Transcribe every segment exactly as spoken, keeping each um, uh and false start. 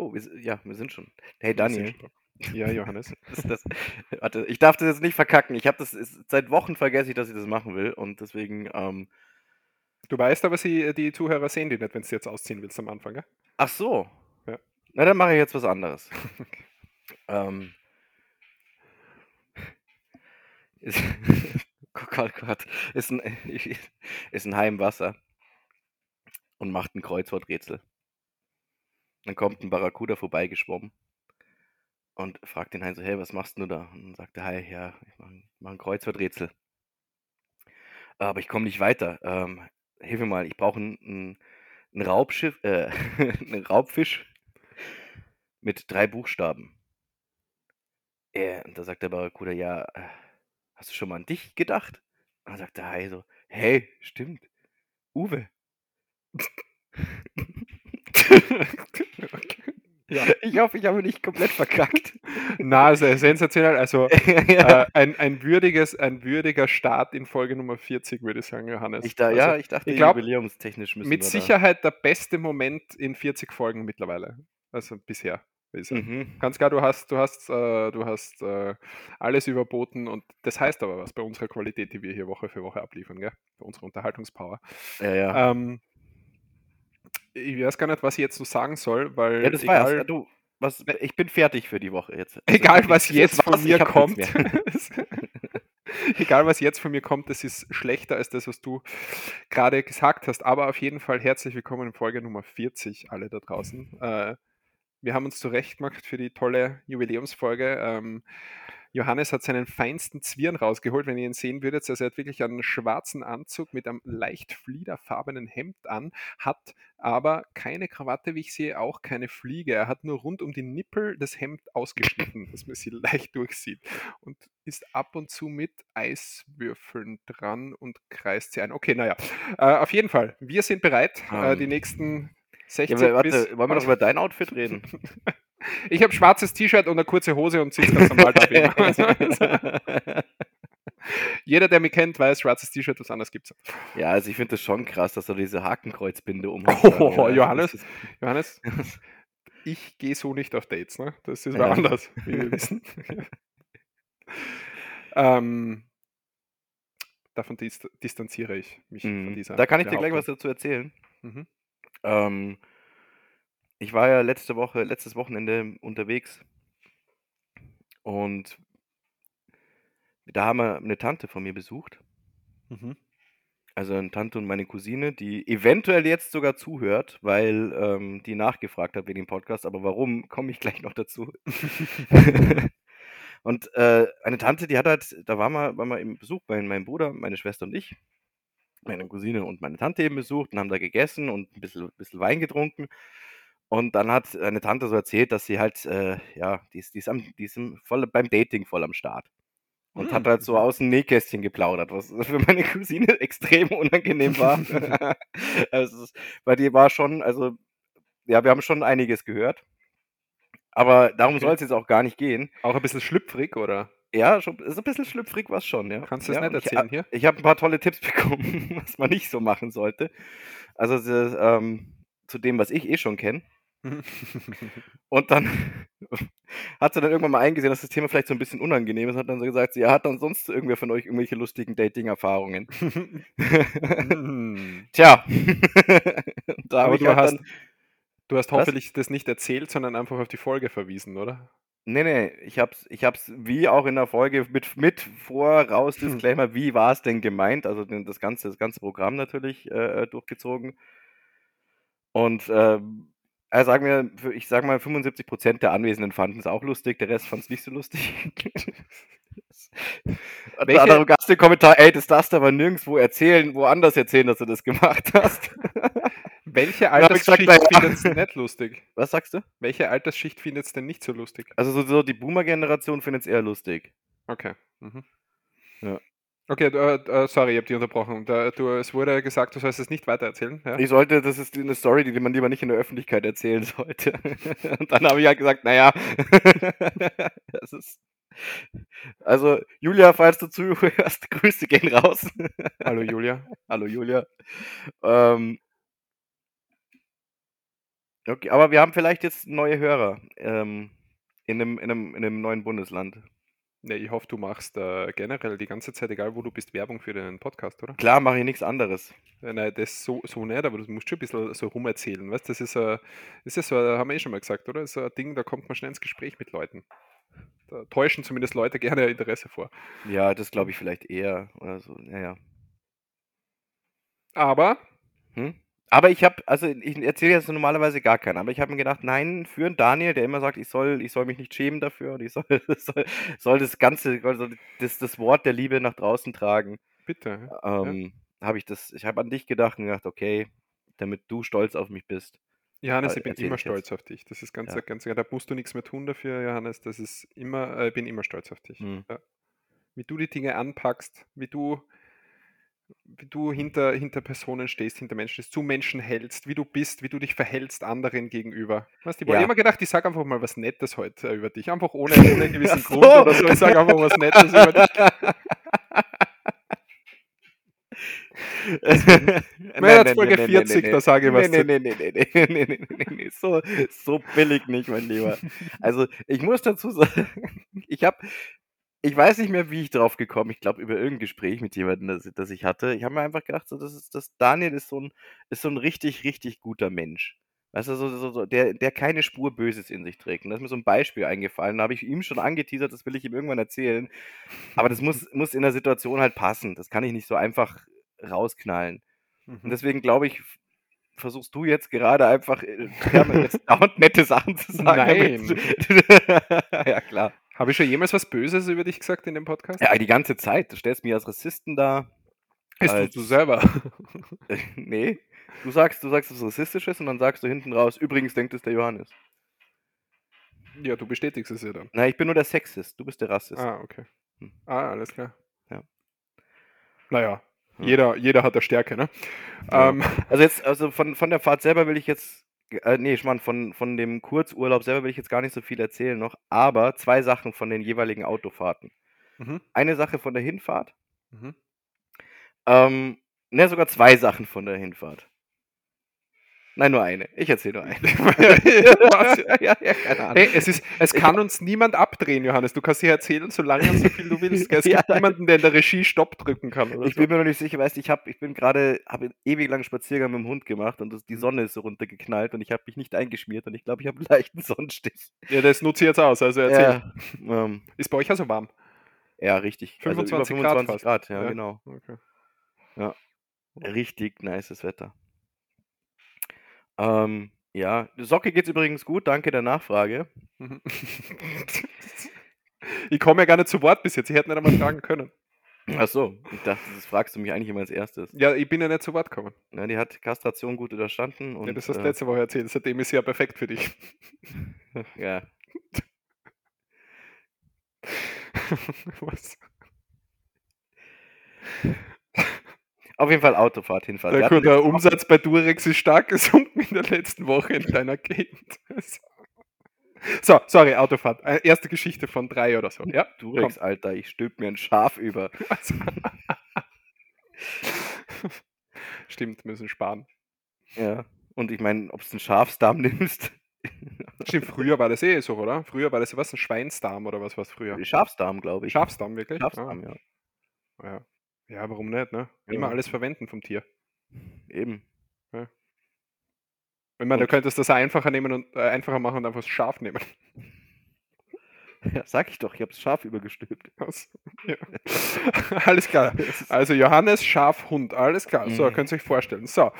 Oh, wir, ja, wir sind schon. Hey, Daniel. Ja, Johannes. das das, warte, ich darf das jetzt nicht verkacken. Ich habe das ist, seit Wochen vergesse ich, dass ich das machen will und deswegen. Ähm, du weißt aber, sie, die Zuhörer sehen die nicht, wenn du jetzt ausziehen willst am Anfang, gell? Ach so. Ja. Na, dann mache ich jetzt was anderes. ähm. Ist, oh Gott, oh Gott. Ist ein, ist ein Hai im Wasser und macht ein Kreuzworträtsel. Dann kommt ein Barracuda vorbeigeschwommen und fragt den Hai so, hey, was machst du da? Und dann sagt der Hai, ja, ich mache mach ein Kreuzworträtsel. Aber ich komme nicht weiter. Ähm, hilf mir mal, ich brauche einen ein Raubschiff, äh, einen Raubfisch mit drei Buchstaben. Äh, und da sagt der Barracuda, ja, hast du schon mal an dich gedacht? Und dann sagt der Hai so, hey, stimmt, Uwe. Okay. Ja. Ich hoffe, ich habe nicht komplett verkackt. Na, sehr sensationell. Also ja. äh, ein, ein, würdiges, ein würdiger Start in Folge Nummer vierzig, würde ich sagen, Johannes. Ich da, also, ja, ich dachte, ich glaub, jubiläumstechnisch müssen mit wir Sicherheit da. Der beste Moment in vierzig Folgen mittlerweile. Also bisher. Mhm. Ganz klar, du hast, du hast, äh, du hast äh, alles überboten und das heißt aber was bei unserer Qualität, die wir hier Woche für Woche abliefern, gell? Bei unserer Unterhaltungspower. Ja, ja. Ähm, Ich weiß gar nicht, was ich jetzt so sagen soll, weil ja, das egal, war's. Ja, du, was, ich bin fertig für die Woche jetzt. Also, egal, was jetzt von mir kommt. Egal, was jetzt von mir kommt, das ist schlechter als das, was du gerade gesagt hast. Aber auf jeden Fall herzlich willkommen in Folge Nummer vierzig, alle da draußen. Äh, wir haben uns zurecht gemacht für die tolle Jubiläumsfolge. Ähm, Johannes hat seinen feinsten Zwirn rausgeholt, wenn ihr ihn sehen würdet. Also er hat wirklich einen schwarzen Anzug mit einem leicht fliederfarbenen Hemd an, hat aber keine Krawatte, wie ich sehe, auch keine Fliege. Er hat nur rund um die Nippel das Hemd ausgeschnitten, dass man sie leicht durchsieht. Und ist ab und zu mit Eiswürfeln dran und kreist sie ein. Okay, naja. Äh, auf jeden Fall, wir sind bereit. Ähm. Äh, die nächsten sechzig ja, warte, bis... Wollen wir noch über dein Outfit reden? Ich habe schwarzes T-Shirt und eine kurze Hose und sitze ganz normal da. Jeder, der mich kennt, weiß, schwarzes T-Shirt, was anderes gibt's. Ja, also ich finde das schon krass, dass du diese Hakenkreuzbinde umhast. Oh, oh, Johannes, Johannes, ich gehe so nicht auf Dates, ne? Das ist ja anders, wie wir wissen. ähm, davon dist- distanziere ich mich mhm. von dieser. Da kann ich dir gleich was dazu erzählen. Mhm. Ähm, Ich war ja letzte Woche, letztes Wochenende unterwegs und da haben wir eine Tante von mir besucht. Mhm. Also eine Tante und meine Cousine, die eventuell jetzt sogar zuhört, weil ähm, die nachgefragt hat wegen dem Podcast, aber warum, komme ich gleich noch dazu. Und äh, eine Tante, die hat halt, da waren wir, waren wir im Besuch bei meinem Bruder, meine Schwester und ich, meine Cousine und meine Tante eben besucht und haben da gegessen und ein bisschen, ein bisschen Wein getrunken. Und dann hat eine Tante so erzählt, dass sie halt, äh, ja, die ist, die ist, am, die ist voll, beim Dating voll am Start. Und hm. hat halt so aus dem Nähkästchen geplaudert, was für meine Cousine extrem unangenehm war. Also, weil die war schon, also, ja, wir haben schon einiges gehört. Aber darum okay. soll es jetzt auch gar nicht gehen. Auch ein bisschen schlüpfrig, oder? Ja, schon, so ein bisschen schlüpfrig war es schon, ja. Kannst du das ja, nicht erzählen ich, hier? Ich habe ein paar tolle Tipps bekommen, was man nicht so machen sollte. Also, das, ähm, zu dem, was ich eh schon kenne. Und dann hat sie dann irgendwann mal eingesehen, dass das Thema vielleicht so ein bisschen unangenehm ist und hat dann so gesagt, sie hat dann sonst irgendwer von euch irgendwelche lustigen Dating-Erfahrungen. Tja. Da aber du, halt hast, dann, du hast hoffentlich was? Das nicht erzählt, sondern einfach auf die Folge verwiesen, oder? Nee, nee, ich hab's, ich hab's wie auch in der Folge mit, mit voraus Disclaimer, wie war es denn gemeint, also das ganze, das ganze Programm natürlich äh, durchgezogen und äh, Also sagen wir, ich sag mal, fünfundsiebzig Prozent der Anwesenden fanden es auch lustig, der Rest fand es nicht so lustig. Unter anderem gab es den Kommentar, ey, das darfst du aber nirgendwo erzählen, woanders erzählen, dass du das gemacht hast. Welche Altersschicht findet es denn nicht lustig? Was sagst du? Welche Altersschicht findet es denn nicht so lustig? Also so, so die Boomer-Generation findet es eher lustig. Okay. Mhm. Ja. Okay, äh, sorry, ich habe dich unterbrochen. Da, du, es wurde gesagt, du sollst es nicht weitererzählen. Ja? Ich sollte, das ist eine Story, die man lieber nicht in der Öffentlichkeit erzählen sollte. Und dann habe ich halt gesagt, naja, das ist... Also, Julia, falls du zuhörst, Grüße gehen raus. Hallo, Julia. Hallo, Julia. Ähm, Okay, aber wir haben vielleicht jetzt neue Hörer ähm, in, einem, in, einem, in einem neuen Bundesland. Ne, ich hoffe, du machst äh, generell die ganze Zeit, egal wo du bist, Werbung für den Podcast, oder? Klar, mache ich nichts anderes. Äh, nein, das so, so nicht, aber du musst schon ein bisschen so rumerzählen, weißt du? Das ist, äh, ist ja so, haben wir eh schon mal gesagt, oder? Das ist ein Ding, da kommt man schnell ins Gespräch mit Leuten. Da täuschen zumindest Leute gerne Interesse vor. Ja, das glaube ich vielleicht eher oder so, naja. Aber? Hm? Aber ich habe, also ich erzähle jetzt normalerweise gar keinen, aber ich habe mir gedacht, nein, für einen Daniel, der immer sagt, ich soll, ich soll mich nicht schämen dafür und ich soll, soll, soll das Ganze, also das, das Wort der Liebe nach draußen tragen. Bitte. Ähm, ja. Habe ich das, ich habe an dich gedacht und gedacht, okay, damit du stolz auf mich bist. Johannes, ich bin immer ich stolz auf dich. Das ist ganz, ja. ganz, da musst du nichts mehr tun dafür, Johannes. Das ist immer, äh, ich bin immer stolz auf dich. Mhm. Ja. Wie du die Dinge anpackst, wie du. wie du hinter, hinter Personen stehst, hinter Menschen stehst, zu Menschen hältst, wie du bist, wie du dich verhältst anderen gegenüber. Weißt du, ich habe ja. immer gedacht, ich sage einfach mal was Nettes heute über dich. Einfach ohne einen gewissen so. Grund oder so. Ich sage einfach was Nettes über dich. März-Folge vierzig, da sage ich was. Nee, nee, nee, nee, nee, nee, nee, nee, nee, nee. So, so billig nicht, mein Lieber. Also, ich muss dazu sagen, ich habe... Ich weiß nicht mehr, wie ich drauf gekommen. Ich glaube, über irgendein Gespräch mit jemandem, das, das ich hatte. Ich habe mir einfach gedacht, so, das ist, das Daniel ist so ein, ist so ein richtig, richtig guter Mensch. Weißt du, so, so, so, der, der keine Spur Böses in sich trägt. Und da ist mir so ein Beispiel eingefallen. Da habe ich ihm schon angeteasert, das will ich ihm irgendwann erzählen. Aber das muss, muss in der Situation halt passen. Das kann ich nicht so einfach rausknallen. Mhm. Und deswegen glaube ich, versuchst du jetzt gerade einfach dauernd nette Sachen zu sagen. Nein. Ja, klar. Habe ich schon jemals was Böses über dich gesagt in dem Podcast? Ja, die ganze Zeit. Du stellst mich als Rassisten dar. Das tust du selber. Nee. Du sagst, du sagst was Rassistisches und dann sagst du hinten raus, übrigens denkt es der Johannes. Ja, du bestätigst es ja dann. Nein, ich bin nur der Sexist. Du bist der Rassist. Ah, okay. Hm. Ah, alles klar. Ja. Naja, hm. jeder, jeder hat eine Stärke, ne? Ja. Ähm. Also jetzt, also von, von der Fahrt selber will ich jetzt... Äh, nee, ich meine, von, von dem Kurzurlaub selber will ich jetzt gar nicht so viel erzählen noch, aber zwei Sachen von den jeweiligen Autofahrten. Mhm. Eine Sache von der Hinfahrt. Mhm. Ähm, ne, sogar zwei Sachen von der Hinfahrt. Nein, nur eine. Ich erzähle nur eine. ja, ja, keine Ahnung. Hey, es, ist, es kann uns niemand abdrehen, Johannes. Du kannst hier erzählen, solange und so viel du willst. Es gibt ja, niemanden, der in der Regie Stopp drücken kann. Oder ich so. bin mir noch nicht sicher, weißt du, ich, hab, ich bin gerade, habe einen ewig langen Spaziergang mit dem Hund gemacht und das, die Sonne ist so runtergeknallt und ich habe mich nicht eingeschmiert und ich glaube, ich habe einen leichten Sonnenstich. Ja, das nutze ich jetzt aus, also erzähl. Ja, ähm, ist bei euch ja so warm? Ja, richtig. fünfundzwanzig, also fünfundzwanzig Grad, Grad ja, ja, genau. Okay. Ja, richtig nices Wetter. Ähm, ja, Socke geht's übrigens gut, danke der Nachfrage. Ich komme ja gar nicht zu Wort bis jetzt, ich hätte nicht einmal fragen können. Ach so, ich dachte, das fragst du mich eigentlich immer als erstes. Ja, ich bin ja nicht zu Wort gekommen. Ja, die hat Kastration gut überstanden. Und, ja, das hast du äh, letzte Woche erzählt, seitdem ist sie ja perfekt für dich. Ja. Was? Auf jeden Fall Autofahrt, Hinfahrt. Der, der, der Umsatz bei Durex ist stark gesunken in der letzten Woche in deiner Gegend. So, sorry, Autofahrt. Erste Geschichte von drei oder so. Ja, Durex, komm. Alter, ich stülp mir ein Schaf über. Also. Stimmt, müssen sparen. Ja, und ich meine, ob du einen Schafsdarm nimmst. Stimmt, früher war das eh so, oder? Früher war das was, ein Schweinsdarm oder was war es früher? Schafsdarm, glaube ich. Schafsdarm, wirklich? Schafsdarm, ah. ja. ja. Ja, warum nicht, ne? Immer ja. alles verwenden vom Tier. Eben. Ja. Ich meine, du könntest das einfacher nehmen und äh, einfacher machen und einfach das Schaf nehmen. Ja, sag ich doch, ich habe das Schaf übergestülpt. Also, ja. Alles klar. Also Johannes, Schaf, Hund, alles klar. So, mhm. könnt ihr euch vorstellen. So.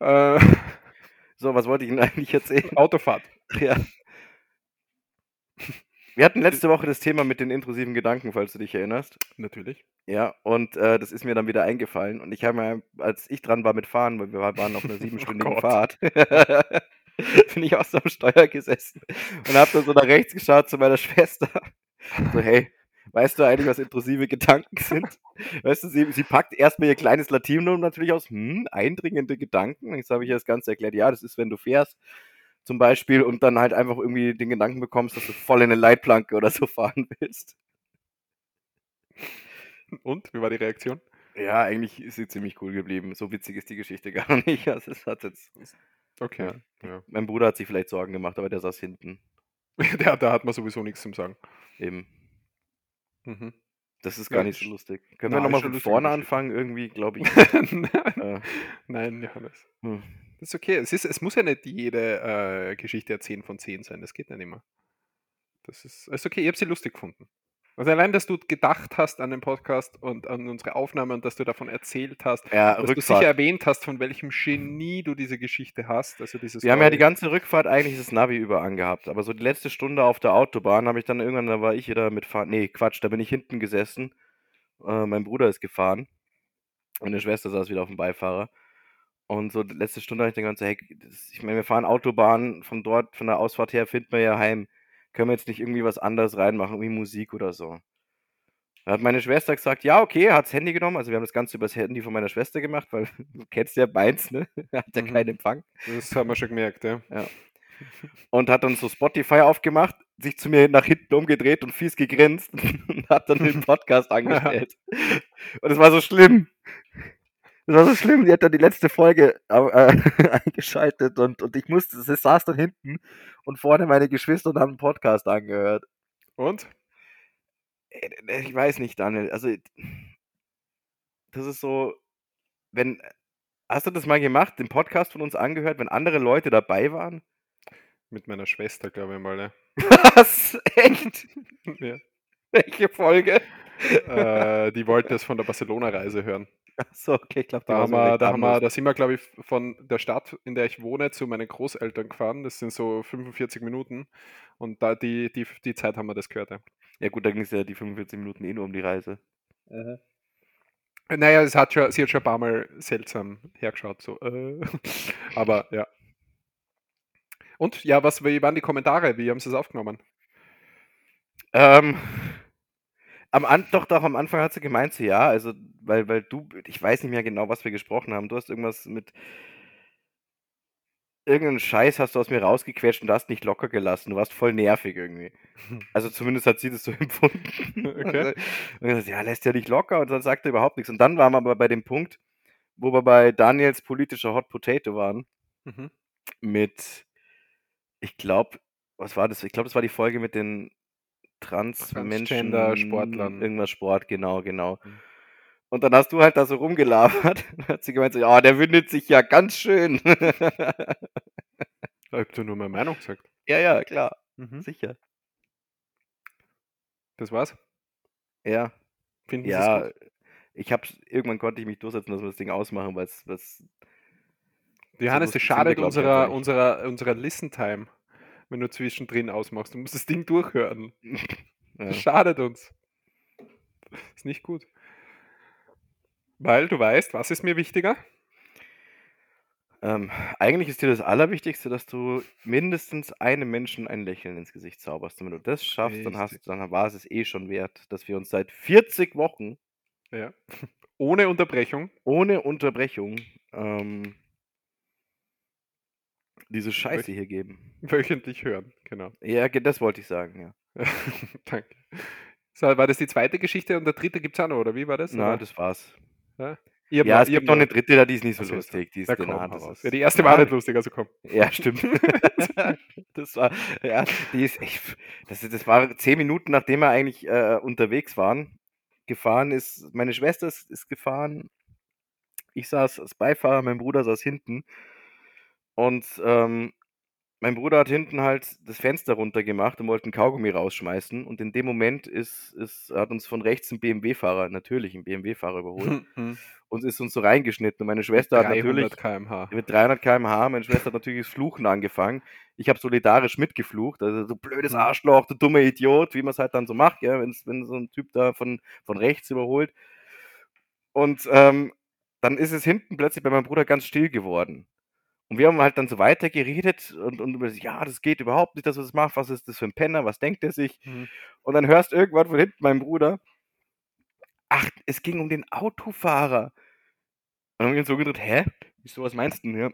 Äh, so, was wollte ich Ihnen eigentlich erzählen? Autofahrt. Ja. Wir hatten letzte Woche das Thema mit den intrusiven Gedanken, falls du dich erinnerst. Natürlich. Ja, und äh, das ist mir dann wieder eingefallen. Und ich habe mir, als ich dran war mit Fahren, weil wir waren auf einer siebenstündigen oh Fahrt, bin ich auch so am Steuer gesessen und habe dann so nach rechts geschaut zu meiner Schwester. So, hey, weißt du eigentlich, was intrusive Gedanken sind? Weißt du, sie, sie packt erstmal ihr kleines Latinum natürlich aus, hm, eindringende Gedanken. Jetzt habe ich ihr das Ganze erklärt. Ja, das ist, wenn du fährst. Zum Beispiel, und dann halt einfach irgendwie den Gedanken bekommst, dass du voll in eine Leitplanke oder so fahren willst. Und? Wie war die Reaktion? Ja, eigentlich ist sie ziemlich cool geblieben. So witzig ist die Geschichte gar nicht. Also es hat jetzt Okay. Ja. Mein Bruder hat sich vielleicht Sorgen gemacht, aber der saß hinten. der, da hat man sowieso nichts zum Sagen. Eben. Mhm. Das ist gar ja, nicht so lustig. Können na, wir nochmal von vorne anfangen? Irgendwie, glaube ich. Nein. Äh. Nein, Johannes. Hm. Das ist okay. Es, ist, es muss ja nicht jede äh, Geschichte ja zehn von zehn sein. Das geht ja nicht mehr. Das ist, ist okay. Ich habe sie lustig gefunden. Also allein, dass du gedacht hast an den Podcast und an unsere Aufnahme und dass du davon erzählt hast, ja, dass Rückfahrt. Du sicher erwähnt hast, von welchem Genie du diese Geschichte hast. Also dieses Wir haben ja die ganze Rückfahrt eigentlich das Navi über angehabt, aber so die letzte Stunde auf der Autobahn habe ich dann irgendwann, da war ich wieder mitfahren, nee, Quatsch, da bin ich hinten gesessen, äh, mein Bruder ist gefahren, meine Schwester saß wieder auf dem Beifahrer und so die letzte Stunde habe ich dann ganz so, hey, das, ich meine, wir fahren Autobahn, von dort, von der Ausfahrt her finden wir ja heim. Können wir jetzt nicht irgendwie was anderes reinmachen, wie Musik oder so. Da hat meine Schwester gesagt, ja, okay, hat das Handy genommen. Also wir haben das Ganze übers Handy von meiner Schwester gemacht, weil du kennst ja meins, ne? Hat ja mhm. keinen Empfang. Das haben wir schon gemerkt, ja. ja. Und hat dann so Spotify aufgemacht, sich zu mir nach hinten umgedreht und fies gegrinst und hat dann den Podcast angestellt. Ja. Und es war so schlimm. Das war so schlimm, die hat dann die letzte Folge äh, eingeschaltet und, und ich musste, sie saß dann hinten und vorne meine Geschwister und haben einen Podcast angehört. Und? Ich weiß nicht, Daniel, also das ist so, wenn, hast du das mal gemacht, den Podcast von uns angehört, wenn andere Leute dabei waren? Mit meiner Schwester, glaube ich mal, ne? Was? Echt? Ja. Welche Folge? äh, die wollten das von der Barcelona-Reise hören. Achso, okay, ich glaube, da, da, da, da sind wir, glaube ich, von der Stadt, in der ich wohne, zu meinen Großeltern gefahren. Das sind so fünfundvierzig Minuten. Und da die, die, die Zeit haben wir das gehört. Ja, ja gut, da ging es ja die fünfundvierzig Minuten eh nur um die Reise. Mhm. Naja, es hat schon, sie hat schon ein paar Mal seltsam hergeschaut. So. Äh. Aber ja. Und ja, was, wie waren die Kommentare? Wie haben sie es aufgenommen? Ähm. Am An- doch, doch, am Anfang hat sie gemeint, so ja, also, weil, weil du, ich weiß nicht mehr genau, was wir gesprochen haben, du hast irgendwas mit, irgendeinen Scheiß hast du aus mir rausgequetscht und du hast nicht locker gelassen, du warst voll nervig irgendwie. Also zumindest hat sie das so empfunden. Okay. Und gesagt, ja, lässt ja nicht locker und dann sagt er überhaupt nichts. Und dann waren wir aber bei dem Punkt, wo wir bei Daniels politischer Hot Potato waren, mhm. mit, ich glaube, was war das? Ich glaube, das war die Folge mit den Trans-Menschen, Sportlern. Irgendwas Sport, genau, genau. Mhm. Und dann hast du halt da so rumgelabert. Dann hat sie gemeint, so, ja, der windet sich ja ganz schön. Da hast du nur meine Meinung gesagt. Ja, ja, klar. Mhm. Sicher. Das war's? Ja. Finden Sie ja, es gut? Ich hab's, irgendwann konnte ich mich durchsetzen, dass wir das Ding ausmachen, weil es... Johannes, das schadet unserer, unserer, unserer Listen-Time. Wenn du zwischendrin ausmachst. Du musst das Ding durchhören. Das schadet uns. Ist nicht gut. Weil du weißt, was ist mir wichtiger? Ähm, eigentlich ist dir das Allerwichtigste, dass du mindestens einem Menschen ein Lächeln ins Gesicht zauberst. Und wenn du das schaffst, dann, hast, dann war es es eh schon wert, dass wir uns seit vierzig Wochen ja. ohne Unterbrechung ohne Unterbrechung ähm, diese Scheiße hier geben. Wöchentlich hören, genau. Ja, das wollte ich sagen, ja. Danke. So, war das die zweite Geschichte und der dritte gibt's auch noch, oder wie war das? Nein, das war's. Ja, ja mal, es gibt noch eine dritte, da die ist nicht so lustig. Die ist komm, raus. Ja, die erste war nicht lustig, also komm. Ja, stimmt. das war, ja, die ist echt, das, das war zehn Minuten, nachdem wir eigentlich äh, unterwegs waren. Gefahren ist, meine Schwester ist, ist gefahren, ich saß als Beifahrer, mein Bruder saß hinten. Und ähm, mein Bruder hat hinten halt das Fenster runter gemacht und wollte einen Kaugummi rausschmeißen. Und in dem Moment ist, ist, hat uns von rechts ein B M W-Fahrer, natürlich ein B M W-Fahrer überholt. Und ist uns so reingeschnitten. Und meine Schwester hat natürlich dreihundert Kilometer pro Stunde. Mit dreihundert Kilometer pro Stunde. Meine Schwester hat natürlich das Fluchen angefangen. Ich habe solidarisch mitgeflucht. Also du blödes Arschloch, du dummer Idiot, wie man es halt dann so macht, ja, wenn so ein Typ da von, von rechts überholt. Und ähm, dann ist es hinten plötzlich bei meinem Bruder ganz still geworden. Und wir haben halt dann so weiter geredet und, und über, ja, das geht überhaupt nicht, dass du das machst, was ist das für ein Penner, was denkt er sich? Mhm. Und dann hörst du irgendwann von hinten meinem Bruder, ach, es ging um den Autofahrer. Und dann haben wir uns so gedreht, hä? Wieso, was meinst du denn? Ja.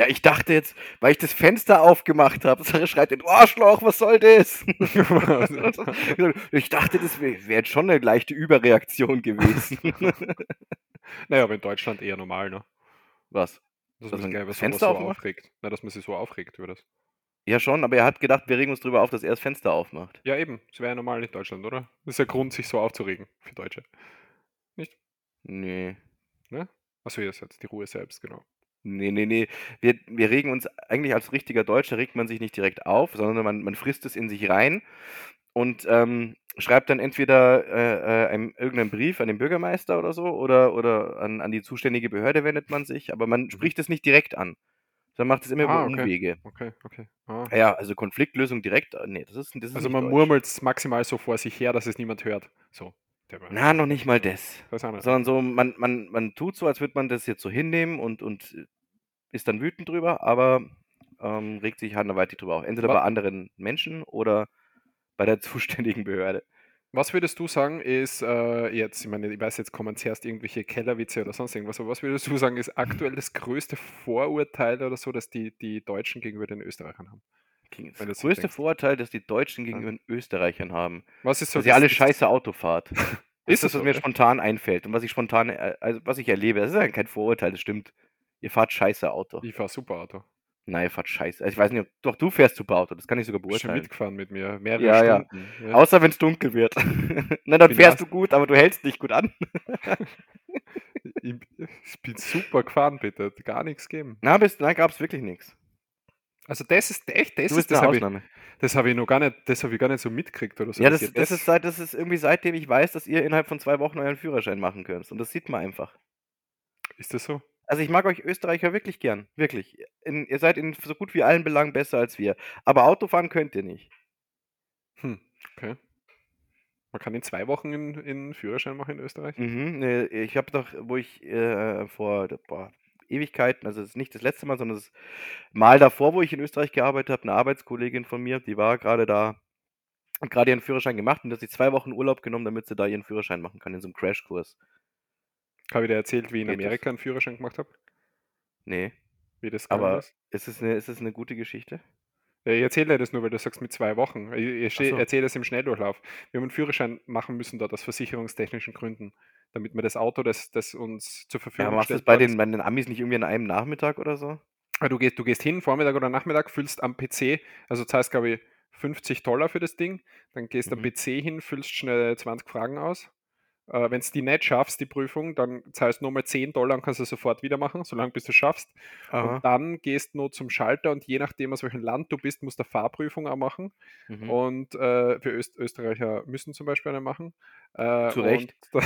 ja, ich dachte jetzt, weil ich das Fenster aufgemacht habe, schreit er, du Arschloch, was soll das? Ich dachte, das wäre wär schon eine leichte Überreaktion gewesen. Naja, aber in Deutschland eher normal, ne? Was? Das ist nicht geil, was Fenster so aufregt. Na, dass man sich so aufregt über das. Ja schon, aber er hat gedacht, wir regen uns drüber auf, dass er das Fenster aufmacht. Ja eben, das wäre ja normal in Deutschland, oder? Das ist ja Grund, sich so aufzuregen für Deutsche. Nicht? Nee. Ne? Achso, hier ist jetzt die Ruhe selbst, genau. Nee, nee, nee. Wir, wir regen uns, eigentlich als richtiger Deutscher regt man sich nicht direkt auf, sondern man, man frisst es in sich rein und ähm, schreibt dann entweder äh, äh, einen, irgendeinen Brief an den Bürgermeister oder so oder, oder an, an die zuständige Behörde wendet man sich, aber man spricht es nicht direkt an. Dann macht es immer ah, über okay. Umwege. Okay, okay. Ah. Ja, also Konfliktlösung direkt, nee, das ist, das ist also man deutsch. Murmelt es maximal so vor sich her, dass es niemand hört. So. Na, noch nicht mal das. das Sondern so, man, man, man tut so, als würde man das jetzt so hinnehmen und, und ist dann wütend drüber, aber ähm, regt sich anderweitig drüber auf. Entweder Was? bei anderen Menschen oder bei der zuständigen Behörde. Was würdest du sagen ist, äh, jetzt, ich meine, ich weiß, jetzt kommen zuerst irgendwelche Kellerwitze oder sonst irgendwas, aber was würdest du sagen ist aktuell das größte Vorurteil oder so, dass die, die Deutschen gegenüber den Österreichern haben? Das, das größte Vorurteil, dass die Deutschen gegenüber den Österreichern haben. Was ist so? Dass das ihr alle scheiße Autofahrt. Ist das, was mir spontan einfällt und was ich spontan, also was ich erlebe, das ist ja kein Vorurteil, das stimmt. Ihr fahrt scheiße Auto. Ich fahre super Auto. Nein, ihr fahrt scheiße. Also ich weiß nicht, ob, doch du fährst super Auto, das kann ich sogar beurteilen. Du bist schon mitgefahren mit mir, mehrere ja, Stunden. Ja. Ja. Außer wenn es dunkel wird. Na, dann bin fährst du gut, aber du hältst dich gut an. ich, ich bin super gefahren, bitte. Gar nichts geben. Na, bist, nein, gab es wirklich nichts. Also das ist echt, das ist das habe ich, hab ich noch gar nicht, das habe ich gar nicht so mitgekriegt oder so. Ja, das, das, das, ist seit, das ist irgendwie seitdem ich weiß, dass ihr innerhalb von zwei Wochen euren Führerschein machen könnt. Und das sieht man einfach. Ist das so? Also ich mag euch Österreicher wirklich gern, wirklich. In, ihr seid in so gut wie allen Belangen besser als wir. Aber Autofahren könnt ihr nicht. Hm, okay. Man kann in zwei Wochen einen Führerschein machen in Österreich? Mhm, nee, ich habe doch, wo ich äh, vor... Boah, Ewigkeiten, also es ist nicht das letzte Mal, sondern das Mal davor, wo ich in Österreich gearbeitet habe, eine Arbeitskollegin von mir, die war gerade da, hat gerade ihren Führerschein gemacht und hat sich zwei Wochen Urlaub genommen, damit sie da ihren Führerschein machen kann, in so einem Crashkurs. Habe ich dir erzählt, wie ich in Amerika einen Führerschein gemacht habe? Nee. Wie das Aber ist. Ist, es eine, ist es eine gute Geschichte? Ich erzähle dir das nur, weil du sagst mit zwei Wochen. Ich erzähle das im Schnelldurchlauf. Wir haben einen Führerschein machen müssen dort aus versicherungstechnischen Gründen, damit wir das Auto, das, das uns zur Verfügung ja, machst stellt. Machst du das bei den, bei den Amis nicht irgendwie an einem Nachmittag oder so? Du gehst, du gehst hin, Vormittag oder Nachmittag, füllst am P C, also zahlst, glaube ich, fünfzig Dollar für das Ding, dann gehst mhm. am P C hin, füllst schnell zwanzig Fragen aus. Äh, Wenn du die nicht schaffst, die Prüfung, dann zahlst du nochmal zehn Dollar und kannst du sofort wieder machen, solange bis du es schaffst. Aha. Und dann gehst du nur zum Schalter und je nachdem, aus welchem Land du bist, musst du eine Fahrprüfung auch machen. Mhm. Und äh, für Öst- Österreicher müssen zum Beispiel eine machen. Äh, Zu Recht. Und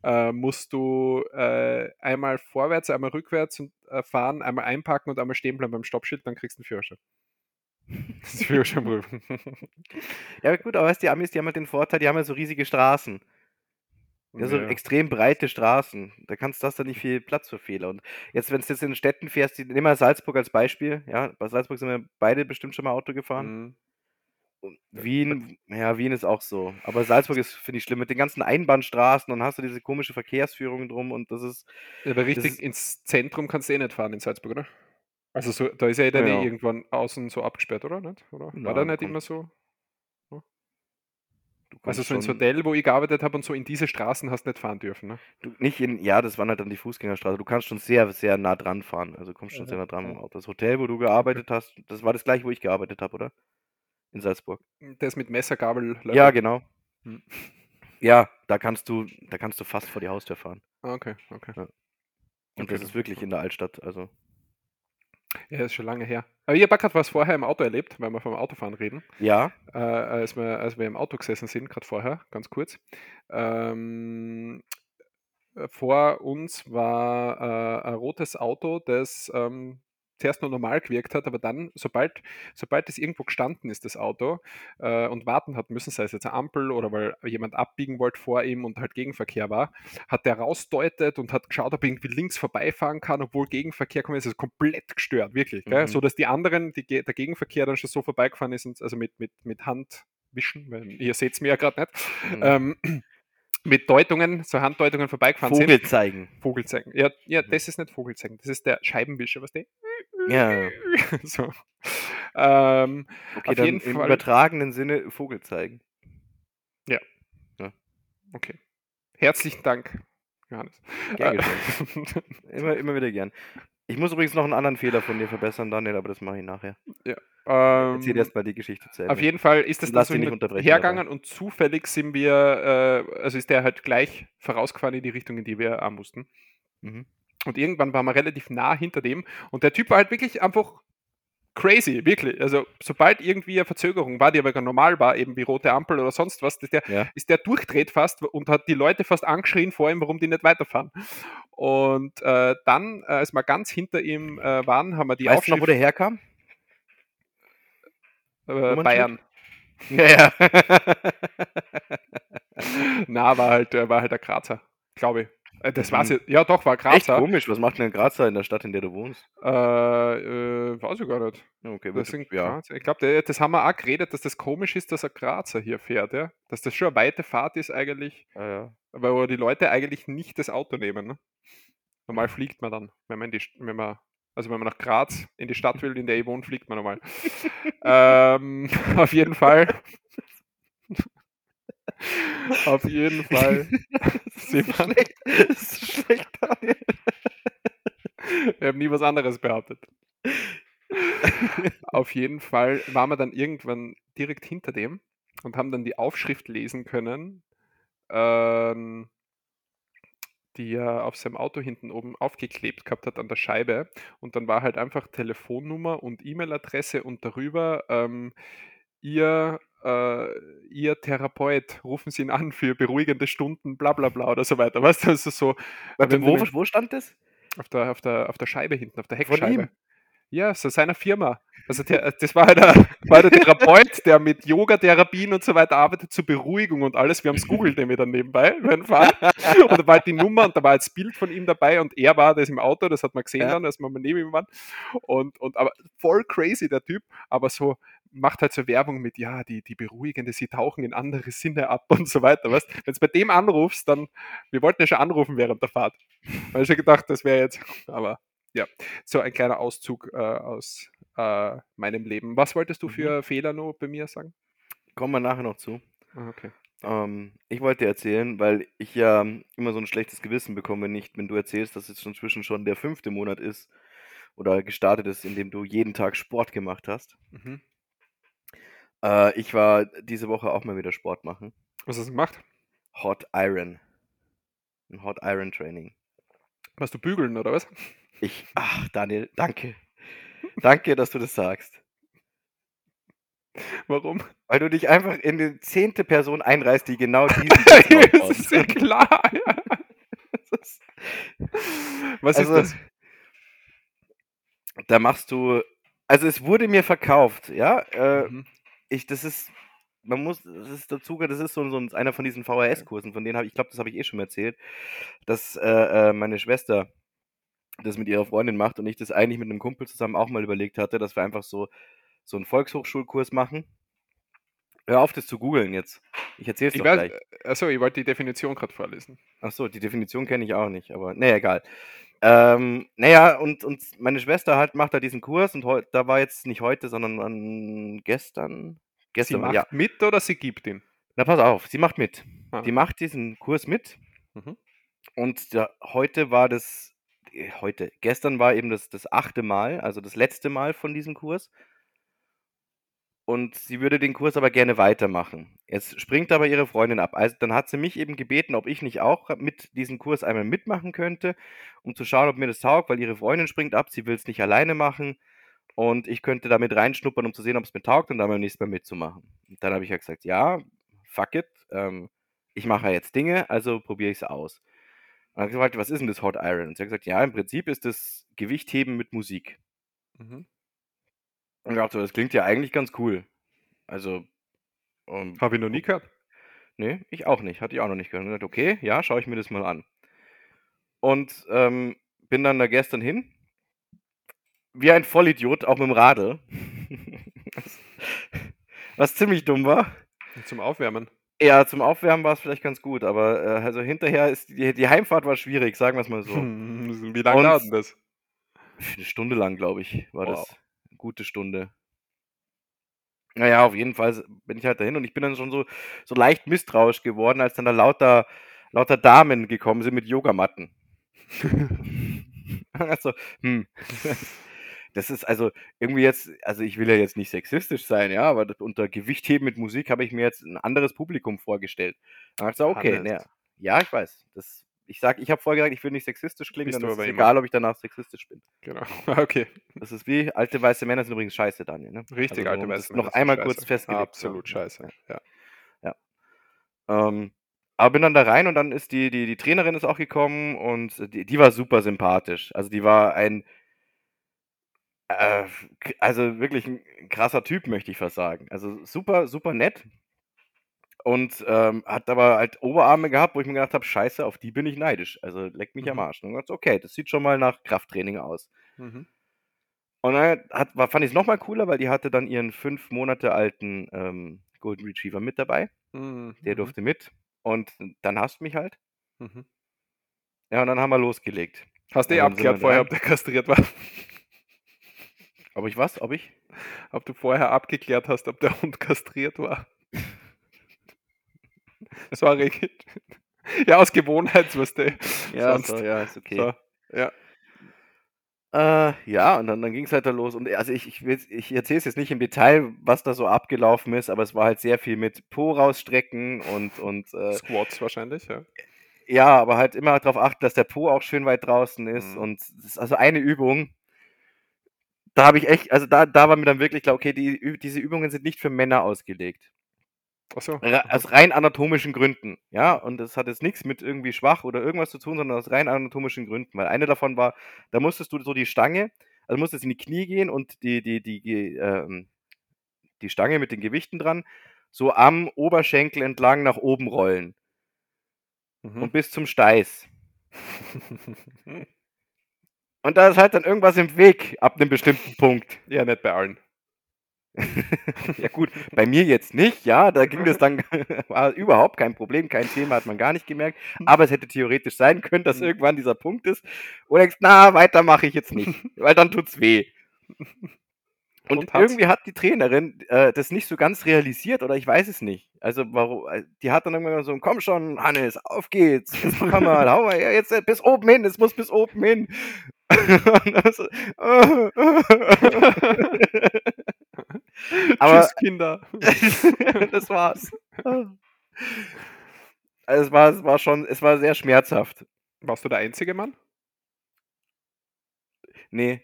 dann äh, musst du äh, einmal vorwärts, einmal rückwärts und, äh, fahren, einmal einparken und einmal stehen bleiben beim Stoppschild, dann kriegst du einen Führerschein. Das ist Führerscheinprüfung. Ja gut, aber weißt du, die Amis, die haben halt den Vorteil, die haben halt so riesige Straßen. Ja, so ja. Extrem breite Straßen. Da kannst du das dann nicht viel Platz für Fehler. Und jetzt, wenn du jetzt in Städten fährst, die, nehmen wir Salzburg als Beispiel. Ja, bei Salzburg sind wir beide bestimmt schon mal Auto gefahren. Mhm. Wien, ja, Wien ist auch so. Aber Salzburg ist, finde ich, schlimm. Mit den ganzen Einbahnstraßen, dann hast du diese komische Verkehrsführung drum und das ist. Ja, aber richtig ist, ins Zentrum kannst du eh nicht fahren in Salzburg, oder? Also so, da ist ja der ja. irgendwann außen so abgesperrt, oder? Nicht? Oder? War ja, da nicht komm. immer so? Also so ins Hotel, wo ich gearbeitet habe und so in diese Straßen hast du nicht fahren dürfen, ne? Du, nicht in, ja, das waren halt dann die Fußgängerstraße. Du kannst schon sehr, sehr nah dran fahren. Also kommst schon ja, sehr nah dran. Ja. Das Hotel, wo du gearbeitet hast, das war das gleiche, wo ich gearbeitet habe, oder? In Salzburg. Das mit Messergabel. Leute. Ja, genau. Hm. Ja, da kannst du, da kannst du fast vor die Haustür fahren. Okay, okay. Ja. Und okay, das ist wirklich in der Altstadt, also. Ja, ist schon lange her. Aber ich habe gerade was vorher im Auto erlebt, weil wir vom Autofahren reden. Ja. Äh, als, wir, als wir im Auto gesessen sind, gerade vorher, ganz kurz. Ähm, vor uns war äh, ein rotes Auto, das ähm, zuerst nur normal gewirkt hat, aber dann, sobald, sobald es irgendwo gestanden ist, das Auto, äh, und warten hat müssen, sei es jetzt eine Ampel oder weil jemand abbiegen wollte vor ihm und halt Gegenverkehr war, hat der rausdeutet und hat geschaut, ob er irgendwie links vorbeifahren kann, obwohl Gegenverkehr kommt, ist also komplett gestört, wirklich. Gell? Mhm. So, dass die anderen, die, der Gegenverkehr dann schon so vorbeigefahren ist, also mit, mit, mit Hand wischen, weil ihr seht es mir ja gerade nicht, mhm. ähm, mit Deutungen, so Handdeutungen vorbeigefahren Vogel sind. Vogel zeigen. Vogel zeigen. Ja, ja, das ist nicht Vogel zeigen, das ist der Scheibenwischer, was der Ja. So. Ähm, okay, auf dann jeden im Fall. Übertragenen Sinne Vogel zeigen. Ja. ja. Okay. Herzlichen Dank, Johannes. Gern geschehen. immer, immer wieder gern. Ich muss übrigens noch einen anderen Fehler von dir verbessern, Daniel, aber das mache ich nachher. Ja. Ähm, Erzähl erst mal die Geschichte zu Ende. Auf jeden Fall ist das dann so hergegangen und zufällig sind wir, äh, also ist der halt gleich vorausgefahren in die Richtung, in die wir arm mussten. Mhm. Und irgendwann waren wir relativ nah hinter dem und der Typ war halt wirklich einfach crazy, wirklich. Also sobald irgendwie eine Verzögerung war, die aber normal war, eben wie rote Ampel oder sonst was, ist der, ja. ist der durchdreht fast und hat die Leute fast angeschrien vor ihm, warum die nicht weiterfahren. Und äh, dann, äh, als wir ganz hinter ihm äh, waren, haben wir die Aufschrift... Weißt du noch, wo der herkam? Äh, Bayern. Ja, ja. Na, war halt, war halt ein Grazer, glaube ich. Das war's jetzt. Ja, doch, war Grazer. Echt komisch, was macht denn ein Grazer in der Stadt, in der du wohnst? Äh, äh weiß ich gar nicht. Okay, das sind, ja. Ich glaube, das haben wir auch geredet, dass das komisch ist, dass ein Grazer hier fährt, ja? Dass das schon eine weite Fahrt ist eigentlich, ah, ja. weil die Leute eigentlich nicht das Auto nehmen. Ne? Normal fliegt man dann, wenn man, in die, wenn man, also wenn man nach Graz in die Stadt will, in der ich wohne, fliegt man normal. ähm, auf jeden Fall... Auf jeden Fall. Das ist schlecht. Das ist schlecht, Daniel. Wir haben nie was anderes behauptet. Auf jeden Fall waren wir dann irgendwann direkt hinter dem und haben dann die Aufschrift lesen können, ähm, die er auf seinem Auto hinten oben aufgeklebt gehabt hat an der Scheibe. Und dann war halt einfach Telefonnummer und E-Mail-Adresse und darüber ähm, ihr... Uh, ihr Therapeut, rufen Sie ihn an für beruhigende Stunden, bla bla bla oder so weiter. Weißt du, also so. Warte, wo, wo stand das? Auf der, auf, der, auf der Scheibe hinten, auf der Heckscheibe. Von ihm? Ja, so seiner Firma. Also der, das war der, war der Therapeut, der mit Yoga-Therapien und so weiter arbeitet, zur Beruhigung und alles. Wir haben es googelt nämlich dann nebenbei. Und da war halt die Nummer und da war das Bild von ihm dabei und er war das im Auto, das hat man gesehen ja. dann, als wir mal neben ihm waren. Und, und, aber voll crazy der Typ, aber so macht halt so Werbung mit, ja, die, die Beruhigende, sie tauchen in andere Sinne ab und so weiter, weißt du? Wenn du bei dem anrufst, dann, wir wollten ja schon anrufen während der Fahrt. Da habe ich schon gedacht, das wäre jetzt, aber ja, so ein kleiner Auszug äh, aus äh, meinem Leben. Was wolltest du für mhm. Fehler noch bei mir sagen? Kommen wir nachher noch zu. Okay. Ähm, ich wollte dir erzählen, weil ich ja immer so ein schlechtes Gewissen bekomme, nicht, wenn du erzählst, dass es inzwischen schon der fünfte Monat ist oder gestartet ist, in dem du jeden Tag Sport gemacht hast. Mhm. Ich war diese Woche auch mal wieder Sport machen. Was hast du gemacht? Hot Iron. Ein Hot Iron Training. Warst du bügeln, oder was? Ich, ach Daniel, danke. Danke, dass du das sagst. Warum? Weil du dich einfach in die zehnte Person einreißt, die genau diesen Sport macht. Das ist ja klar. Ja. Ist, was also, ist das? Da machst du, also es wurde mir verkauft, ja, äh, mhm. Ich, das ist, man muss, das ist dazu, das ist so, so einer von diesen V H S-Kursen, von denen habe ich, glaube, das habe ich eh schon mal erzählt, dass äh, meine Schwester das mit ihrer Freundin macht und ich das eigentlich mit einem Kumpel zusammen auch mal überlegt hatte, dass wir einfach so, so einen Volkshochschulkurs machen. Hör auf, das zu googeln jetzt. Ich erzähle es doch weiß, gleich. Achso, ich wollte die Definition gerade vorlesen. Achso, die Definition kenne ich auch nicht, aber naja, egal. Ähm, naja, und, und meine Schwester halt macht da diesen Kurs und heu, da war jetzt nicht heute, sondern an gestern. gestern sie macht ja. mit oder sie gibt ihn? Na, pass auf, sie macht mit. Ah. Die macht diesen Kurs mit mhm. und da, heute war das, heute, gestern war eben das, das achte Mal, also das letzte Mal von diesem Kurs. Und sie würde den Kurs aber gerne weitermachen. Jetzt springt aber ihre Freundin ab. Also dann hat sie mich eben gebeten, ob ich nicht auch mit diesem Kurs einmal mitmachen könnte, um zu schauen, ob mir das taugt, weil ihre Freundin springt ab, sie will es nicht alleine machen und ich könnte damit reinschnuppern, um zu sehen, ob es mir taugt und dann beim nächsten Mal mitzumachen. Und dann habe ich ja gesagt, ja, fuck it, ähm, ich mache ja jetzt Dinge, also probiere ich es aus. Und dann habe ich gesagt, was ist denn das Hot Iron? Und sie hat gesagt, ja, im Prinzip ist das Gewichtheben mit Musik. Mhm. Und ich dachte, das klingt ja eigentlich ganz cool. Also. Um, Habe ich noch nie gehört? Nee, ich auch nicht. Hatte ich auch noch nicht gehört. Und ich dachte, okay, ja, schaue ich mir das mal an. Und ähm, bin dann da gestern hin. Wie ein Vollidiot, auch mit dem Radl. Was ziemlich dumm war. Zum Aufwärmen. Ja, zum Aufwärmen war es vielleicht ganz gut. Aber äh, also hinterher ist die, die Heimfahrt war schwierig, sagen wir es mal so. Hm, wie lange dauert das? Eine Stunde lang, glaube ich, war wow. das. Gute Stunde. Naja, auf jeden Fall bin ich halt dahin und ich bin dann schon so, so leicht misstrauisch geworden, als dann da lauter, lauter Damen gekommen sind mit Yogamatten. Also, hm. Das ist also irgendwie jetzt, also ich will ja jetzt nicht sexistisch sein, ja, aber das, unter Gewichtheben mit Musik habe ich mir jetzt ein anderes Publikum vorgestellt. Dann habe ich gesagt, okay, ne, ja, ich weiß. Das, ich sag, ich habe vorher gesagt, ich will nicht sexistisch klingen, dann ist es egal, ob ich danach sexistisch bin. Genau, okay. Das ist wie, alte weiße Männer sind übrigens scheiße, Daniel, ne? Richtig, also, alte weiße Männer. Noch einmal scheiße. Kurz festgelegt. Absolut ja. Scheiße, ja. Ja. Ähm, aber bin dann da rein und dann ist die, die, die Trainerin ist auch gekommen und die, die war super sympathisch. Also die war ein... Also wirklich ein krasser Typ, möchte ich fast sagen. Also super, super nett und ähm, hat aber halt Oberarme gehabt, wo ich mir gedacht habe, scheiße, auf die bin ich neidisch. Also leck mich mhm. am Arsch. Und dann okay, das sieht schon mal nach Krafttraining aus. Mhm. Und dann hat, fand ich es nochmal cooler, weil die hatte dann ihren fünf Monate alten ähm, Golden Retriever mit dabei. Mhm. Der durfte mit und dann hasst mich halt. Mhm. Ja, und dann haben wir losgelegt. Hast du eh abgeklärt vorher, ob der kastriert war? Ob ich was? Ob ich? Ob du vorher abgeklärt hast, ob der Hund kastriert war. Sorry. Ja, aus Gewohnheit, weißt du. Ja, so, ja, ist okay. So, ja. Äh, ja, und dann, dann ging es halt da los. Und also ich, ich, ich erzähle es jetzt nicht im Detail, was da so abgelaufen ist, aber es war halt sehr viel mit Po rausstrecken und... und äh, Squats wahrscheinlich, ja. Ja, aber halt immer darauf achten, dass der Po auch schön weit draußen ist. Mhm. Und das ist also eine Übung. Da habe ich echt, also da, da war mir dann wirklich klar, okay, die, diese Übungen sind nicht für Männer ausgelegt. Ach so. Re- aus rein anatomischen Gründen, ja, und das hat jetzt nichts mit irgendwie schwach oder irgendwas zu tun, sondern aus rein anatomischen Gründen, weil eine davon war, da musstest du so die Stange, also musstest in die Knie gehen und die, die, die, die, ähm, die Stange mit den Gewichten dran so am Oberschenkel entlang nach oben rollen. Mhm. Und bis zum Steiß. Und da ist halt dann irgendwas im Weg, ab einem bestimmten Punkt. Ja, nicht bei allen. Ja gut, bei mir jetzt nicht, ja, da ging das dann, war überhaupt kein Problem, kein Thema, hat man gar nicht gemerkt, aber es hätte theoretisch sein können, dass irgendwann dieser Punkt ist, wo du denkst, na, weiter mache ich jetzt nicht, weil dann tut's weh. Und, Und irgendwie hat die Trainerin äh, das nicht so ganz realisiert, oder ich weiß es nicht. Also, warum? Die hat dann irgendwann so, komm schon, Hannes, auf geht's, jetzt komm mal, hau mal, jetzt bis oben hin, es muss bis oben hin. So, oh, oh. Aber, tschüss, Kinder. Das war's. Also, es war, es war schon, es war sehr schmerzhaft. Warst du der einzige Mann? Nee.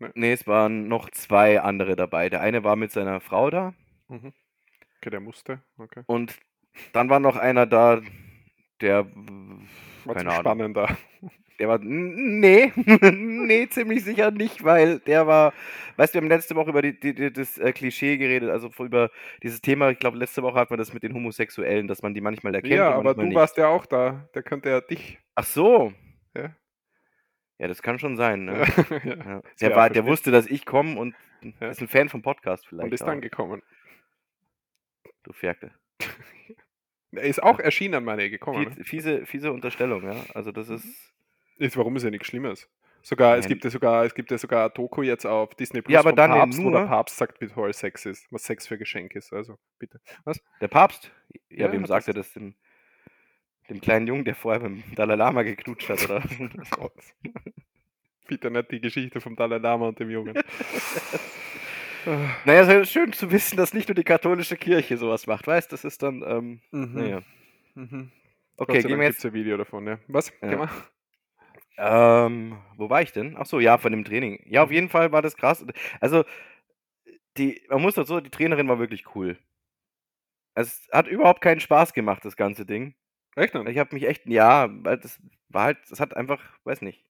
Nee. nee, es waren noch zwei andere dabei. Der eine war mit seiner Frau da. Mhm. Okay, der musste. Okay. Und dann war noch einer da, der... War keine Ahnung. Spannender. Der war... Nee, nee, ziemlich sicher nicht, weil der war... Weißt du, wir haben letzte Woche über die, die, die, das Klischee geredet, also über dieses Thema, ich glaube, letzte Woche hatten wir das mit den Homosexuellen, dass man die manchmal erkennt. Ja, aber du nicht. Warst ja auch da. Der könnte ja dich... Ach so. Ja. Ja, das kann schon sein, ne? Ja, ja. Der, war, der wusste, dass ich komme und ja. Ist ein Fan vom Podcast vielleicht. Und ist dann gekommen. Du Ferkel. Er ist auch erschienen an meine gekommen. Fies, fiese, fiese Unterstellung, ja. Also das ist... ist warum ist ja nichts Schlimmes. Sogar, es gibt ja sogar, es gibt ja sogar Doku jetzt auf Disney Plus ja, aber vom Daniel Papst, nur, wo der Papst sagt, wie toll Sex ist, was Sex für Geschenk ist. Also bitte. Was? Der Papst? Ja, ja wem sagt er das denn? Dem kleinen Jungen, der vorher beim Dalai Lama geknutscht hat, oder? Oh Gott. Bitte nicht die Geschichte vom Dalai Lama und dem Jungen. Naja, es ist schön zu wissen, dass nicht nur die katholische Kirche sowas macht, weißt? Das ist dann, ähm, mhm. naja. Mhm. Okay, gehen wir jetzt... Gibt's ein Video davon, ja. Was? Ja. Ähm, wo war ich denn? Ach so, ja, von dem Training. Ja, auf jeden Fall war das krass. Also, die, man muss das so, die Trainerin war wirklich cool. Es hat überhaupt keinen Spaß gemacht, das ganze Ding. Echt? Ich habe mich echt, ja, das war halt, das hat einfach, weiß nicht,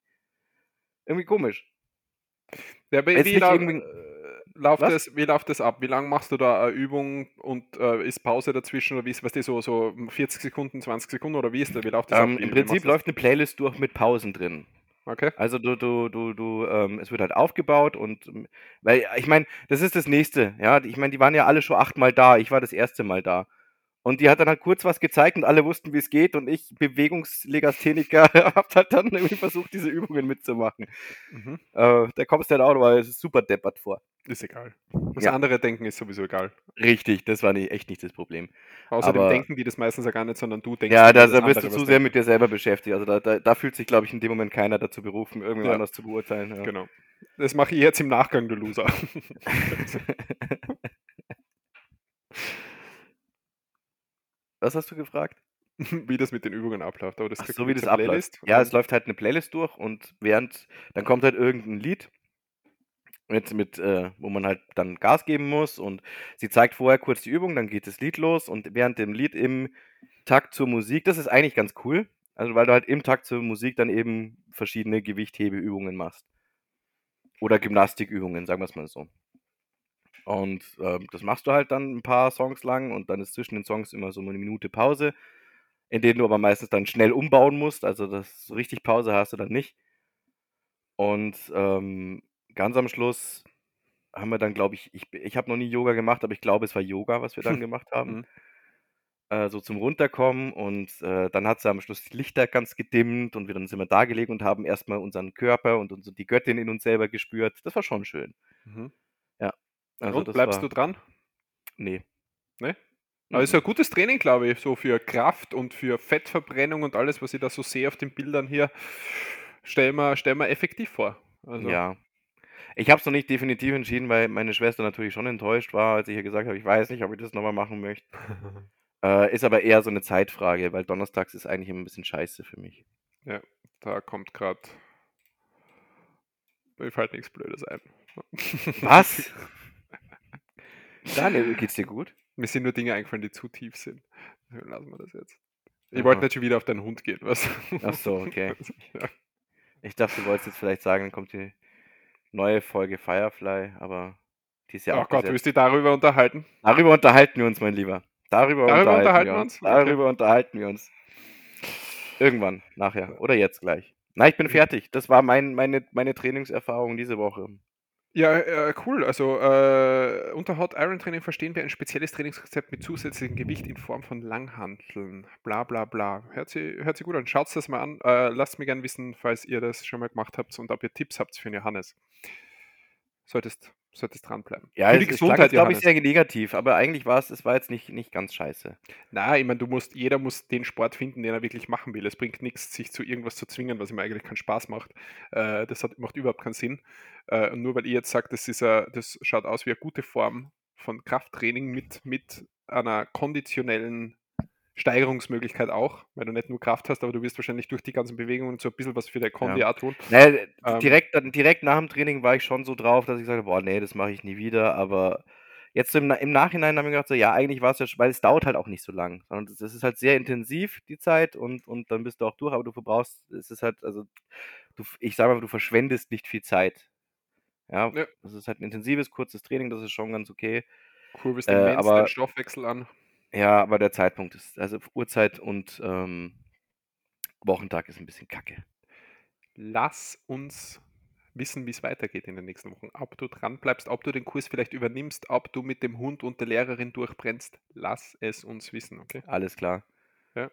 irgendwie komisch. Ja, wie, wie, lang, irgendwie, äh, läuft das, wie läuft das ab? Wie lange machst du da eine Übung und äh, ist Pause dazwischen oder wie ist, weißt du, so, so vierzig Sekunden, zwanzig Sekunden oder wie ist das? Wie läuft das ähm, ab? Im Prinzip läuft eine Playlist durch mit Pausen drin. Okay. Also du, du, du, du, ähm, es wird halt aufgebaut und, weil, ich meine, das ist das Nächste, ja, ich meine, die waren ja alle schon achtmal da, ich war das erste Mal da. Und die hat dann halt kurz was gezeigt und alle wussten, wie es geht. Und ich, Bewegungslegastheniker, hab halt dann irgendwie versucht, diese Übungen mitzumachen. Mhm. Äh, da kommst du halt auch, weil es ist super deppert vor. Ist egal. Was ja. andere denken, ist sowieso egal. Richtig, das war nicht, echt nicht das Problem. Außerdem aber, denken die das meistens ja gar nicht, sondern du denkst... Ja, da, da bist du zu sehr mit dir selber beschäftigt. Also da, da, da fühlt sich, glaube ich, in dem Moment keiner dazu berufen, irgendwas ja. anders zu beurteilen. Ja. Genau. Das mache ich jetzt im Nachgang, du Loser. Was hast du gefragt? Wie das mit den Übungen abläuft. Aber das Ach, so wie das abläuft. Playlist. Ja, es läuft halt eine Playlist durch und während, dann kommt halt irgendein Lied, jetzt mit, äh, wo man halt dann Gas geben muss und sie zeigt vorher kurz die Übung, dann geht das Lied los und während dem Lied im Takt zur Musik, das ist eigentlich ganz cool, also weil du halt im Takt zur Musik dann eben verschiedene Gewichthebeübungen machst. Oder Gymnastikübungen, sagen wir es mal so. Und äh, das machst du halt dann ein paar Songs lang und dann ist zwischen den Songs immer so eine Minute Pause, in denen du aber meistens dann schnell umbauen musst, also das so richtig Pause hast du dann nicht. Und ähm, ganz am Schluss haben wir dann, glaube ich, ich, ich habe noch nie Yoga gemacht, aber ich glaube, es war Yoga, was wir dann gemacht haben, äh, so zum Runterkommen und äh, dann hat sie am Schluss die Lichter ganz gedimmt und wir dann sind wir da gelegen und haben erstmal unseren Körper und unsere, die Göttin in uns selber gespürt. Das war schon schön. Mhm. Ja. Also und bleibst war... du dran? Nee. Nee? Aber es ist ein gutes Training, glaube ich, so für Kraft und für Fettverbrennung und alles, was ich da so sehe auf den Bildern hier, stell mir, stell mir effektiv vor. Also. Ja. Ich habe es noch nicht definitiv entschieden, weil meine Schwester natürlich schon enttäuscht war, als ich ihr gesagt habe, ich weiß nicht, ob ich das nochmal machen möchte. äh, ist aber eher so eine Zeitfrage, weil donnerstags ist eigentlich immer ein bisschen scheiße für mich. Ja, da kommt gerade... Mir fällt nichts Blödes ein. Was? Daniel, geht's dir gut? Mir sind nur Dinge eingefallen, die zu tief sind. Lassen wir das jetzt. Ich Aha. wollte nicht schon wieder auf deinen Hund gehen, was? Ach so, okay. Ja. Ich dachte, du wolltest jetzt vielleicht sagen, dann kommt die neue Folge Firefly, aber die ist ja oh auch... Ach Gott, willst du dich darüber unterhalten? Darüber unterhalten wir uns, mein Lieber. Darüber, darüber unterhalten wir uns. Darüber okay. unterhalten wir uns. Irgendwann, nachher. Oder jetzt gleich. Nein, ich bin fertig. Das war mein, meine, meine Trainingserfahrung diese Woche. Ja, äh, cool. Also äh, unter Hot Iron Training verstehen wir ein spezielles Trainingskonzept mit zusätzlichem Gewicht in Form von Langhanteln. Bla bla bla. Hört sie, hört sie gut an. Schaut das mal an. Äh, lasst mir gerne wissen, falls ihr das schon mal gemacht habt und ob ihr Tipps habt für den Johannes. Solltest, solltest dranbleiben. Ja, für die Gesundheit, glaube ich, sehr negativ, aber eigentlich war es, es war jetzt nicht, nicht ganz scheiße. Nein, ich meine, du musst, jeder muss den Sport finden, den er wirklich machen will. Es bringt nichts, sich zu irgendwas zu zwingen, was ihm eigentlich keinen Spaß macht. Äh, das hat, macht überhaupt keinen Sinn. Äh, nur weil ihr jetzt sagt, das, ist a, das schaut aus wie eine gute Form von Krafttraining mit, mit einer konditionellen Steigerungsmöglichkeit auch, weil du nicht nur Kraft hast, aber du wirst wahrscheinlich durch die ganzen Bewegungen so ein bisschen was für der Kondi ja. tun. Naja, ähm, direkt, direkt nach dem Training war ich schon so drauf, dass ich sage, boah, nee, das mache ich nie wieder, aber jetzt im, im Nachhinein habe ich gedacht, so, ja, eigentlich war es ja, weil es dauert halt auch nicht so lang, sondern es ist halt sehr intensiv, die Zeit, und, und dann bist du auch durch, aber du verbrauchst, es ist halt, also, du, ich sage mal, du verschwendest nicht viel Zeit. Ja, ja, das ist halt ein intensives, kurzes Training, das ist schon ganz okay. Kurbelst äh, den deinen Stoffwechsel an. Ja, aber der Zeitpunkt ist, also Uhrzeit und ähm, Wochentag ist ein bisschen kacke. Lass uns wissen, wie es weitergeht in den nächsten Wochen. Ob du dran bleibst, ob du den Kurs vielleicht übernimmst, ob du mit dem Hund und der Lehrerin durchbrennst, lass es uns wissen, okay? Alles klar. Ja.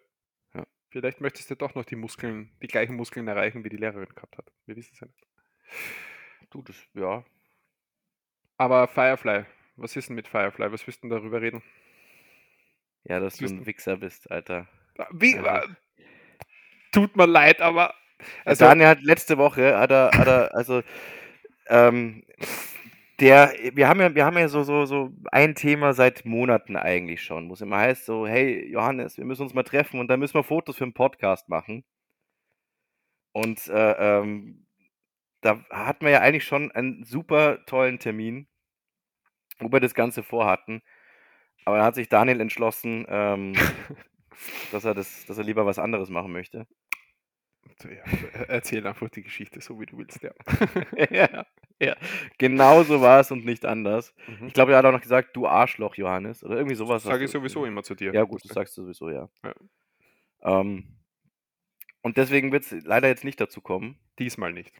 ja. Vielleicht möchtest du doch noch die Muskeln, die gleichen Muskeln erreichen, wie die Lehrerin gehabt hat. Wir wissen es ja nicht. Du, das, ja. Aber Firefly, was ist denn mit Firefly? Was willst du denn darüber reden? Ja, dass du ein Wichser bist, Alter. Wie, also, tut mir leid, aber... Also, Daniel hat letzte Woche, hat er, hat er also, ähm, der, wir haben ja, wir haben ja so, so, so ein Thema seit Monaten eigentlich schon, wo es immer heißt so, hey, Johannes, wir müssen uns mal treffen und dann müssen wir Fotos für einen Podcast machen. Und äh, ähm, da hatten wir ja eigentlich schon einen super tollen Termin, wo wir das Ganze vorhatten. Aber dann hat sich Daniel entschlossen, ähm, dass er das, dass er lieber was anderes machen möchte. So, ja, erzähl einfach die Geschichte, so wie du willst, ja. ja, ja. Genau so war es und nicht anders. Mhm. Ich glaube, er hat auch noch gesagt, du Arschloch, Johannes. Oder irgendwie sowas. Das sage ich sowieso immer zu dir. Ja, gut, das sagst du sowieso, ja. ja. Ähm, und deswegen wird es leider jetzt nicht dazu kommen. Diesmal nicht.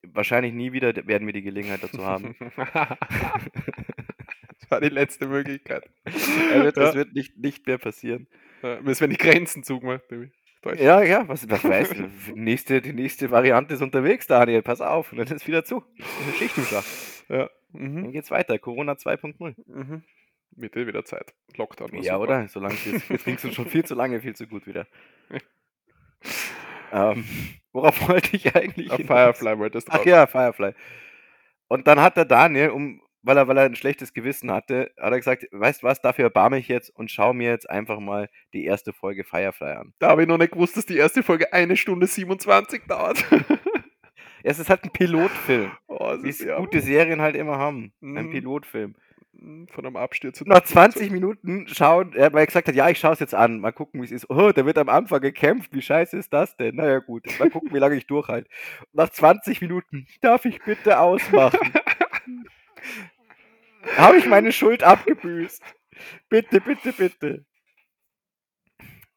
Wahrscheinlich nie wieder werden wir die Gelegenheit dazu haben. Das war die letzte Möglichkeit. Wird, ja. Das wird nicht, nicht mehr passieren. Ja, wenn die Grenzen zugemacht, nämlich. Ja, ja, was, was weißt du? Die nächste, die nächste Variante ist unterwegs, Daniel. Pass auf, dann ist wieder zu. Das ist Schicht im Schacht. Ja. Mhm. Dann geht's weiter. Corona zwei Punkt null. Mhm. Mit dir wieder Zeit. Lockdown. Ja, super. Oder? So lange jetzt, jetzt trinkst du schon viel zu lange, viel zu gut wieder. ähm, worauf wollte ich eigentlich? Auf Firefly wolltest du. Ach ja, Firefly. Und dann hat der Daniel, um, weil, er, weil er ein schlechtes Gewissen hatte, hat er gesagt, weißt du was, dafür erbarme ich jetzt und schaue mir jetzt einfach mal die erste Folge Firefly an. Da habe ich noch nicht gewusst, dass die erste Folge eine Stunde siebenundzwanzig dauert. Ja, es ist halt ein Pilotfilm, oh, wie es gute Serien halt immer haben. Mhm. Ein Pilotfilm. Von einem Absturz zu. Nach zwanzig Minuten schauen, weil er gesagt hat, ja, ich schaue es jetzt an, mal gucken, wie es ist. Oh, da wird am Anfang gekämpft, wie scheiße ist das denn? Naja gut, mal gucken, wie lange ich durchhalte. Nach zwanzig Minuten, darf ich bitte ausmachen? Habe ich meine Schuld abgebüßt? Bitte, bitte, bitte.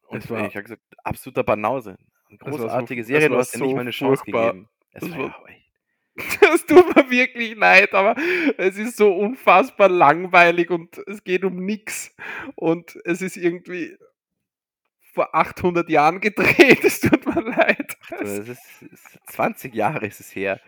Und das war, ich habe gesagt, absoluter Banause. Eine großartige so, Serie, du hast so endlich mal eine Chance furchtbar. Gegeben. Es das war, war ja, das tut mir wirklich leid, aber es ist so unfassbar langweilig und es geht um nichts. Und es ist irgendwie vor achthundert Jahren gedreht, es tut mir leid. Also, das ist, ist zwanzig Jahre ist es her.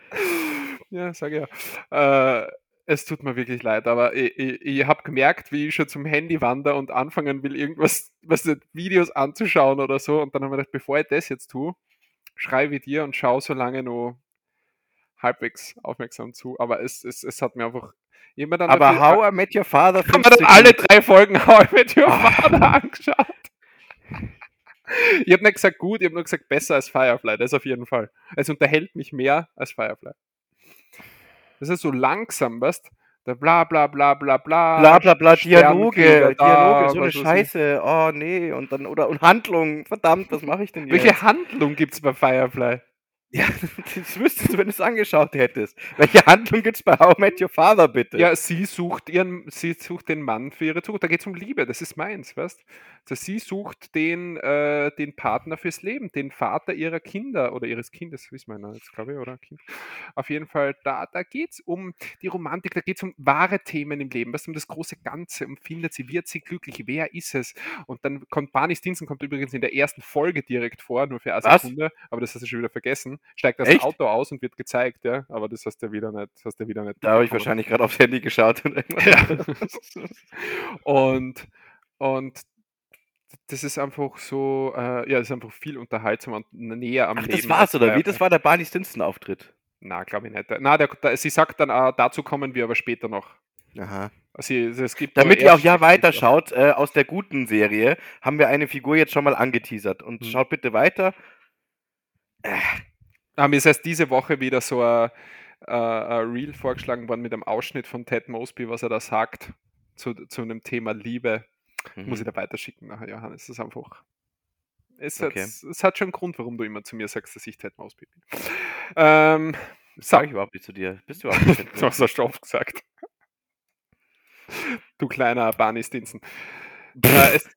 Ja, sag ich ja. Äh, es tut mir wirklich leid, aber ich, ich, ich habe gemerkt, wie ich schon zum Handy wandere und anfangen will, irgendwas, was nicht, Videos anzuschauen oder so. Und dann haben wir gedacht, bevor ich das jetzt tue, schreibe ich dir und schaue so lange noch halbwegs aufmerksam zu, aber es, es, es hat mir einfach jemand dann. Aber How I Met Your Father. Haben wir dann alle drei Folgen How I Met Your Father angeschaut? Ich habe nicht gesagt gut, ich habe nur gesagt besser als Firefly, das auf jeden Fall. Es unterhält mich mehr als Firefly. Das ist so langsam, weißt du? Bla bla bla bla bla. Bla bla bla, Dialoge, Dialoge, so eine Scheiße. Oh nee, und dann, oder, und Handlung, verdammt, was mache ich denn jetzt? Welche Handlung gibt es bei Firefly? Ja, das wüsstest du, wenn du es angeschaut hättest. Welche Handlung gibt es bei How I Met Your Father, bitte? Ja, sie sucht ihren, sie sucht den Mann für ihre Zukunft. Da geht es um Liebe, das ist meins, weißt du? Also sie sucht den, äh, den Partner fürs Leben, den Vater ihrer Kinder oder ihres Kindes, wie ist meiner jetzt, glaube ich, oder? Kind. Auf jeden Fall, da, da geht es um die Romantik, da geht es um wahre Themen im Leben, weißt du, um das große Ganze, um findet sie, wird sie glücklich, wer ist es? Und dann kommt Barney Stinson, kommt übrigens in der ersten Folge direkt vor, nur für eine Was? Sekunde, aber das hast du schon wieder vergessen. Steigt das Echt? Auto aus und wird gezeigt, ja, aber das hast du wieder nicht, hast du wieder nicht. Da habe ich wahrscheinlich gerade aufs Handy geschaut. Und, ja. und, und das ist einfach so, äh, ja, das ist einfach viel unterhaltsamer und näher am Ach, Leben. Das war's, oder wie? Das war der Barney Stinson-Auftritt? Na, glaube ich nicht. Na, der, der, sie sagt dann, ah, dazu kommen wir aber später noch. Aha. Also, es gibt Damit ihr auch ja weiterschaut, äh, aus der guten Serie haben wir eine Figur jetzt schon mal angeteasert und mhm. schaut bitte weiter. Äh. Haben wir erst diese Woche wieder so ein, ein Reel vorgeschlagen worden mit einem Ausschnitt von Ted Mosby, was er da sagt zu, zu einem Thema Liebe. Mhm. Muss ich da weiterschicken nachher, Johannes. Das ist einfach. Es, okay. hat, es hat schon einen Grund, warum du immer zu mir sagst, dass ich Ted Mosby bin. Ähm, das sag ich überhaupt nicht zu dir. Bist du überhaupt nicht Ted Mosby? Du hast das schon oft gesagt. Du kleiner Barney Stinson. äh, es,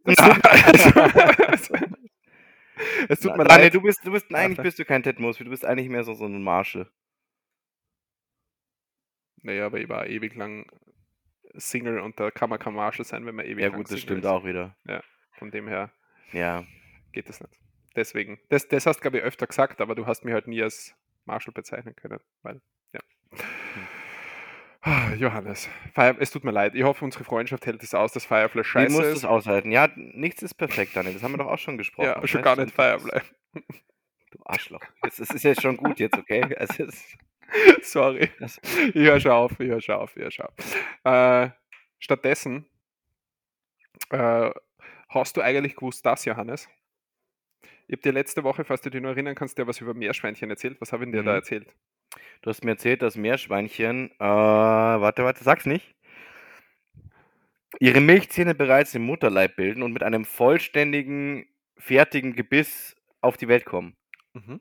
Es tut mir leid. Du bist, du bist, nein, eigentlich bist du kein Ted Mosby, du bist eigentlich mehr so, so ein Marshall. Naja, aber ich war ewig lang Single und da kann man kein Marshall sein, wenn man ewig ja, lang Single Ja gut, das stimmt ist. Auch wieder. Ja, von dem her ja. Geht das nicht. Deswegen, das, das hast du glaube ich öfter gesagt, aber du hast mich halt nie als Marshall bezeichnen können, weil, ja. Hm. Johannes, Fire, es tut mir leid. Ich hoffe, unsere Freundschaft hält es aus, dass Firefly scheiße ist. Du musst es aushalten. Ja, nichts ist perfekt, Daniel. Das haben wir doch auch schon gesprochen. Ja, schon gar nicht Firefly. Du Arschloch. Es ist jetzt schon gut jetzt, okay? Es ist... Sorry. Ich höre schon auf, ich höre schon auf, ich höre schon auf. Äh, stattdessen, äh, hast du eigentlich gewusst, dass, Johannes? Ich habe dir letzte Woche, falls du dich nur erinnern kannst, dir was über Meerschweinchen erzählt. Was habe ich dir mhm. da erzählt? Du hast mir erzählt, dass Meerschweinchen, äh, warte, warte, sag's nicht, ihre Milchzähne bereits im Mutterleib bilden und mit einem vollständigen, fertigen Gebiss auf die Welt kommen. Mhm.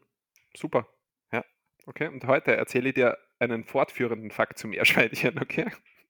Super. Ja. Okay, und heute erzähle ich dir einen fortführenden Fakt zu Meerschweinchen, okay?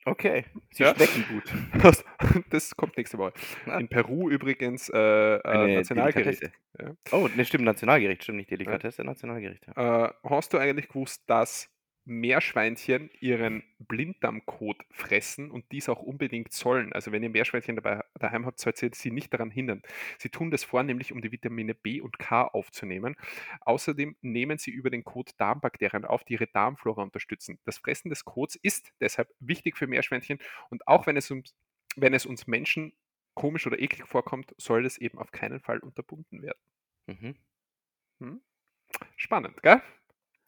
Okay, sie ja. schmecken gut. Das kommt nächste Woche. In Peru übrigens äh, äh, Nationalgericht. Ja. Oh, ne, stimmt, Nationalgericht, stimmt nicht Delikatesse, ja. Nationalgericht. Ja. Äh, hast du eigentlich gewusst, dass Meerschweinchen ihren Blinddarmkot fressen und dies auch unbedingt sollen. Also wenn ihr Meerschweinchen dabei, daheim habt, sollt ihr sie nicht daran hindern. Sie tun das vornehmlich, um die Vitamine B und K aufzunehmen. Außerdem nehmen sie über den Kot Darmbakterien auf, die ihre Darmflora unterstützen. Das Fressen des Kots ist deshalb wichtig für Meerschweinchen und auch wenn es, uns, wenn es uns Menschen komisch oder eklig vorkommt, soll das eben auf keinen Fall unterbunden werden. Mhm. Hm? Spannend, gell?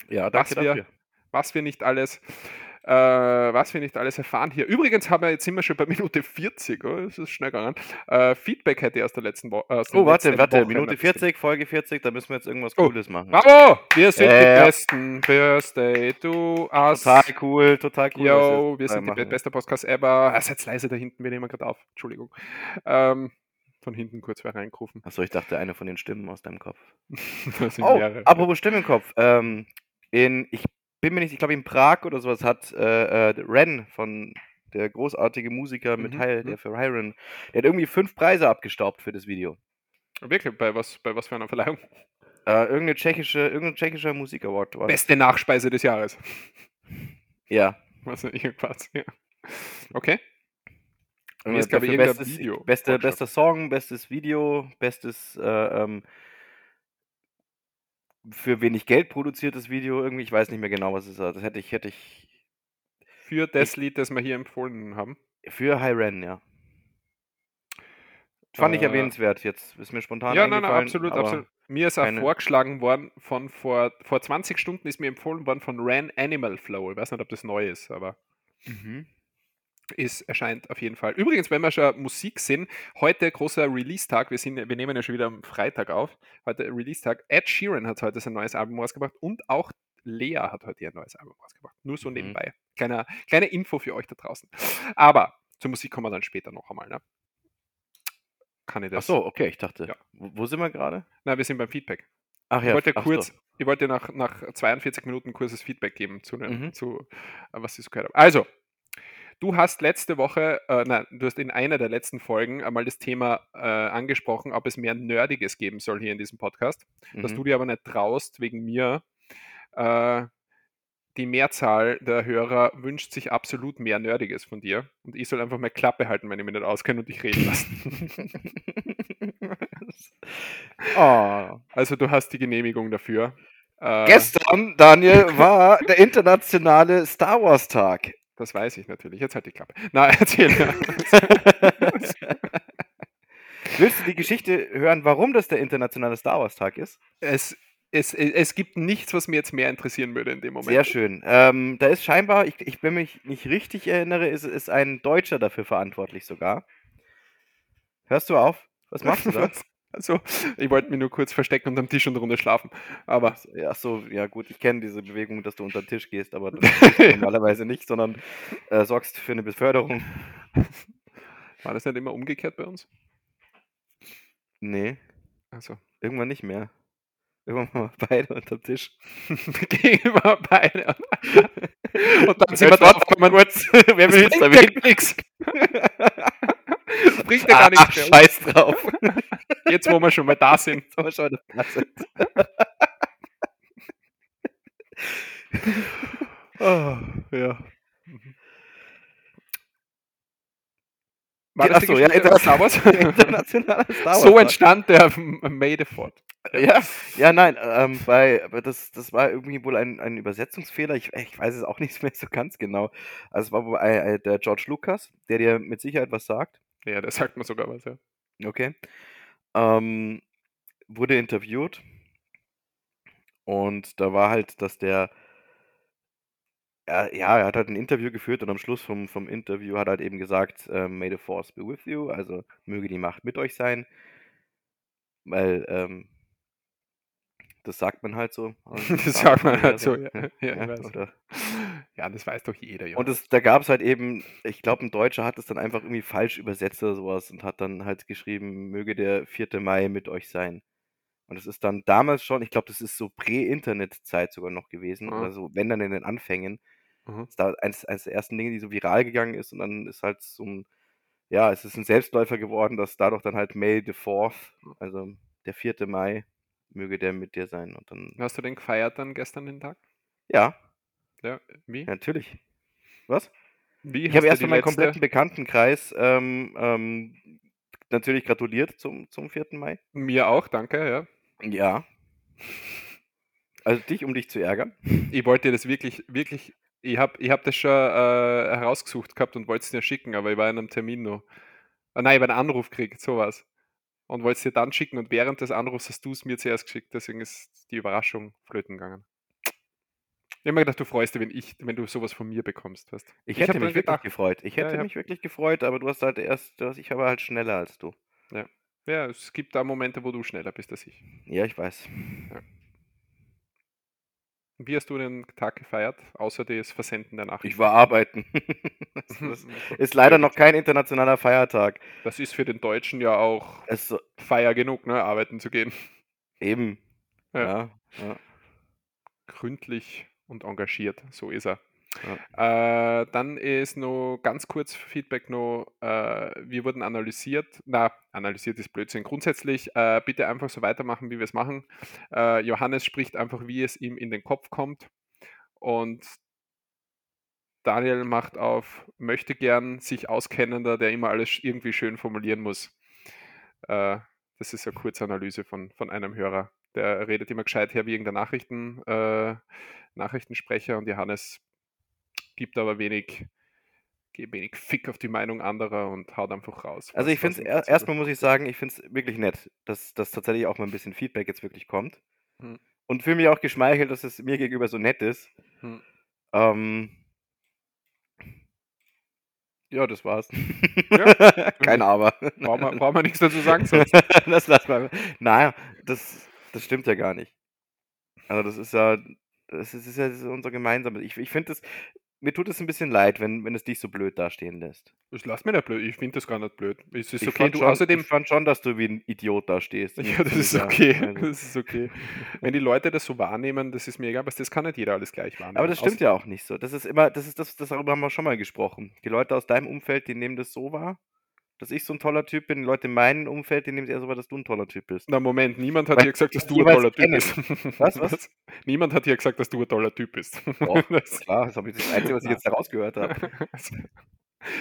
Ja, danke dafür. Wir Was wir nicht alles, äh, was wir nicht alles erfahren hier. Übrigens haben wir jetzt immer schon bei Minute vierzig, oh, das ist schnell gegangen. Äh, Feedback hätte ich aus der letzten Woche. Oh, warte, warte, Woche Minute vierzig, Folge vierzig, da müssen wir jetzt irgendwas oh. Cooles machen. Bravo! Wir sind äh, die besten. Birthday to us. Total cool, total cool. Yo, wir sind die beste Podcast ever. Ah, seid leise da hinten, wir nehmen gerade auf. Entschuldigung. Ähm, von hinten kurz wer reingerufen. Achso, ich dachte, eine von den Stimmen aus deinem Kopf. Das sind oh, mehrere. Apropos Stimmen im Kopf. Ähm, in, ich bin mir nicht, ich glaube in Prag oder sowas hat äh, äh, Ren, von der großartige Musiker mit mhm. Heil, der für Hiron, der hat irgendwie fünf Preise abgestaubt für das Video. Wirklich? Bei was, bei was für einer Verleihung? Äh, irgendeine tschechische, irgendein tschechischer Musik-Award. Beste Nachspeise des Jahres. Ja. Was ist irgendwas? Ja. Okay. Und jetzt glaube ich bestes Video. Beste, bester Song, bestes Video, bestes äh, ähm, für wenig Geld produziertes Video irgendwie, ich weiß nicht mehr genau, was es war. Das hätte ich, hätte ich... Für das ich, Lied, das wir hier empfohlen haben? Für High Ren, ja. Fand äh, ich erwähnenswert jetzt. Ist mir spontan ja, eingefallen. Ja, nein, nein, absolut, absolut. Mir ist auch keine... vorgeschlagen worden, von vor, vor zwanzig Stunden ist mir empfohlen worden von Ren Animal Flow. Ich weiß nicht, ob das neu ist, aber... Mhm. Ist, erscheint auf jeden Fall. Übrigens, wenn wir schon Musik sind, heute großer Release-Tag, wir, sind, wir nehmen ja schon wieder am Freitag auf, heute Release-Tag, Ed Sheeran hat heute sein neues Album rausgebracht und auch Lea hat heute ihr neues Album rausgebracht. Nur so nebenbei. Kleine, kleine Info für euch da draußen. Aber zur Musik kommen wir dann später noch einmal, ne? Kann ich das? Achso, okay, ich dachte. Ja. Wo sind wir gerade? Na, wir sind beim Feedback. Ach ja, ich wollte ach kurz, so. ich wollte nach, nach zweiundvierzig Minuten kurzes Feedback geben, zu, mhm. zu was ich so gehört habe. Also, du hast letzte Woche, äh, nein, du hast in einer der letzten Folgen einmal das Thema äh, angesprochen, ob es mehr Nerdiges geben soll hier in diesem Podcast, mhm. dass du dir aber nicht traust, wegen mir. Äh, die Mehrzahl der Hörer wünscht sich absolut mehr Nerdiges von dir und ich soll einfach mal Klappe halten, wenn ich mich nicht auskenne und dich reden lassen. oh. Also du hast die Genehmigung dafür. Äh, Gestern, Daniel, war der internationale Star Wars Tag. Das weiß ich natürlich. Jetzt halt die Klappe. Na, erzähl. Willst du die Geschichte hören, warum das der internationale Star Wars Tag ist? Es, es, es gibt nichts, was mir jetzt mehr interessieren würde in dem Moment. Sehr schön. Ähm, da ist scheinbar, ich, ich wenn mich nicht richtig erinnere, ist, ist ein Deutscher dafür verantwortlich sogar. Hörst du auf? Was machst du da? Also, ich wollte mich nur kurz verstecken und am Tisch und runter schlafen. Aber ach so, ja gut, ich kenne diese Bewegung, dass du unter den Tisch gehst, aber normalerweise nicht, sondern äh, sorgst für eine Beförderung. War das nicht immer umgekehrt bei uns? Nee. Also irgendwann nicht mehr. Irgendwann waren wir beide unter dem Tisch. Gegenüber beide. Und dann sind wir dort gekommen. Wer will jetzt erwähnt? Nix. Das bringt ja gar nichts mehr. Ach, scheiß drauf. Jetzt, wo wir schon mal da sind. Jetzt, wo wir schon mal da sind. oh, ja. War das Achso, ja, internationaler Star Wars. So entstand der May the Fourth. Ja, ja, nein, ähm, bei, das, das war irgendwie wohl ein, ein Übersetzungsfehler. Ich, ich weiß es auch nicht mehr so ganz genau. Also es war wohl äh, der George Lucas, der dir mit Sicherheit was sagt. Ja, der sagt mir sogar was, ja. Okay. Ähm, wurde interviewt und da war halt, dass der er, ja, er hat halt ein Interview geführt und am Schluss vom, vom Interview hat er halt eben gesagt, äh, May the Force be with you, also möge die Macht mit euch sein, weil ähm, das sagt man halt so. Also, das das sagt man halt so, ja. Ja, ja, oder, ja, das weiß doch jeder. Ja. Und das, da gab es halt eben, ich glaube, ein Deutscher hat es dann einfach irgendwie falsch übersetzt oder sowas und hat dann halt geschrieben, möge der vierte Mai mit euch sein. Und das ist dann damals schon, ich glaube, das ist so Prä-Internet-Zeit sogar noch gewesen, mhm. oder so, wenn dann in den Anfängen. Mhm. Das ist da eines, eines der ersten Dinge, die so viral gegangen ist und dann ist halt so ein, ja, es ist ein Selbstläufer geworden, dass dadurch dann halt May the Fourth, also der vierte Mai, möge der mit dir sein. Und dann hast du den gefeiert dann gestern den Tag? Ja. Ja, wie? Natürlich. Was? Wie ich habe erstmal meinen letzte... kompletten Bekanntenkreis ähm, ähm, natürlich gratuliert zum, zum vierten Mai. Mir auch, danke, ja. Ja. Also dich, um dich zu ärgern. Ich wollte das wirklich, wirklich, ich habe ich hab das schon äh, herausgesucht gehabt und wollte es dir schicken, aber ich war in einem Termin noch. Ah, nein, ich habe einen Anruf gekriegt, sowas. Und wollte es dir dann schicken und während des Anrufs hast du es mir zuerst geschickt, deswegen ist die Überraschung flöten gegangen. Ich habe mir gedacht, du freust dich, wenn, ich, wenn du sowas von mir bekommst. Weißt. Ich, ich hätte mich wirklich gedacht. gefreut. Ich hätte ja, ja. mich wirklich gefreut, aber du hast halt erst, du hast, ich war halt schneller als du. Ja. Ja, es gibt da Momente, wo du schneller bist als ich. Ja, ich weiß. Ja. Wie hast du den Tag gefeiert, außer das Versenden der Nachricht? Ich war arbeiten. Das ist leider noch kein internationaler Feiertag. Das ist für den Deutschen ja auch es Feier genug, ne, arbeiten zu gehen. Eben. Ja. Ja, ja. Gründlich und engagiert, so ist er. Ja. Äh, dann ist noch ganz kurz Feedback noch, äh, wir wurden analysiert, na, analysiert ist Blödsinn, grundsätzlich äh, bitte einfach so weitermachen, wie wir es machen. Äh, Johannes spricht einfach, wie es ihm in den Kopf kommt und Daniel macht auf, möchte gern sich auskennender, der immer alles irgendwie schön formulieren muss. Äh, das ist eine Kurzanalyse von, von einem Hörer. Der redet immer gescheit her wie irgendein Nachrichten, äh, Nachrichtensprecher und Johannes gibt aber wenig, gibt wenig Fick auf die Meinung anderer und haut einfach raus. Also ich finde es, erstmal muss ich sagen, ich finde es wirklich nett, dass, dass tatsächlich auch mal ein bisschen Feedback jetzt wirklich kommt. Hm. Und fühle mich auch geschmeichelt, dass es mir gegenüber so nett ist. Hm. Ähm, ja, das war's. Ja. Kein Aber. Brauchen wir, brauchen wir nichts dazu sagen sonst. Das lassen wir. Naja, das... Das stimmt ja gar nicht. Also das ist ja, das ist, das ist ja das ist unser gemeinsames. Ich, ich finde das, mir tut es ein bisschen leid, wenn, wenn es dich so blöd dastehen lässt. Ich lass mir nicht blöd, ich finde das gar nicht blöd. Es ist ich, okay, fand du schon, außerdem, ich fand schon, dass du wie ein Idiot dastehst. Ja, das ist okay, also. das ist okay. Wenn die Leute das so wahrnehmen, das ist mir egal, aber das kann nicht jeder alles gleich wahrnehmen. Aber das stimmt aus- ja auch nicht so. Das ist immer, das ist das, darüber haben wir schon mal gesprochen. Die Leute aus deinem Umfeld, die nehmen das so wahr, dass ich so ein toller Typ bin, die Leute in meinem Umfeld, die nehmen es eher so wahr, dass du ein toller Typ bist. Na Moment, niemand hat Weil dir gesagt, dass du ein toller Typ bist. Was, was? Niemand hat dir gesagt, dass du ein toller Typ bist. Doch, das klar, das ist das Einzige, was ich jetzt rausgehört habe.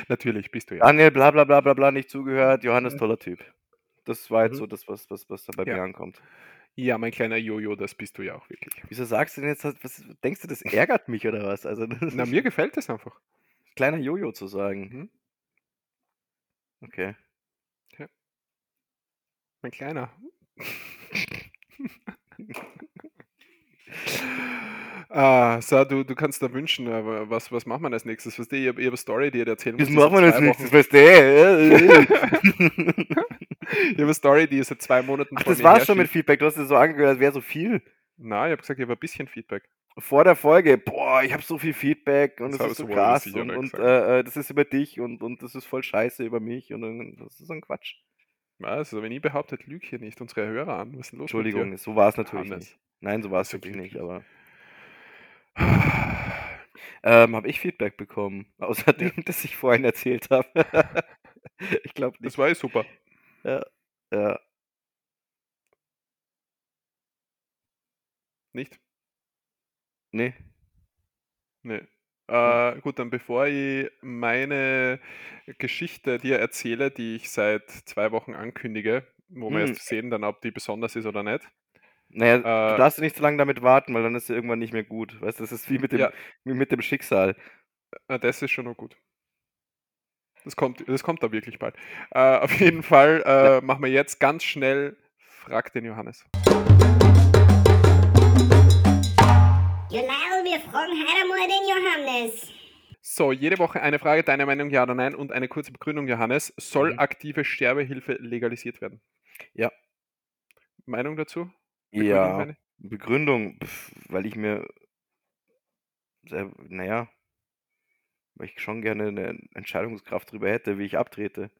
Natürlich bist du ja. Daniel, bla bla bla bla bla, nicht zugehört, Johannes, toller Typ. Das war jetzt mhm. so das, was, was, was da bei ja. mir ankommt. Ja, mein kleiner Jojo, das bist du ja auch wirklich. Wieso sagst du denn jetzt, was, denkst du, das ärgert mich oder was? Also, Na, mir gefällt das einfach. Kleiner Jojo zu sagen. Mhm. Okay. Ja. Mein Kleiner. ah, so, du, du kannst da wünschen, aber was, was machen wir als nächstes? Weißt du, ich habe eine Story, die ich dir erzählen muss. Das machen wir als nächstes, weißt du? Ich habe eine Story, die ist seit zwei Monaten Ach, das war's schon mit Feedback, du hast es so angehört, als wäre so viel. Nein, ich habe gesagt, ich habe ein bisschen Feedback. Vor der Folge, boah, ich habe so viel Feedback und das, das ist so krass und, ja und äh, das ist über dich und, und das ist voll scheiße über mich und, und das ist so ein Quatsch. Was? Also wenn ich behauptet, lüg hier nicht unsere Hörer an. Was ist denn los? Entschuldigung, so war es natürlich Hannes. nicht. Nein, so war es wirklich nicht, aber... ähm, habe ich Feedback bekommen, außer dem, ja. das ich vorhin erzählt habe. Ich glaube nicht. Das war ja super. Ja, ja. Nicht? Nee. Nee. Äh, gut, dann bevor ich meine Geschichte dir erzähle, die ich seit zwei Wochen ankündige, wo hm. wir erst sehen dann, ob die besonders ist oder nicht. Naja, äh, du darfst nicht so lange damit warten, weil dann ist sie irgendwann nicht mehr gut. Weißt du, das ist wie mit dem, ja. wie mit dem Schicksal. Das ist schon noch gut. Das kommt, das kommt da wirklich bald. Äh, auf jeden Fall äh, ja. machen wir jetzt ganz schnell Frag den Johannes. Genau, wir fragen heute mal den Johannes. So, jede Woche eine Frage, deine Meinung, ja oder nein und eine kurze Begründung, Johannes. Soll mhm. aktive Sterbehilfe legalisiert werden? Ja. Meinung dazu? Begründung ja, meine? Begründung, pf, weil ich mir, naja, weil ich schon gerne eine Entscheidungskraft darüber hätte, wie ich abtrete.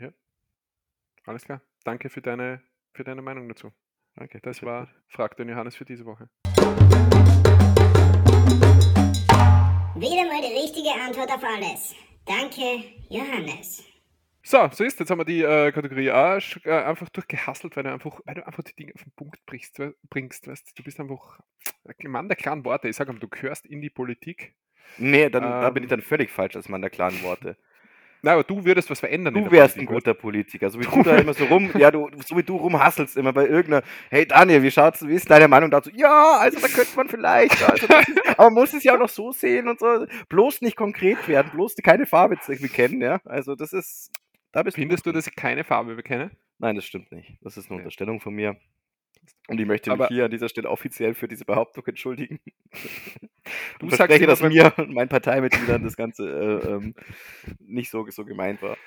Ja, alles klar. Danke für deine, für deine Meinung dazu. Okay, das war Frag den Johannes für diese Woche. Wieder mal die richtige Antwort auf alles. Danke, Johannes. So, so ist, jetzt haben wir die äh, Kategorie A äh, einfach durchgehasselt, weil du einfach, weil du einfach die Dinge auf den Punkt bringst, we- bringst weißt du, du bist einfach ein Mann der klaren Worte, ich sag mal, du gehörst in die Politik. Nee, dann, ähm, da bin ich dann völlig falsch als Mann der klaren Worte. Nein, aber du würdest was verändern. Du wärst Politik, ein guter weißt? Politiker, so wie du da immer so rum, ja, du, so wie du rumhasselst immer bei irgendeiner, hey Daniel, wie schaut's, wie ist deine Meinung dazu? Ja, also da könnte man vielleicht, also das ist, aber man muss es ja auch noch so sehen und so, bloß nicht konkret werden, bloß keine Farbe bekennen, ja, also das ist... Da Findest du, du, dass ich keine Farbe bekenne? Nein, das stimmt nicht. Das ist eine ja. Unterstellung von mir. Und ich möchte mich aber hier an dieser Stelle offiziell für diese Behauptung entschuldigen. Du sagst verspreche, dass mir und meinen Parteimitgliedern das Ganze äh, ähm, nicht so, so gemeint war.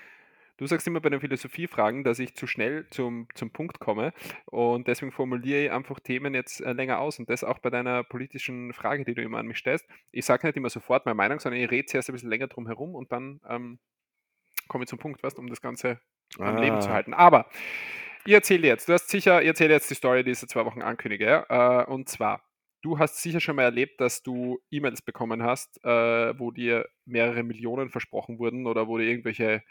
Du sagst immer bei den Philosophiefragen, dass ich zu schnell zum, zum Punkt komme und deswegen formuliere ich einfach Themen jetzt äh, länger aus und das auch bei deiner politischen Frage, die du immer an mich stellst. Ich sage nicht immer sofort meine Meinung, sondern ich rede zuerst ein bisschen länger drum herum und dann... Ähm, komme ich zum Punkt, weißt, um das Ganze am ah. Leben zu halten. Aber ich erzähle jetzt, du hast sicher, ich erzähle jetzt die Story, die ich seit zwei Wochen ankündige. Ja? Und zwar, du hast sicher schon mal erlebt, dass du E-Mails bekommen hast, wo dir mehrere Millionen versprochen wurden oder wo dir irgendwelche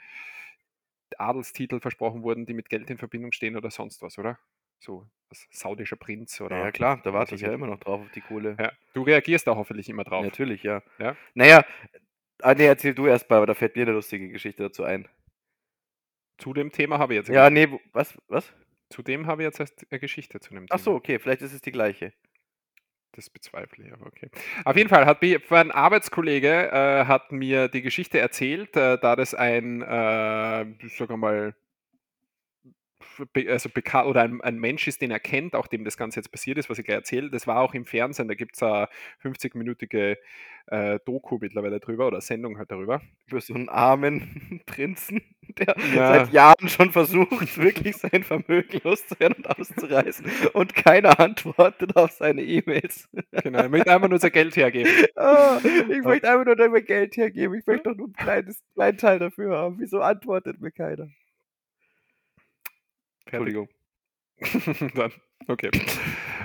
Adelstitel versprochen wurden, die mit Geld in Verbindung stehen oder sonst was, oder? So, als saudischer Prinz oder... Ja klar, da warte ich ja immer noch drauf auf die Kohle. Ja. Du reagierst da hoffentlich immer drauf. Natürlich, ja. ja? Naja... Ah, nee, erzähl du erst mal, aber da fällt mir eine lustige Geschichte dazu ein. Zu dem Thema habe ich jetzt... Ja, nee, was? was? Zu dem habe ich jetzt erst eine Geschichte zu dem Thema. Ach so, okay, vielleicht ist es die gleiche. Das bezweifle ich, aber okay. Auf jeden Fall hat mir ein Arbeitskollege äh, hat mir die Geschichte erzählt, äh, da das ein, äh, sagen wir mal, Be- also bekannt oder ein, ein Mensch ist, den er kennt, auch dem das Ganze jetzt passiert ist, was ich gleich erzähle. Das war auch im Fernsehen, da gibt es eine fünfzigminütige äh, Doku mittlerweile drüber oder Sendung halt darüber. Über so einen armen Prinzen, der ja. seit Jahren schon versucht, wirklich sein Vermögen loszuwerden und auszureißen und keiner antwortet auf seine E-Mails. Genau, ich möchte einfach nur sein Geld hergeben. Oh, ich möchte einfach nur mein Geld hergeben, ich möchte doch nur einen kleines, kleinen Teil dafür haben. Wieso antwortet mir keiner? Fertig. Entschuldigung. Dann, okay.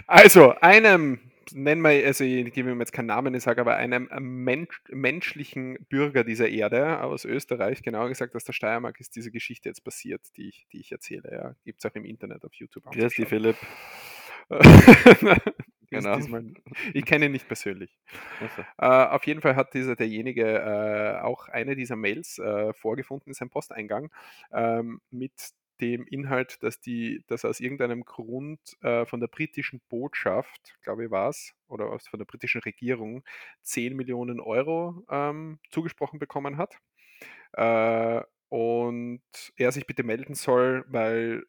Also, einem, nennen wir, also ich gebe ihm jetzt keinen Namen, ich sage aber einem Mensch, menschlichen Bürger dieser Erde aus Österreich, genauer gesagt aus der Steiermark, ist diese Geschichte jetzt passiert, die ich, die ich erzähle. Ja. Gibt es auch im Internet auf YouTube. Grüß dich, Philipp. Genau. Ich kenne ihn nicht persönlich. Also. Uh, auf jeden Fall hat dieser derjenige uh, auch eine dieser Mails uh, vorgefunden in seinem Posteingang uh, mit dem Inhalt, dass die, dass aus irgendeinem Grund äh, von der britischen Botschaft, glaube ich war es, oder aus, von der britischen Regierung zehn Millionen Euro ähm, zugesprochen bekommen hat äh, und er sich bitte melden soll, weil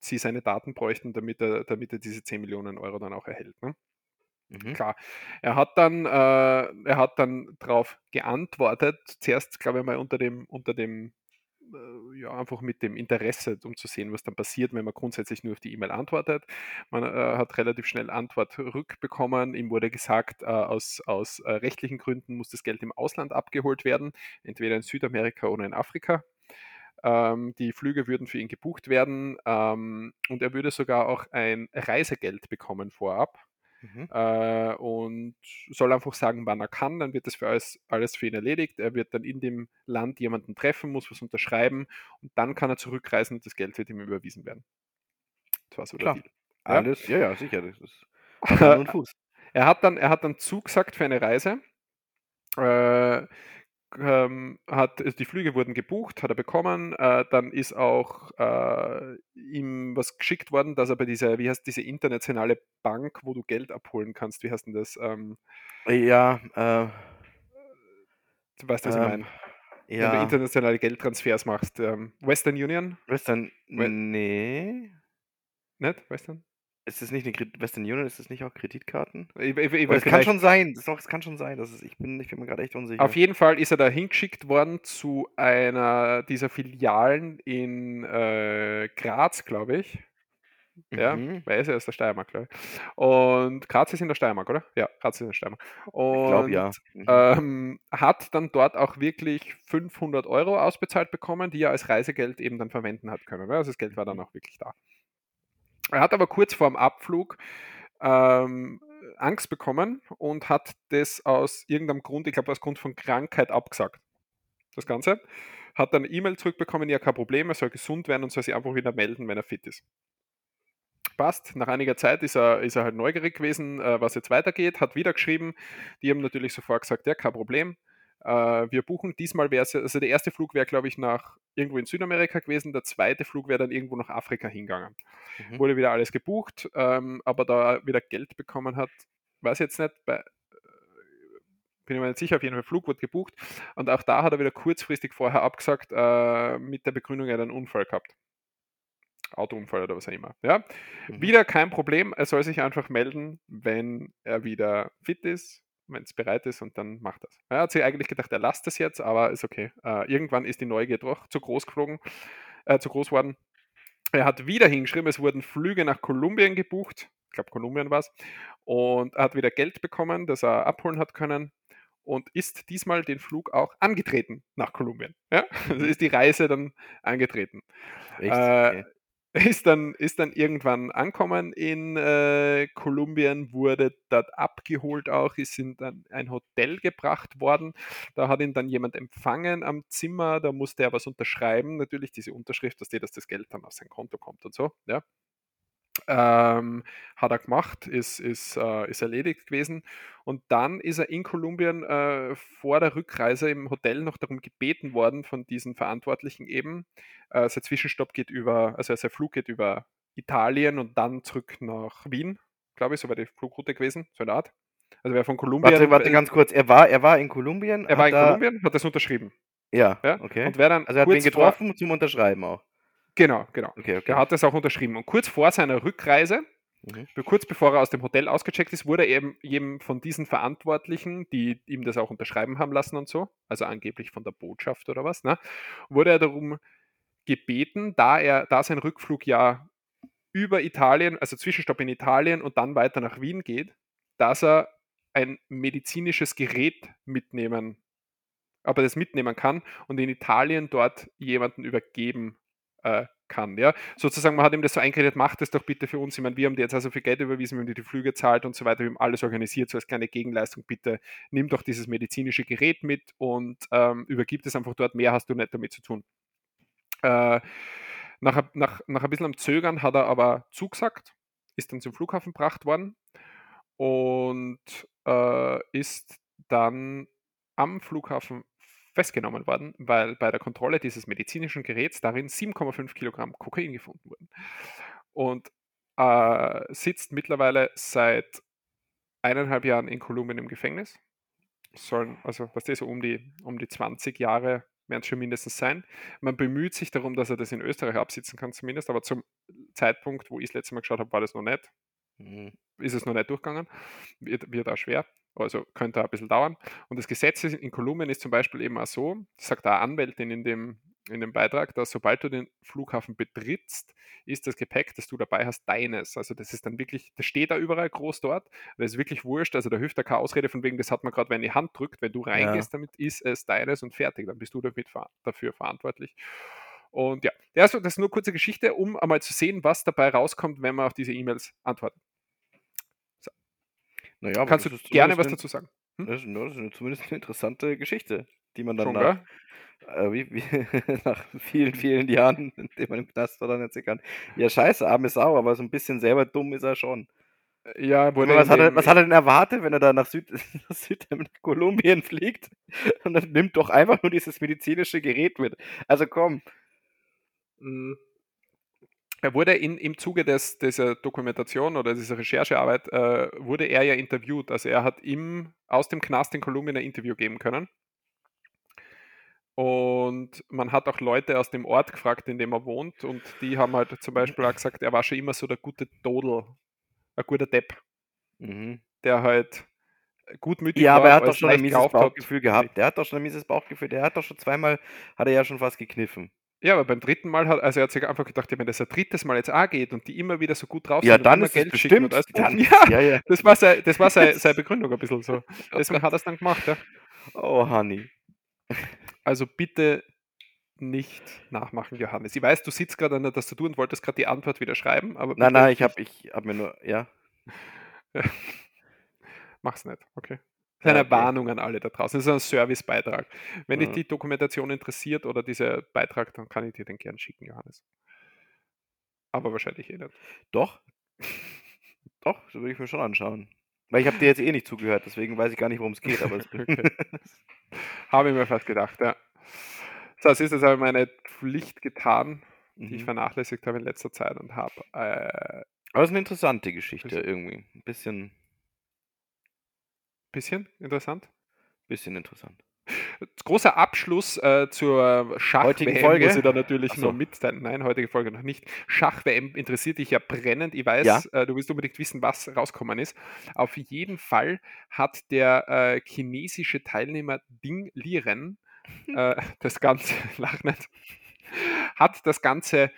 sie seine Daten bräuchten, damit er, damit er diese zehn Millionen Euro dann auch erhält. Ne? Mhm. Klar, er hat dann, äh, er hat dann darauf geantwortet, zuerst glaube ich mal unter dem, unter dem ja, einfach mit dem Interesse, um zu sehen, was dann passiert, wenn man grundsätzlich nur auf die E-Mail antwortet. Man äh, hat relativ schnell Antwort rückbekommen. Ihm wurde gesagt, äh, aus, aus äh, rechtlichen Gründen muss das Geld im Ausland abgeholt werden, entweder in Südamerika oder in Afrika. Ähm, die Flüge würden für ihn gebucht werden ähm, und er würde sogar auch ein Reisegeld bekommen vorab. Mhm. Äh, und soll einfach sagen, wann er kann, dann wird das für alles, alles für ihn erledigt, er wird dann in dem Land jemanden treffen, muss was unterschreiben und dann kann er zurückreisen und das Geld wird ihm überwiesen werden. Das war so der Deal. Alles, ja, ja, sicher. Das ist Hand und Fuß. Er hat dann, er hat dann zugesagt für eine Reise, äh, Ähm, hat, also die Flüge wurden gebucht, hat er bekommen, äh, dann ist auch äh, ihm was geschickt worden, dass er bei dieser, wie heißt diese internationale Bank, wo du Geld abholen kannst, wie heißt denn das? Ähm, ja, äh, du weißt, was ähm, ich meine. Ja. Wenn du internationale Geldtransfers machst. Ähm, Western Union? Western, We- nee. Nicht? Western? Ist das nicht eine Kredit- Western Union, ist das nicht auch Kreditkarten? Ich, ich, ich, es kann schon sein, das, doch, das kann schon sein, das ist, ich, bin, ich bin mir gerade echt unsicher. Auf jeden Fall ist er da hingeschickt worden zu einer dieser Filialen in äh, Graz, glaube ich. Ja, mhm. Weil er ist ja aus der Steiermark, glaube ich. Und Graz ist in der Steiermark, oder? Ja, Graz ist in der Steiermark. Und, ich glaube, ja. Mhm. Ähm, hat dann dort auch wirklich fünfhundert Euro ausbezahlt bekommen, die er als Reisegeld eben dann verwenden hat können. Ne? Also das Geld war dann auch wirklich da. Er hat aber kurz vor dem Abflug ähm, Angst bekommen und hat das aus irgendeinem Grund, ich glaube aus Grund von Krankheit abgesagt. Das Ganze. hat dann eine E-Mail zurückbekommen, ja, kein Problem, er soll gesund werden und soll sich einfach wieder melden, wenn er fit ist. Passt. Nach einiger Zeit ist er, ist er halt neugierig gewesen, äh, was jetzt weitergeht, hat wieder geschrieben. Die haben natürlich sofort gesagt, ja, kein Problem, äh, wir buchen. Diesmal wäre es, also der erste Flug wäre, glaube ich, nach irgendwo in Südamerika gewesen, der zweite Flug wäre dann irgendwo nach Afrika hingegangen. Mhm. Wurde wieder alles gebucht, ähm, aber da er wieder Geld bekommen hat, weiß ich jetzt nicht, bei, bin ich mir nicht sicher, auf jeden Fall Flug wurde gebucht. Und auch da hat er wieder kurzfristig vorher abgesagt, äh, mit der Begründung, er hat einen Unfall gehabt. Autounfall oder was auch immer. Ja? Mhm. Wieder kein Problem, er soll sich einfach melden, wenn er wieder fit ist, wenn es bereit ist, und dann macht das. Er hat sich eigentlich gedacht, er lasst das jetzt, aber ist okay. Äh, irgendwann ist die Neugier doch zu groß geflogen, äh, zu groß worden. Er hat wieder hingeschrieben, es wurden Flüge nach Kolumbien gebucht, ich glaube Kolumbien war es, und er hat wieder Geld bekommen, das er abholen hat können. Und ist diesmal den Flug auch angetreten nach Kolumbien. Ja? Also ist die Reise dann angetreten. Echt? Okay. Äh, Ist dann, ist dann irgendwann angekommen in äh, Kolumbien, wurde dort abgeholt auch, ist in dann ein Hotel gebracht worden. Da hat ihn dann jemand empfangen am Zimmer, da musste er was unterschreiben. Natürlich diese Unterschrift, dass, die, dass das Geld dann auf sein Konto kommt und so. Ja. Ähm, hat er gemacht, ist, ist, äh, ist erledigt gewesen. Und dann ist er in Kolumbien äh, vor der Rückreise im Hotel noch darum gebeten worden von diesen Verantwortlichen eben. Äh, sein Zwischenstopp geht über, also sein Flug geht über Italien und dann zurück nach Wien, glaube ich, so war die Flugroute gewesen, so eine Art. Also wer von Kolumbien... Warte, warte ganz kurz, er war, er war in Kolumbien? Er war in Kolumbien, hat das unterschrieben. Ja, ja? Okay. Und wer dann also er hat ihn getroffen vor, zum Unterschreiben auch. Genau, genau. Okay, okay. Er hat das auch unterschrieben. Und kurz vor seiner Rückreise, mhm. kurz bevor er aus dem Hotel ausgecheckt ist, wurde er eben, eben von diesen Verantwortlichen, die ihm das auch unterschreiben haben lassen und so, also angeblich von der Botschaft oder was, ne, wurde er darum gebeten, da er, da sein Rückflug ja über Italien, also Zwischenstopp in Italien und dann weiter nach Wien geht, dass er ein medizinisches Gerät mitnehmen, aber das mitnehmen kann und in Italien dort jemanden übergeben kann, ja. Sozusagen, man hat ihm das so eingeredet, macht das doch bitte für uns. Ich meine, wir haben dir jetzt also viel Geld überwiesen, wir haben dir die Flüge zahlt und so weiter, wir haben alles organisiert, so als kleine Gegenleistung, bitte nimm doch dieses medizinische Gerät mit und ähm, übergib es einfach dort, mehr hast du nicht damit zu tun. Äh, nach, nach, nach ein bisschen am Zögern hat er aber zugesagt, ist dann zum Flughafen gebracht worden und äh, ist dann am Flughafen festgenommen worden, weil bei der Kontrolle dieses medizinischen Geräts darin sieben Komma fünf Kilogramm Kokain gefunden wurden. Und äh, sitzt mittlerweile seit eineinhalb Jahren in Kolumbien im Gefängnis. Sollen, also was das so um die, um die zwanzig Jahre werden es schon mindestens sein. Man bemüht sich darum, dass er das in Österreich absitzen kann zumindest, aber zum Zeitpunkt, wo ich das letzte Mal geschaut habe, war das noch nicht. Mhm. Ist es noch nicht durchgegangen. Wird, wird auch schwer. Also könnte ein bisschen dauern. Und das Gesetz in Kolumbien ist zum Beispiel eben auch so, sagt da Anwältin in dem, in dem Beitrag, dass sobald du den Flughafen betrittst, ist das Gepäck, das du dabei hast, deines. Also das ist dann wirklich, das steht da überall groß dort. Das ist wirklich wurscht. Also da hilft da keine Ausrede von wegen, das hat man gerade, wenn die Hand drückt, wenn du reingehst, ja, damit ist es deines und fertig. Dann bist du damit ver- dafür verantwortlich. Und ja, also das ist nur eine kurze Geschichte, um einmal zu sehen, was dabei rauskommt, wenn man auf diese E-Mails antwortet. Naja, kannst du gerne was dazu sagen? Hm? Das, ist, das ist zumindest eine interessante Geschichte, die man dann schon, nach, äh, wie, wie, nach vielen, vielen Jahren, in denen man im Knast war, dann erzählen kann. Ja, scheiße, arme Sau, aber so ein bisschen selber dumm ist er schon. Ja, wurde was, hat er, was hat er denn erwartet, wenn er da nach, Süd, nach Südkolumbien fliegt und dann nimmt doch einfach nur dieses medizinische Gerät mit. Also komm. Mhm. Er wurde in, im Zuge des, dieser Dokumentation oder dieser Recherchearbeit, äh, wurde er ja interviewt. Also er hat im, aus dem Knast in Kolumbien ein Interview geben können. Und man hat auch Leute aus dem Ort gefragt, in dem er wohnt. Und die haben halt zum Beispiel auch gesagt, er war schon immer so der gute Dodel, ein guter Depp, mhm. der halt gutmütig ja, war. Ja, aber er hat doch schon ein mieses Bauchgefühl hat. gehabt. Der hat doch schon ein mieses Bauchgefühl. Der hat doch schon zweimal, hat er ja schon fast gekniffen. Ja, aber beim dritten Mal hat, also er hat sich einfach gedacht, ja, wenn das ein drittes Mal jetzt auch geht und die immer wieder so gut drauf sind, ja, dann und ist Geld schicken und alles, dann, ja, ja, ja, das war seine, das war seine, seine Begründung ein bisschen so. Deswegen hat er es dann gemacht, ja. Oh, Honey. Also bitte nicht nachmachen, Johannes. Ich weiß, du sitzt gerade an der Tastatur und wolltest gerade die Antwort wieder schreiben, aber... Nein, nein, ich habe ich hab mir nur, ja. Mach's nicht, okay. Kleine okay. Warnung an alle da draußen. Das ist ein Servicebeitrag. Wenn mhm. dich die Dokumentation interessiert oder dieser Beitrag, dann kann ich dir den gern schicken, Johannes. Aber wahrscheinlich eh nicht. Doch. Doch, das würde ich mir schon anschauen. Weil ich habe dir jetzt eh nicht zugehört, deswegen weiß ich gar nicht, worum es geht. Aber das okay. Habe ich mir fast gedacht, ja. So, als erstes habe ich meine Pflicht getan, die mhm. ich vernachlässigt habe in letzter Zeit und habe... Äh, aber es ist eine interessante Geschichte bisschen, irgendwie. Ein bisschen... Bisschen interessant? Bisschen interessant. Großer Abschluss äh, zur Schach-W M, muss ich da natürlich so. noch mitteilen. Nein, heutige Folge noch nicht. Schach-W M interessiert dich ja brennend. Ich weiß, ja. äh, du willst unbedingt wissen, was rausgekommen ist. Auf jeden Fall hat der äh, chinesische Teilnehmer Ding Liren äh, das Ganze, lach nicht, hat das Ganze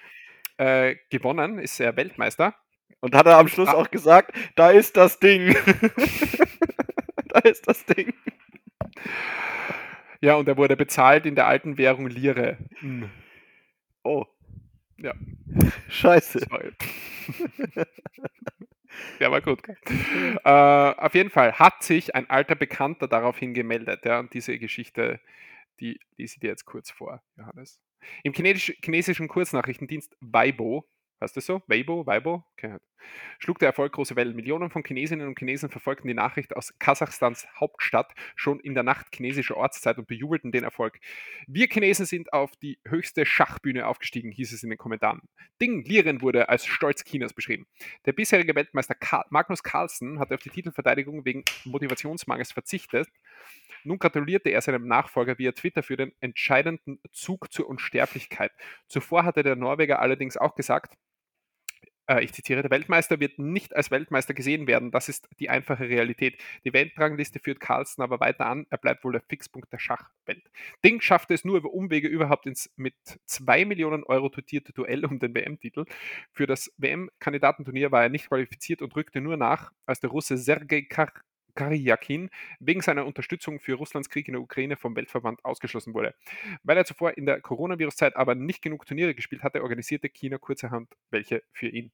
äh, gewonnen, ist er Weltmeister. Und hat er am Schluss ah. auch gesagt, da ist das Ding. Da ist das Ding. Ja, und er wurde bezahlt in der alten Währung Lire. Mhm. Oh. Ja. Scheiße. Der war gut. äh, auf jeden Fall hat sich ein alter Bekannter daraufhin gemeldet. Ja, und diese Geschichte, die lese ich dir jetzt kurz vor, Johannes. Im chinesisch, chinesischen Kurznachrichtendienst Weibo, weißt du so? Weibo, Weibo? Okay. Schlug der Erfolg große Wellen. Millionen von Chinesinnen und Chinesen verfolgten die Nachricht aus Kasachstans Hauptstadt schon in der Nacht chinesischer Ortszeit und bejubelten den Erfolg. Wir Chinesen sind auf die höchste Schachbühne aufgestiegen, hieß es in den Kommentaren. Ding Liren wurde als Stolz Chinas beschrieben. Der bisherige Weltmeister Karl Magnus Carlsen hatte auf die Titelverteidigung wegen Motivationsmangels verzichtet. Nun gratulierte er seinem Nachfolger via Twitter für den entscheidenden Zug zur Unsterblichkeit. Zuvor hatte der Norweger allerdings auch gesagt, ich zitiere, der Weltmeister wird nicht als Weltmeister gesehen werden, das ist die einfache Realität. Die Weltrangliste führt Carlsen aber weiter an, er bleibt wohl der Fixpunkt der Schachwelt. Ding schaffte es nur über Umwege überhaupt ins mit zwei Millionen Euro dotierte Duell um den W M-Titel. Für das W M-Kandidatenturnier war er nicht qualifiziert und rückte nur nach, als der Russe Sergej Karkovic Karjakin wegen seiner Unterstützung für Russlands Krieg in der Ukraine vom Weltverband ausgeschlossen wurde. Weil er zuvor in der Coronavirus-Zeit aber nicht genug Turniere gespielt hatte, organisierte China kurzerhand welche für ihn.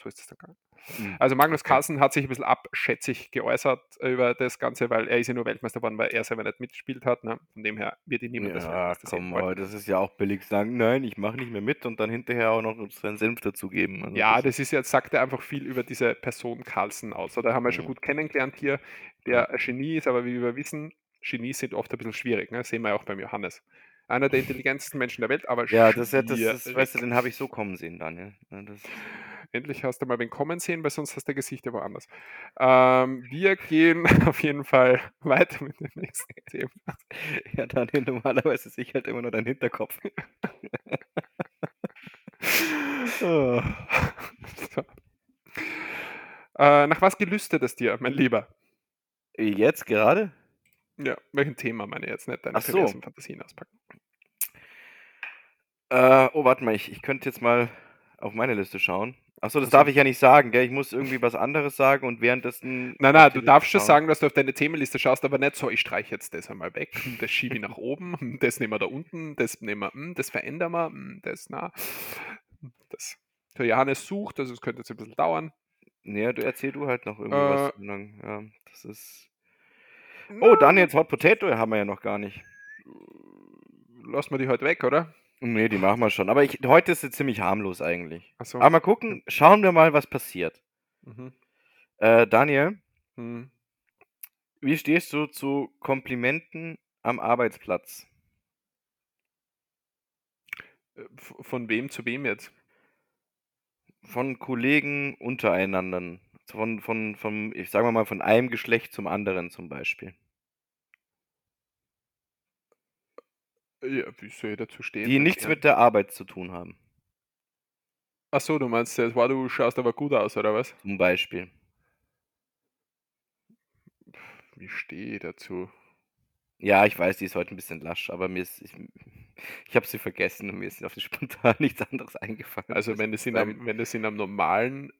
So ist es dann gegangen. Mhm. Also Magnus Carlsen hat sich ein bisschen abschätzig geäußert über das Ganze, weil er ist ja nur Weltmeister geworden, weil er selber nicht mitgespielt hat. Ne? Von dem her wird ihn niemand ja, das Weltmeister sehen wollen. Ja, komm, das ist ja auch billig sagen, nein, ich mache nicht mehr mit und dann hinterher auch noch seinen Senf dazugeben. Also ja, das, das ist jetzt, sagt er einfach viel über diese Person Carlsen aus. Da haben wir schon ja. gut kennengelernt hier, der ein Genie ist, aber wie wir wissen, Genies sind oft ein bisschen schwierig. Ne? Das sehen wir ja auch beim Johannes. Einer der intelligentesten Menschen der Welt, aber ja, das, das, das weißt du, den habe ich so kommen sehen, Daniel. Das Endlich hast du mal wen kommen sehen, weil sonst hast du Gesicht ja woanders. Ähm, wir gehen auf jeden Fall weiter mit dem nächsten Thema. Ja, Daniel, normalerweise sehe ich halt immer nur deinen Hinterkopf. oh. so. äh, nach was gelüstet es dir, mein Lieber? Jetzt gerade? Ja, welchen Thema meine ich jetzt nicht? Deine Ach so. Fantasien auspacken. Äh, oh, warte mal, ich, ich könnte jetzt mal auf meine Liste schauen. Achso, das also, darf ich ja nicht sagen, gell? Ich muss irgendwie was anderes sagen und währenddessen... Nein, nein, du darfst schon sagen, dass du auf deine Themenliste schaust, aber nicht so, ich streiche jetzt das einmal weg, das schiebe ich nach oben, das nehmen wir da unten, das nehmen wir, das verändern wir, das, na, das... Der Johannes sucht, also es könnte jetzt ein bisschen dauern. Naja, du erzähl du halt noch irgendwas. Äh, ja, das ist... Oh, Daniels Hot Potato haben wir ja noch gar nicht. Lassen wir die heute weg, oder? Nee, die machen wir schon. Aber ich, heute ist sie ziemlich harmlos eigentlich. Ach so. Aber mal gucken, schauen wir mal, was passiert. Mhm. Äh, Daniel, mhm. wie stehst du zu Komplimenten am Arbeitsplatz? Von wem zu wem jetzt? Von Kollegen untereinander. Von, von, von, ich sage mal, von einem Geschlecht zum anderen zum Beispiel. Ja, wie soll ich dazu stehen? Die nichts ja. mit der Arbeit zu tun haben. Ach so, du meinst, wow, du schaust aber gut aus, oder was? Zum Beispiel. Wie stehe ich dazu? Ja, ich weiß, die ist heute ein bisschen lasch, aber mir ist, ich, ich habe sie vergessen und mir ist auf den Spontan nichts anderes eingefallen. Also wenn das in einem, wenn das in einem normalen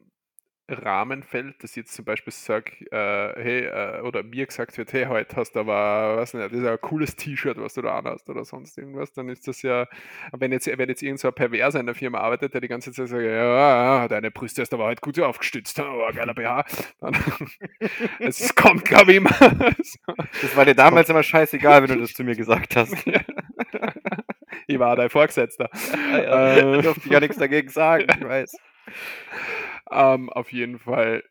Rahmen fällt, dass jetzt zum Beispiel sag, äh, hey, äh, oder mir gesagt wird, hey, heute hast du aber, weiß nicht, das ist ein cooles T-Shirt, was du da an hast oder sonst irgendwas, dann ist das ja, wenn jetzt, wenn jetzt irgend so ein Perverser in der Firma arbeitet, der die ganze Zeit sagt, ja, deine Brüste hast aber heute gut aufgestützt, oh, geiler B H, dann, es kommt, glaube ich, immer. Das war dir damals immer scheißegal, wenn du das zu mir gesagt hast. Ich war dein Vorgesetzter. Ja, ja. Ähm, ich durfte ja nichts dagegen sagen, ich weiß. Um, auf jeden Fall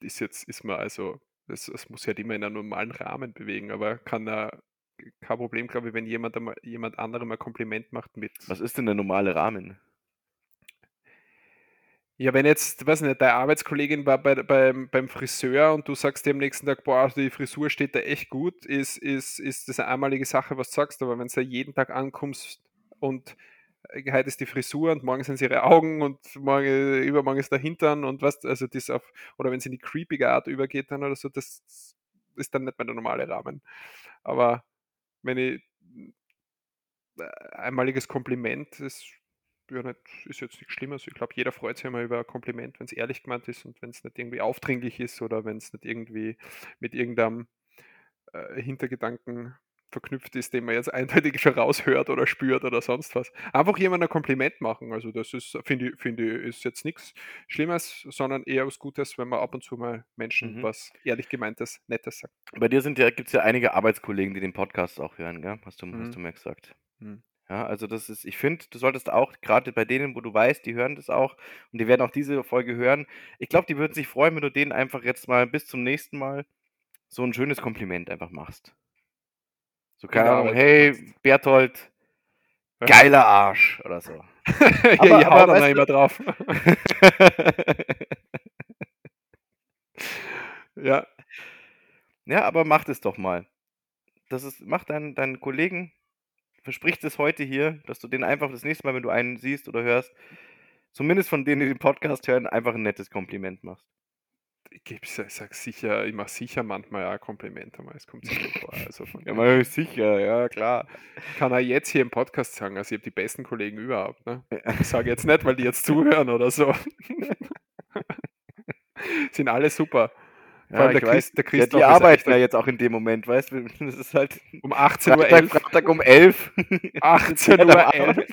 ist jetzt, ist man also, es muss ja halt immer in einem normalen Rahmen bewegen, aber kann da kein Problem, glaube ich, wenn jemand einmal, jemand anderem ein Kompliment macht mit. Was ist denn der normale Rahmen? Ja, wenn jetzt, weiß nicht, deine Arbeitskollegin war bei, beim, beim Friseur und du sagst dir am nächsten Tag, boah, die Frisur steht da echt gut, ist, ist, ist das eine einmalige Sache, was du sagst, aber wenn du da jeden Tag ankommst und heute ist die Frisur und morgen sind es ihre Augen und morgen, übermorgen ist der Hintern und was, also das auf, oder wenn es in die creepige Art übergeht dann oder so, das ist dann nicht mehr der normale Rahmen. Aber wenn ich einmaliges Kompliment, das ja nicht, ist jetzt nichts Schlimmes. Ich glaube, jeder freut sich immer über ein Kompliment, wenn es ehrlich gemeint ist und wenn es nicht irgendwie aufdringlich ist oder wenn es nicht irgendwie mit irgendeinem äh, Hintergedanken verknüpft ist, den man jetzt eindeutig schon raushört oder spürt oder sonst was. Einfach jemandem ein Kompliment machen, also das ist, finde ich, find ich, ist jetzt nichts Schlimmes, sondern eher was Gutes, wenn man ab und zu mal Menschen mhm. was ehrlich gemeintes, Nettes sagt. Bei dir sind ja, gibt es ja einige Arbeitskollegen, die den Podcast auch hören, gell? Hast du, mhm. hast du mir gesagt. Mhm. Ja, also das ist, ich finde, du solltest auch, gerade bei denen, wo du weißt, die hören das auch und die werden auch diese Folge hören. Ich glaube, die würden sich freuen, wenn du denen einfach jetzt mal bis zum nächsten Mal so ein schönes Kompliment einfach machst. So, keine Ahnung, hey, Berthold, geiler Arsch oder so. Ja, aber, ich hau da noch immer drauf. Ja. Ja, aber mach das doch mal. Das ist, mach deinen, deinen Kollegen, versprich das heute hier, dass du denen einfach das nächste Mal, wenn du einen siehst oder hörst, zumindest von denen, die den Podcast hören, einfach ein nettes Kompliment machst. Ich sag sicher, ich mache sicher manchmal auch ein Kompliment, aber es kommt sicher vor. Also ja, mal sicher, ja klar. Kann er jetzt hier im Podcast sagen, also ich habe die besten Kollegen überhaupt. Ne? Ich sage jetzt nicht, weil die jetzt zuhören oder so. Sind alle super. Vor allem ja, der, Christ, der Christoph. Ja, die arbeiten ja jetzt auch in dem Moment, weißt du? Das ist halt um achtzehn Uhr elf. Freitag, Freitag um elf. achtzehn Uhr elf.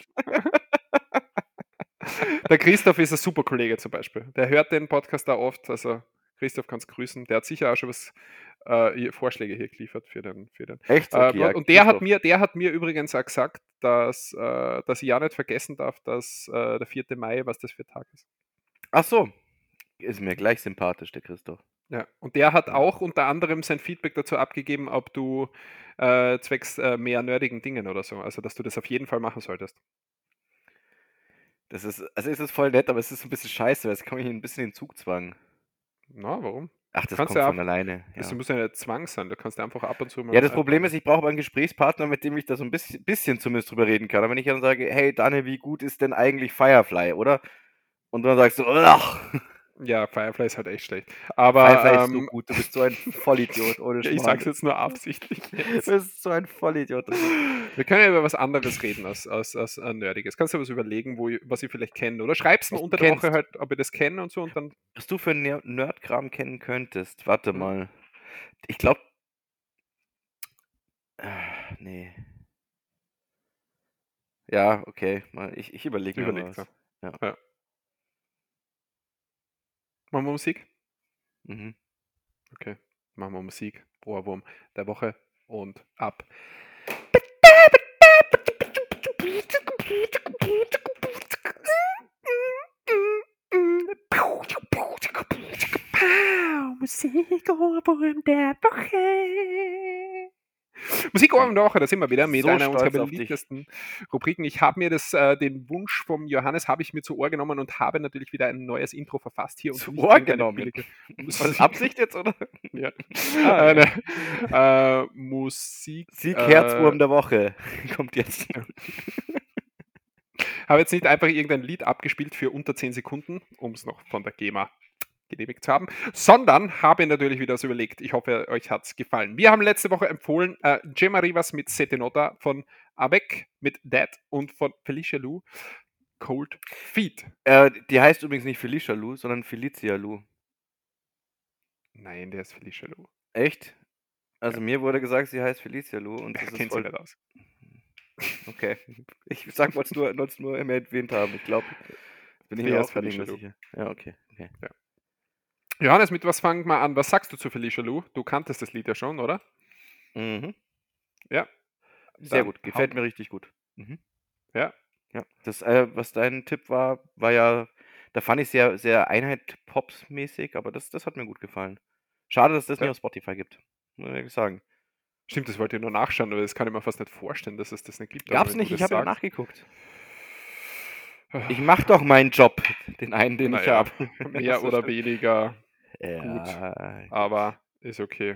Der Christoph ist ein super Kollege zum Beispiel. Der hört den Podcast da oft, also Christoph kannst grüßen. Der hat sicher auch schon was äh, Vorschläge hier geliefert für den. Für den. Echt? Okay, äh, ja, und der hat, mir, der hat mir übrigens auch gesagt, dass, äh, dass ich ja nicht vergessen darf, dass äh, der vierten Mai, was das für ein Tag ist. Ach so. Ist mir gleich sympathisch, der Christoph. Ja, und der hat auch unter anderem sein Feedback dazu abgegeben, ob du äh, zwecks äh, mehr nerdigen Dingen oder so, also dass du das auf jeden Fall machen solltest. Das ist, also ist es voll nett, aber es ist ein bisschen scheiße, weil es kommt hier ein bisschen in Zugzwang. Na, warum? Ach, das kannst kommt ja von ab, alleine. Ja. Das muss ja nicht Zwang sein, da kannst du einfach ab und zu mal... Ja, das Problem ist, ich brauche einen Gesprächspartner, mit dem ich da so ein bisschen, bisschen zumindest drüber reden kann. Aber wenn ich dann sage, hey, Daniel, wie gut ist denn eigentlich Firefly, oder? Und dann sagst du, ach. Ja, Firefly ist halt echt schlecht. Aber, Firefly ist ähm, so gut, du bist so ein Vollidiot, ohne Schmarrn. Ich sag's jetzt nur absichtlich. Jetzt. Du bist so ein Vollidiot. Wir können ja über was anderes reden als, als, als ein Nerdiges. Kannst du was überlegen, wo ich, was ich vielleicht kenne? Oder schreib's mir unter der Woche halt, ob ich das kenne und so. Und dann was du für einen Nerdkram kennen könntest. Warte mhm. mal. Ich glaube... Nee. Ja, okay. Ich, ich überlege mir überleg, was. Ja. ja. Machen wir Musik? Mhm. Okay, machen wir Musik. Ohrwurm der Woche und ab. Musik, Ohrwurm der Woche. Musik oben noch, da sind wir wieder mit so einer unserer beliebtesten Rubriken. Ich habe mir das, äh, den Wunsch vom Johannes habe ich mir zu Ohr genommen und habe natürlich wieder ein neues Intro verfasst hier. Und zu Ohr genommen? War das Absicht jetzt, oder? Ja. Ah, äh, ja. Äh, Musik... Musik, äh, Herzwurm der Woche kommt jetzt. Habe jetzt nicht einfach irgendein Lied abgespielt für unter zehn Sekunden, um es noch von der GEMA genehmigt zu haben, sondern habe natürlich wieder was überlegt. Ich hoffe, euch hat es gefallen. Wir haben letzte Woche empfohlen äh, Gemma Rivas mit Sete Nota von A V E C, mit Dad und von Felicia Lu. Cold Feet. Äh, die heißt übrigens nicht Felicia Lu, sondern Felicia Lu. Nein, der ist Felicia Lu. Echt? Also ja. Mir wurde gesagt, sie heißt Felicia Lu. Und das ja, ist voll... aus. Okay. Ich sag, wollte es nur, nur immer erwähnt haben. Ich glaube, bin ich mir erst gerade nicht sicher. Ja, okay. okay. Ja. Johannes, mit was fangen wir an? Was sagst du zu Felicia Lu? Du kanntest das Lied ja schon, oder? Mhm. Ja. Sehr Dann gut. Gefällt hau- mir richtig gut. Mhm. Ja. Ja. Das, äh, was dein Tipp war, war ja, da fand ich sehr, sehr Einheit-Pops-mäßig, aber das, das hat mir gut gefallen. Schade, dass das ja. nicht auf Spotify gibt. Muss ich ehrlich sagen. Stimmt, das wollte ich nur nachschauen, aber das kann ich mir fast nicht vorstellen, dass es das nicht gibt. Gab's nicht, ich habe ja nachgeguckt. Ich mache doch meinen Job, den einen, den naja, ich habe. Mehr oder stimmt. weniger ja. gut, aber ist okay.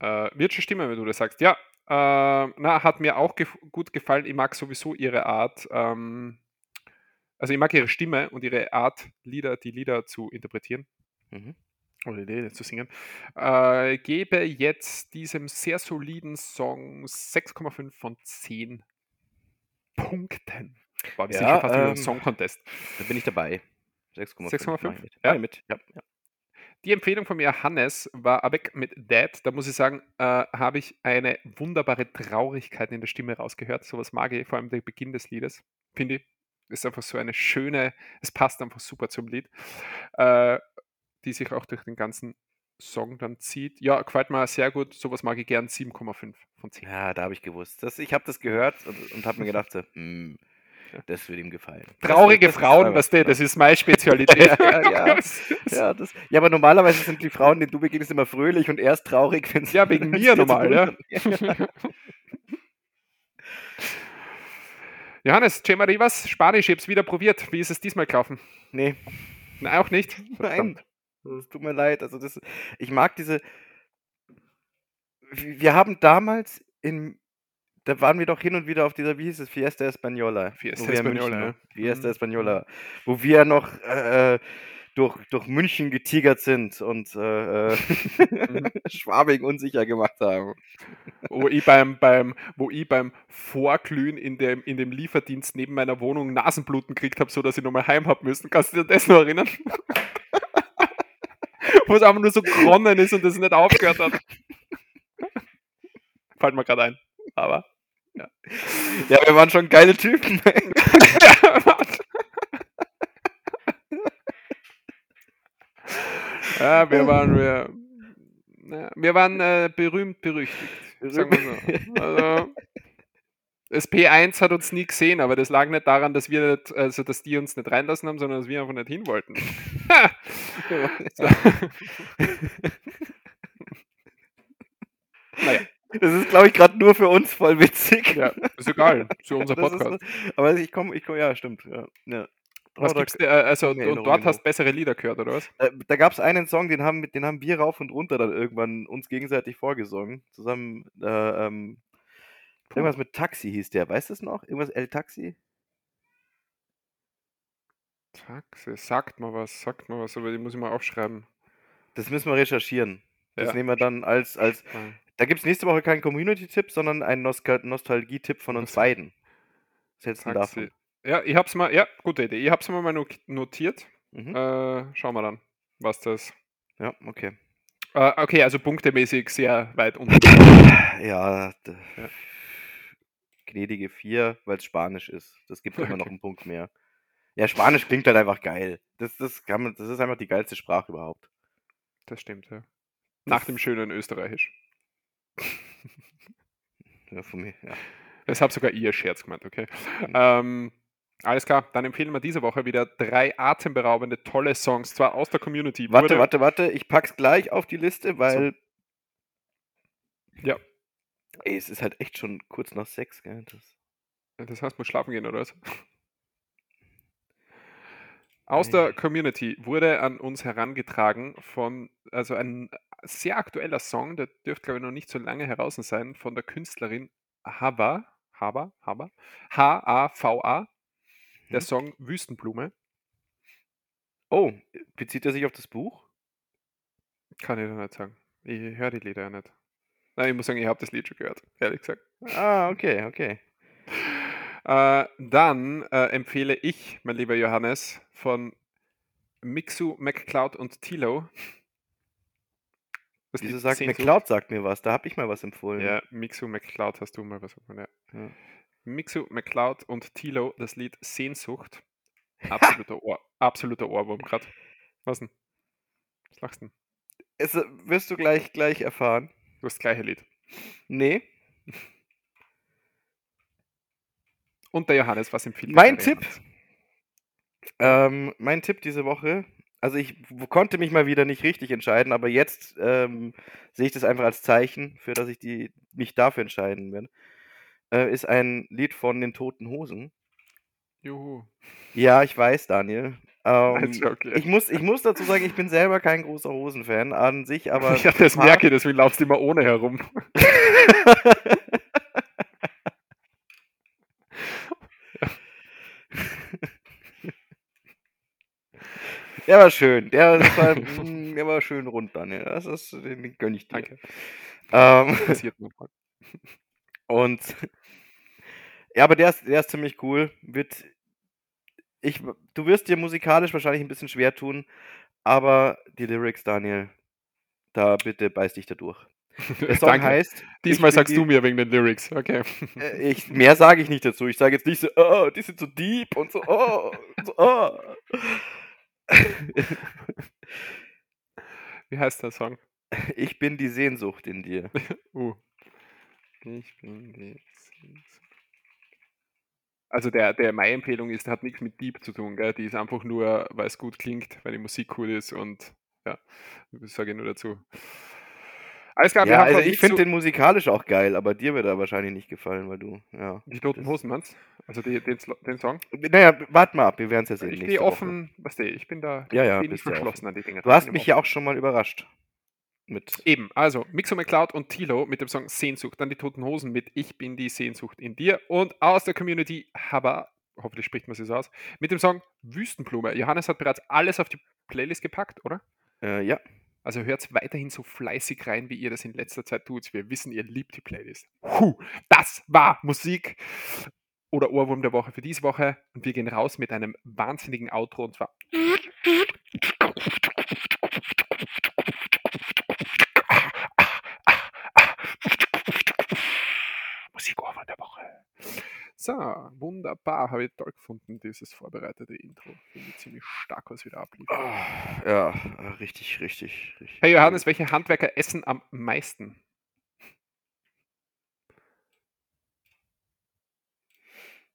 Äh, wird schon stimmen, wenn du das sagst. Ja, äh, na, hat mir auch gef- gut gefallen. Ich mag sowieso ihre Art, ähm, also ich mag ihre Stimme und ihre Art, Lieder, die Lieder zu interpretieren. Mhm. Oder die Lieder zu singen. Äh, gebe jetzt diesem sehr soliden Song sechs Komma fünf von zehn Punkten. War wir ja, sicher fast ähm, ein Song-Contest. Da bin ich dabei. sechs Komma fünf Ja, mit. Ja. Ja. Die Empfehlung von mir, Hannes, war A V E C mit Dad. Da muss ich sagen, äh, habe ich eine wunderbare Traurigkeit in der Stimme rausgehört. Sowas mag ich, vor allem der Beginn des Liedes. Finde ich, ist einfach so eine schöne, es passt einfach super zum Lied, äh, die sich auch durch den ganzen Song dann zieht. Ja, gefällt mir sehr gut. Sowas mag ich gern. sieben Komma fünf von zehn Ja, da habe ich gewusst. Das, ich habe das gehört und, und habe mir gedacht, so, hm, das würde ihm gefallen. Traurige das, das Frauen, was der, das ist meine Spezialität. ja, ja, ja. Ja, das, ja, aber normalerweise sind die Frauen, denen du begegnest, immer fröhlich und erst traurig, wenn sie... Ja, wegen mir normal, ja. ja. Johannes, Gemma Rivas, Spanisch, ich habe es wieder probiert. Wie ist es diesmal gelaufen? Nee. Nein, auch nicht? Verdammt. Nein. Es tut mir leid, also das, ich mag diese, wir haben damals, in, da waren wir doch hin und wieder auf dieser, wie hieß es, Fiesta Española. Fiesta Española, ja. Fiesta Española, wo wir noch äh, durch, durch München getigert sind und äh, Schwabing unsicher gemacht haben. Wo ich beim, beim, wo ich beim Vorglühen in dem, in dem Lieferdienst neben meiner Wohnung Nasenbluten gekriegt habe, sodass ich nochmal heim habe müssen. Kannst du dir das noch erinnern? Wo es einfach nur so geronnen ist und das nicht aufgehört hat. Fällt mir gerade ein. Aber, ja. Ja, wir waren schon geile Typen. ja, wir waren, wir, wir waren äh, berühmt, berüchtigt. Sagen wir so. Also, das P eins hat uns nie gesehen, aber das lag nicht daran, dass wir nicht, also dass die uns nicht reinlassen haben, sondern dass wir einfach nicht hin wollten. naja. Das ist, glaube ich, gerade nur für uns voll witzig. Ja, ist egal, für unser Podcast. Ist, aber ich komme, ich komm, ja, stimmt. Ja. Ja. Was gibt's, äh, also, und dort hast du bessere Lieder gehört, oder was? Da, da gab es einen Song, den haben, den haben wir rauf und runter dann irgendwann uns gegenseitig vorgesungen. Zusammen, äh, ähm, irgendwas mit Taxi hieß der, weißt du es noch? Irgendwas El Taxi? Taxi, sagt mal was, sagt mal was, aber die muss ich mal aufschreiben. Das müssen wir recherchieren. Das ja. nehmen wir dann als, als ja. Da gibt es nächste Woche keinen Community-Tipp, sondern einen Nost- Nostalgie-Tipp von uns was? beiden. Was hältst du davon? Ja, ich hab's mal, ja, gute Idee. Ich hab's mal mal notiert. Mhm. Äh, schauen wir dann, was das... Ja, okay. Äh, okay, also punktemäßig sehr weit unten. Ja, d- ja. Gnädige vier, weil es Spanisch ist. Das gibt okay. immer noch einen Punkt mehr. Ja, Spanisch klingt halt einfach geil. Das, das, kann man, das ist einfach die geilste Sprache überhaupt. Das stimmt, ja. Nach das dem schönen Österreichisch. Ja, von mir, ja. Das habe sogar ihr Scherz gemeint, okay. Mhm. Ähm, alles klar, dann empfehlen wir diese Woche wieder drei atemberaubende, tolle Songs, zwar aus der Community. Warte, warte, warte, ich pack's gleich auf die Liste, weil... So. Ja. Ey, es ist halt echt schon kurz nach sechs, gell? Das, das heißt, muss schlafen gehen, oder was? Aus der Community wurde an uns herangetragen von, also ein sehr aktueller Song, der dürfte, glaube ich, noch nicht so lange heraus sein, von der Künstlerin Hava, Hava, Hava, H A V A, der hm. Song Wüstenblume. Oh, bezieht er sich auf das Buch? Kann ich da nicht sagen. Ich höre die Lieder ja nicht. Nein, ich muss sagen, ich habe das Lied schon gehört, ehrlich gesagt. Ah, okay, okay. Äh, dann äh, empfehle ich, mein lieber Johannes, von Miksu, Macloud und T-Low. Wieso sagt Macloud sagt mir was? Da habe ich mal was empfohlen. Ja, Miksu, Macloud hast du mal was empfohlen. Ja. Ja. Miksu, Macloud und T-Low, das Lied Sehnsucht. Absoluter, Ohr, absoluter Ohrwurm gerade. Was denn? Was lachst denn? Es, wirst du gleich, gleich erfahren. Du hast das gleiche Lied. Nee. Und der Johannes, was empfiehlt? Mein Tipp. Ähm, mein Tipp diese Woche. Also ich konnte mich mal wieder nicht richtig entscheiden, aber jetzt ähm, sehe ich das einfach als Zeichen, für dass ich die, mich dafür entscheiden werde. Äh, ist ein Lied von den Toten Hosen. Juhu. Ja, ich weiß, Daniel. Ähm, okay. ich, muss, ich muss dazu sagen, ich bin selber kein großer Hosenfan an sich, aber... Ja, das paar... merke ich, deswegen laufst du immer ohne herum. Der war schön. Der, das war, der war schön rund, Daniel. Das ist, den gönne ich dir. Danke. Ähm, Passiert nochmal. Und... Ja, aber der ist, der ist ziemlich cool. Wird, ich, du wirst dir musikalisch wahrscheinlich ein bisschen schwer tun, aber die Lyrics, Daniel, da bitte beiß dich da durch. Der Song Danke. heißt... Diesmal sagst die, du mir wegen den Lyrics, okay. Ich, mehr sage ich nicht dazu. Ich sage jetzt nicht so, oh, die sind so deep und so, oh, und so, oh. Wie heißt der Song? Ich bin die Sehnsucht in dir. uh. Ich bin die Sehnsucht. Also der, der meine Empfehlung ist, der hat nichts mit Deep zu tun, gell? Die ist einfach nur, weil es gut klingt, weil die Musik cool ist und ja, das sage ich nur dazu. Alles klar, ja, wir also haben ich finde so den musikalisch auch geil, aber dir wird er wahrscheinlich nicht gefallen, weil du, ja. Die Toten Hosen, meinst du? Also die, den, den Song? Naja, warte mal ab, wir werden es ja sehen. Ich bin offen, was weißt du, ich bin da ja, ja, bin nicht verschlossen an die Dinge. Du hast mich ja auch schon mal überrascht. Mit. Eben, also Miksu, Macloud und T-Low mit dem Song Sehnsucht, dann die Toten Hosen mit Ich bin die Sehnsucht in dir und aus der Community Hava, hoffentlich spricht man es so aus, mit dem Song Wüstenblume. Johannes hat bereits alles auf die Playlist gepackt, oder? Äh, ja. Also hört weiterhin so fleißig rein, wie ihr das in letzter Zeit tut. Wir wissen, ihr liebt die Playlist. Puh, das war Musik oder Ohrwurm der Woche für diese Woche und wir gehen raus mit einem wahnsinnigen Outro und zwar... Musikohrwurm der Woche. So, wunderbar, habe ich toll gefunden, dieses vorbereitete Intro. Finde ziemlich stark, was wieder ablief. Oh, ja, richtig, richtig, richtig. Hey Johannes, welche Handwerker essen am meisten?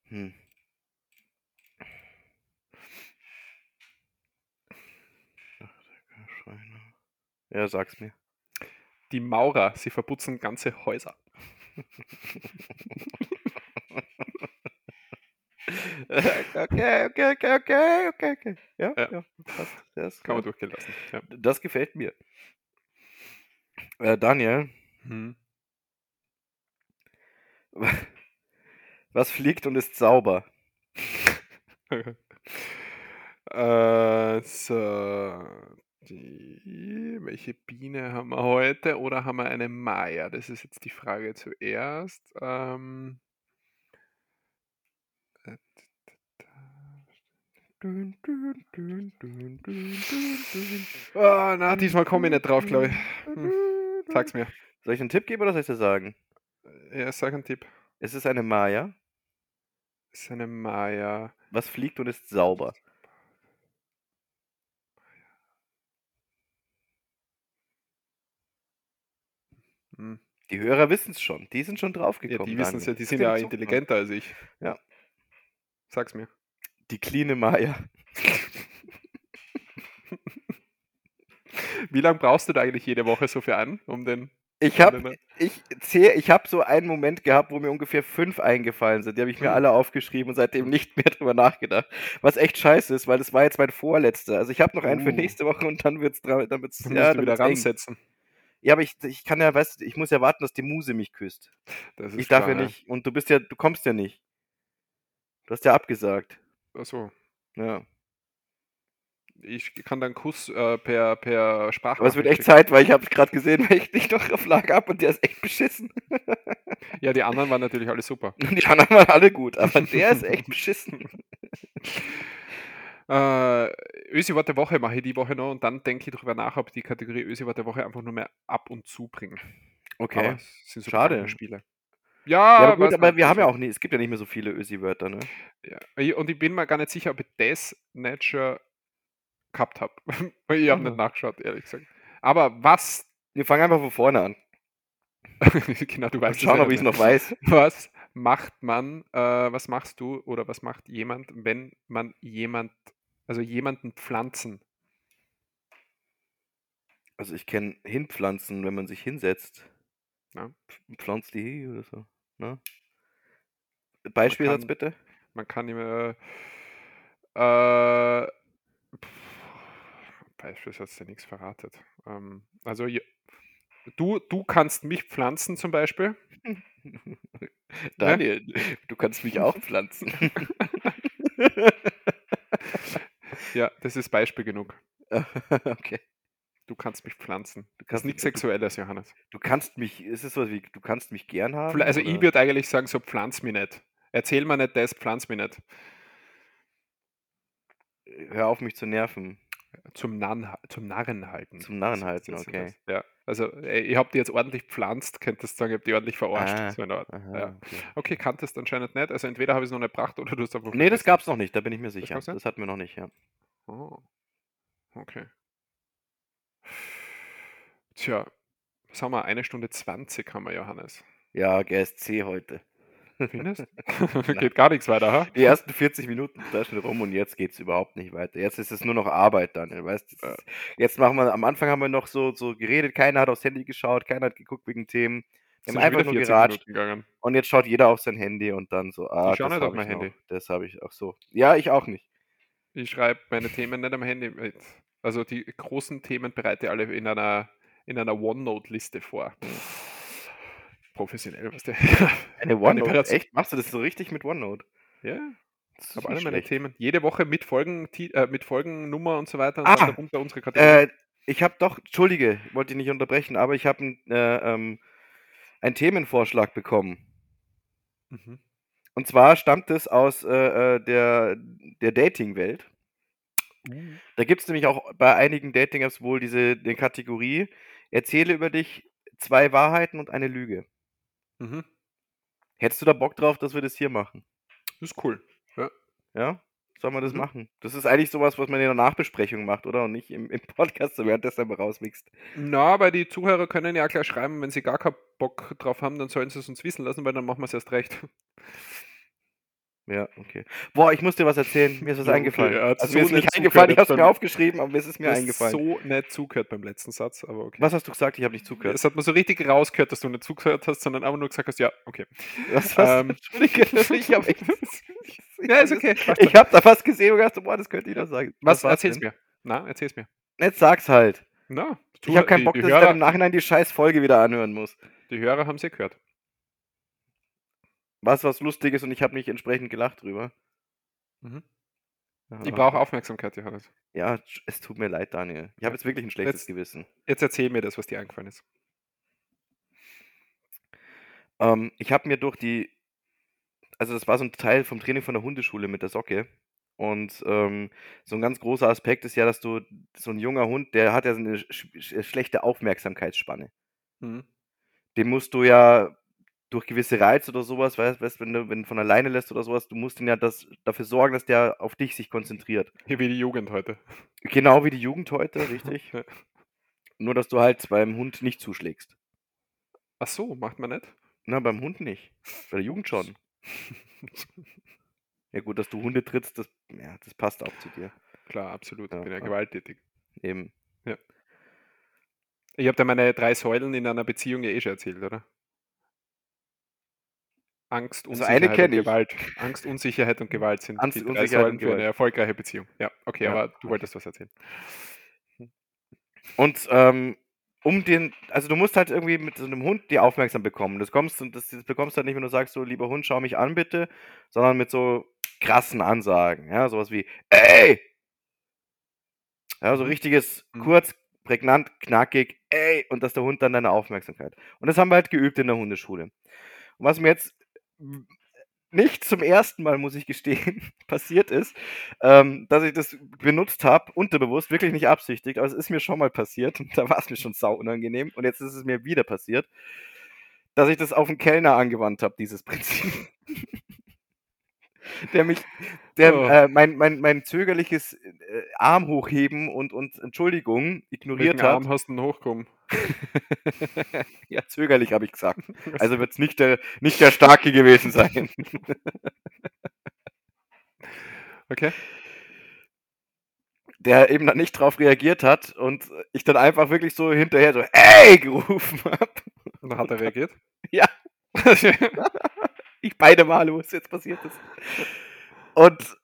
Hm. Ja, sag's mir. Die Maurer, sie verputzen ganze Häuser. okay, okay, okay, okay, okay, okay. Ja, ja. ja das, das kann man durchgehen lassen. Ja. Das gefällt mir. Äh, Daniel, hm. was fliegt und ist sauber? äh, so... Die, welche Biene haben wir heute oder haben wir eine Maya? Das ist jetzt die Frage zuerst. Ähm oh, na, diesmal komme ich nicht drauf, glaube ich. Hm. Sag's mir. Soll ich einen Tipp geben oder soll ich das sagen? Ja, sag einen Tipp. Es ist eine Maya. Es ist eine Maya. Was fliegt und ist sauber? Die Hörer wissen es schon. Die sind schon draufgekommen. Ja, die wissen es ja. Die sind ja intelligenter als ich. Ja. Sag's mir. Die kleine Maya. Wie lange brauchst du da eigentlich jede Woche so für an, um den... Ich habe um ich zäh, ich hab so einen Moment gehabt, wo mir ungefähr fünf eingefallen sind. Die habe ich mir mhm. alle aufgeschrieben und seitdem nicht mehr drüber nachgedacht. Was echt scheiße ist, weil das war jetzt mein vorletzter. Also ich habe noch einen uh. für nächste Woche und dann wird's... Dann, wird's, dann ja, musst du wieder ransetzen. Ja, aber ich, ich kann ja, weißt du, ich muss ja warten, dass die Muse mich küsst. Das ist ich darf klar, ja nicht. Und du bist ja, du kommst ja nicht. Du hast ja abgesagt. Ach so. Ja. ich kann dann Kuss äh, per, per Sprachnachricht. Aber es wird echt Zeit, weil ich habe es gerade gesehen, weil ich nicht noch auf Lager ab und der ist echt beschissen. Ja, die anderen waren natürlich alle super. Die anderen waren alle gut, aber der ist echt beschissen. Äh, Ösi-Wort der Woche mache ich die Woche noch und dann denke ich darüber nach, ob die Kategorie Ösi-Wort der Woche einfach nur mehr ab und zu bringen. Okay, aber es sind so schade Spiele. Ja, ja, aber gut, aber wir haben ja auch nicht, es gibt ja nicht mehr so viele Ösi-Wörter, ne? Ja. Und ich bin mir gar nicht sicher, ob ich das nicht schon gehabt habe. Ich habe mhm. nicht nachgeschaut, ehrlich gesagt. Aber was? Wir fangen einfach von vorne an. Genau, du weißt. Schauen, ob ich es noch weiß. Was macht man, äh, was machst du oder was macht jemand, wenn man jemand, also jemanden pflanzen? Also ich kenne hinpflanzen, wenn man sich hinsetzt. Ja. Pflanzt die hin oder so. Na? Beispiel jetzt bitte. Man kann ihm äh, äh, beispielsweise nichts verratet. Ähm, also je, du, du kannst mich pflanzen zum Beispiel. Daniel, ne? Du kannst mich auch pflanzen. Ja, das ist Beispiel genug. Okay. Du kannst mich pflanzen. Du kannst das ist nichts Sexuelles, Johannes. Du kannst mich, ist es was wie, du kannst mich gern haben? Also oder? Ich würde eigentlich sagen, so pflanz mich nicht. Erzähl mir nicht das, pflanz mich nicht. Hör auf, mich zu nerven. Zum Narren, zum Narren halten. Zum Narren halten, okay. Ja. Also ey, ich habe die jetzt ordentlich pflanzt, könntest du sagen, ich habe die ordentlich verarscht. Ah, so aha, ja. Okay, okay, kanntest anscheinend nicht. Also entweder habe ich es noch nicht gebracht oder du hast einfach... Nee, das gab es noch nicht, da bin ich mir sicher. Das, das hatten wir noch nicht, ja. Oh, okay. Tja, was haben wir? Eine Stunde zwanzig haben wir, Johannes. Ja, G S C heute. Findest du? Geht gar nichts weiter, ha? Die ersten vierzig Minuten da schon rum und jetzt geht es überhaupt nicht weiter. Jetzt ist es nur noch Arbeit, Daniel, weißt du? Ja. Jetzt machen wir, am Anfang haben wir noch so, so geredet, keiner hat aufs Handy geschaut, keiner hat geguckt wegen Themen. Wir haben einfach nur geratscht und jetzt schaut jeder auf sein Handy und dann so, ah, ich schaue nicht auf mein Handy. Das habe ich auch so. Ja, ich auch nicht. Ich schreibe meine Themen nicht am Handy. Also die großen Themen bereite ich alle in einer, in einer OneNote-Liste vor. Professionell, was der... Eine OneNote? Echt? Machst du das so richtig mit OneNote? Ja. Das ist aber alle meine Themen. Jede Woche mit Folgen, äh, mit Folgennummer und so weiter. Und ah, unter unsere Kategorie. Äh, ich habe doch, Entschuldige, wollte ich nicht unterbrechen, aber ich habe ein, äh, ähm, einen Themenvorschlag bekommen. Mhm. Und zwar stammt es aus äh, der, der Dating-Welt. Mhm. Da gibt es nämlich auch bei einigen Dating-Apps wohl diese die Kategorie, erzähle über dich zwei Wahrheiten und eine Lüge. Mhm. Hättest du da Bock drauf, dass wir das hier machen? Das ist cool. Ja? Ja? Sollen wir das mhm. machen? Das ist eigentlich sowas, was man in der Nachbesprechung macht, oder? Und nicht im, im Podcast, so währenddessen rausmixt. Na, aber die Zuhörer können ja gleich schreiben, wenn sie gar keinen Bock drauf haben, dann sollen sie es uns wissen lassen, weil dann machen wir es erst recht. Ja, okay. Boah, ich muss dir was erzählen. Mir ist was ja, okay, eingefallen. Ja, also so mir ist nicht eingefallen, ich habe es mir aufgeschrieben, aber mir ist es mir eingefallen. Du hast so nicht zugehört beim letzten Satz, aber okay. Was hast du gesagt? Ich habe nicht zugehört. Es hat man so richtig rausgehört, dass du nicht zugehört hast, sondern einfach nur gesagt hast, ja, okay. Was hast ähm, du? Ich habe echt... Ja, ist okay. Ich habe da was gesehen und gedacht, boah, das könnte ich doch sagen. Was, was erzähl's denn? Mir. Na, erzähl's mir. Jetzt sag's halt. Na, tu, ich habe keinen Bock, die, die dass Hörer, ich dann im Nachhinein die scheiß Folge wieder anhören muss. Die Hörer haben sie gehört. Was was Lustiges und ich habe mich entsprechend gelacht drüber. Mhm. Ich brauche Aufmerksamkeit, Johannes. Ja, es tut mir leid, Daniel. Ich habe jetzt wirklich ein schlechtes jetzt, Gewissen. Jetzt erzähl mir das, was dir eingefallen ist. Ähm, ich habe mir durch die, also das war so ein Teil vom Training von der Hundeschule mit der Socke und ähm, so ein ganz großer Aspekt ist ja, dass du, so ein junger Hund, der hat ja so eine sch- schlechte Aufmerksamkeitsspanne. Mhm. Den musst du ja durch gewisse Reize oder sowas, weißt du, wenn du wenn du von alleine lässt oder sowas, du musst ihn ja das, dafür sorgen, dass der auf dich sich konzentriert. Hier wie die Jugend heute. Genau wie die Jugend heute, richtig. Nur, dass du halt beim Hund nicht zuschlägst. Ach so, macht man nicht? Na, beim Hund nicht. Bei der Jugend schon. Ja gut, dass du Hunde trittst, das, ja, das passt auch zu dir. Klar, absolut. Ich ja, bin ja gewalttätig. Eben. Ja. Ich habe da meine drei Säulen in einer Beziehung ja eh schon erzählt, oder? Angst, Unsicherheit also und Gewalt. Angst, Unsicherheit und Gewalt sind Angst, die drei Säulen für eine erfolgreiche Beziehung. Ja, okay, ja, aber du okay. wolltest was erzählen. Und ähm, um den, also du musst halt irgendwie mit so einem Hund die aufmerksam bekommen. Das, kommst, das, das bekommst du halt nicht, wenn du sagst, so lieber Hund, schau mich an bitte, sondern mit so krassen Ansagen. Ja, sowas wie, ey, Ja, so richtiges, mhm. kurz, prägnant, knackig, ey, und dass der Hund dann deine Aufmerksamkeit. Und das haben wir halt geübt in der Hundeschule. Und was mir jetzt nicht zum ersten Mal, muss ich gestehen, passiert ist, ähm, dass ich das benutzt habe, unterbewusst, wirklich nicht absichtlich, aber es ist mir schon mal passiert, und da war es mir schon sau unangenehm, und jetzt ist es mir wieder passiert, dass ich das auf einen Kellner angewandt habe, dieses Prinzip. Der mich, der oh. äh, mein, mein, mein zögerliches äh, Arm hochheben und, und Entschuldigung ignoriert Welchen hat. Arm hast du denn hochkommen? Ja, zögerlich habe ich gesagt. Also wird es nicht der, nicht der Starke gewesen sein. Okay. Der eben dann nicht drauf reagiert hat und ich dann einfach wirklich so hinterher so, ey, gerufen habe. Und dann hat er reagiert? Ja. Ich beide Male, wo es jetzt passiert ist. Und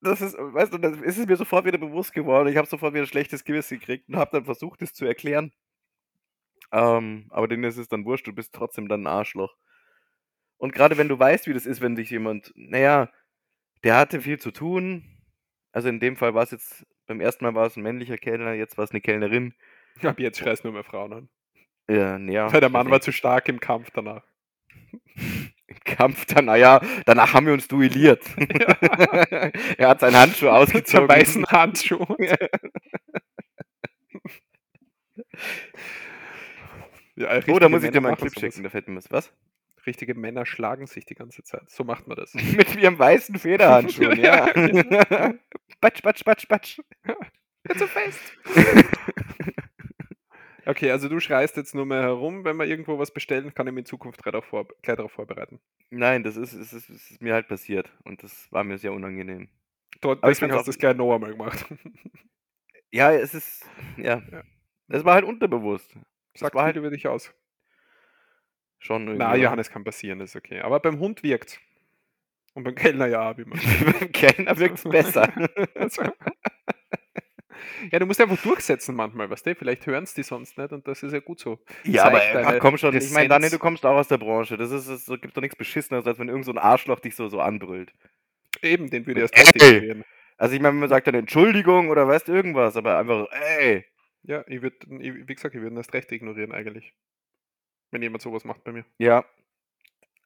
das ist, weißt du, das ist mir sofort wieder bewusst geworden. Ich habe sofort wieder ein schlechtes Gewissen gekriegt und habe dann versucht, es zu erklären. Ähm, aber denen ist es dann wurscht, du bist trotzdem dann ein Arschloch. Und gerade wenn du weißt, wie das ist, wenn dich jemand, naja, der hatte viel zu tun. Also in dem Fall war es jetzt, beim ersten Mal war es ein männlicher Kellner, jetzt war es eine Kellnerin. Ab jetzt schreist nur mehr Frauen an. Ja, ja. Weil der Mann war zu stark im Kampf danach. Im Kampf dann, naja, danach haben wir uns duelliert. Ja. Er hat seinen Handschuh ausgezogen. Mit weißen Handschuh. Ja, oh, da muss ich dir mal einen Clip schicken, da fällt mir was. Was? Richtige Männer schlagen sich die ganze Zeit. So macht man das. Mit ihrem weißen Federhandschuh, ja. Batsch, batsch, batsch, batsch. It's so fest. Okay, also du schreist jetzt nur mehr herum, wenn wir irgendwo was bestellen, kann ich mich in Zukunft gleich darauf vorbereiten. Nein, das ist, ist, ist, ist mir halt passiert und das war mir sehr unangenehm. Dort, deswegen hast du das gleich noch einmal gemacht. Ja, es ist, ja. ja. Das war halt unterbewusst. Sagt viel halt über dich aus. Schon irgendwie. Na, Johannes, kann passieren, das ist okay. Aber beim Hund wirkt's. Und beim Kellner ja, wie man. Beim Kellner wirkt's besser. Ja, du musst einfach durchsetzen manchmal, weißt du? Vielleicht hören es die sonst nicht und das ist ja gut so. Ja, Zeig aber ach, komm schon, Lizenz. Ich meine, Daniel, du kommst auch aus der Branche. Das ist, es gibt doch nichts Beschisseneres, als wenn irgend so ein Arschloch dich so, so anbrüllt. Eben, den würde ich erst mal. Also ich meine, man sagt dann Entschuldigung oder weißt irgendwas, aber einfach so, ey. Ja, ich würde, wie gesagt, ich würde das recht ignorieren eigentlich, wenn jemand sowas macht bei mir. Ja,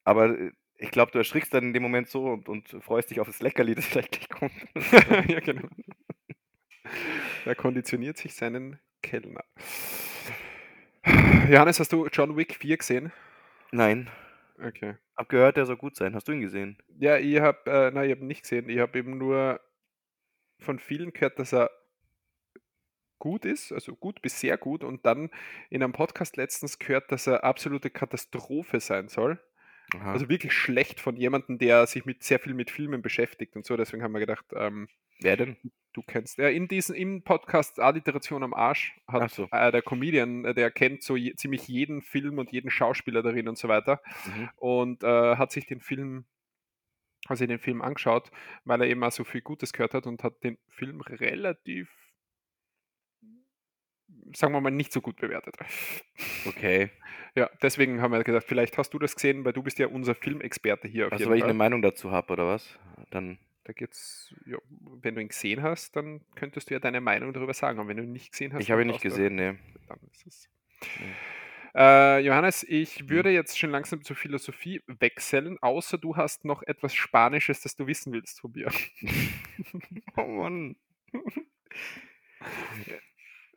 aber ich glaube, du erschrickst dann in dem Moment so und, und freust dich auf das Leckerli, das vielleicht gleich kommt. Ja, genau. Er konditioniert sich seinen Kellner. Johannes, hast du John Wick vier gesehen? Nein. Okay. Hab gehört, der soll gut sein. Hast du ihn gesehen? Ja, ich hab, äh, nein, ich hab ihn nicht gesehen. Ich hab eben nur von vielen gehört, dass er gut ist, also gut bis sehr gut, und dann in einem Podcast letztens gehört, dass er absolute Katastrophe sein soll. Aha. Also wirklich schlecht von jemandem, der sich mit sehr viel mit Filmen beschäftigt und so. Deswegen haben wir gedacht, ähm, wer denn? Du kennst. Ja, in diesem im Podcast Alliteration am Arsch hat so. äh, der Comedian, der kennt so je, ziemlich jeden Film und jeden Schauspieler darin und so weiter. Mhm. Und äh, hat sich den Film, hat sich den Film angeschaut, weil er eben auch so viel Gutes gehört hat und hat den Film relativ, sagen wir mal, nicht so gut bewertet. Okay. Ja, deswegen haben wir gesagt, vielleicht hast du das gesehen, weil du bist ja unser Filmexperte hier. Auf also, jeden weil Fall. Ich eine Meinung dazu habe, oder was? Dann da geht's, ja, wenn du ihn gesehen hast, dann könntest du ja deine Meinung darüber sagen. Und wenn du ihn nicht gesehen hast... Ich habe ihn nicht gesehen, da, nee. Dann ist es. Nee. Äh, Johannes, ich würde hm. jetzt schon langsam zur Philosophie wechseln, außer du hast noch etwas Spanisches, das du wissen willst von mir. Oh Mann.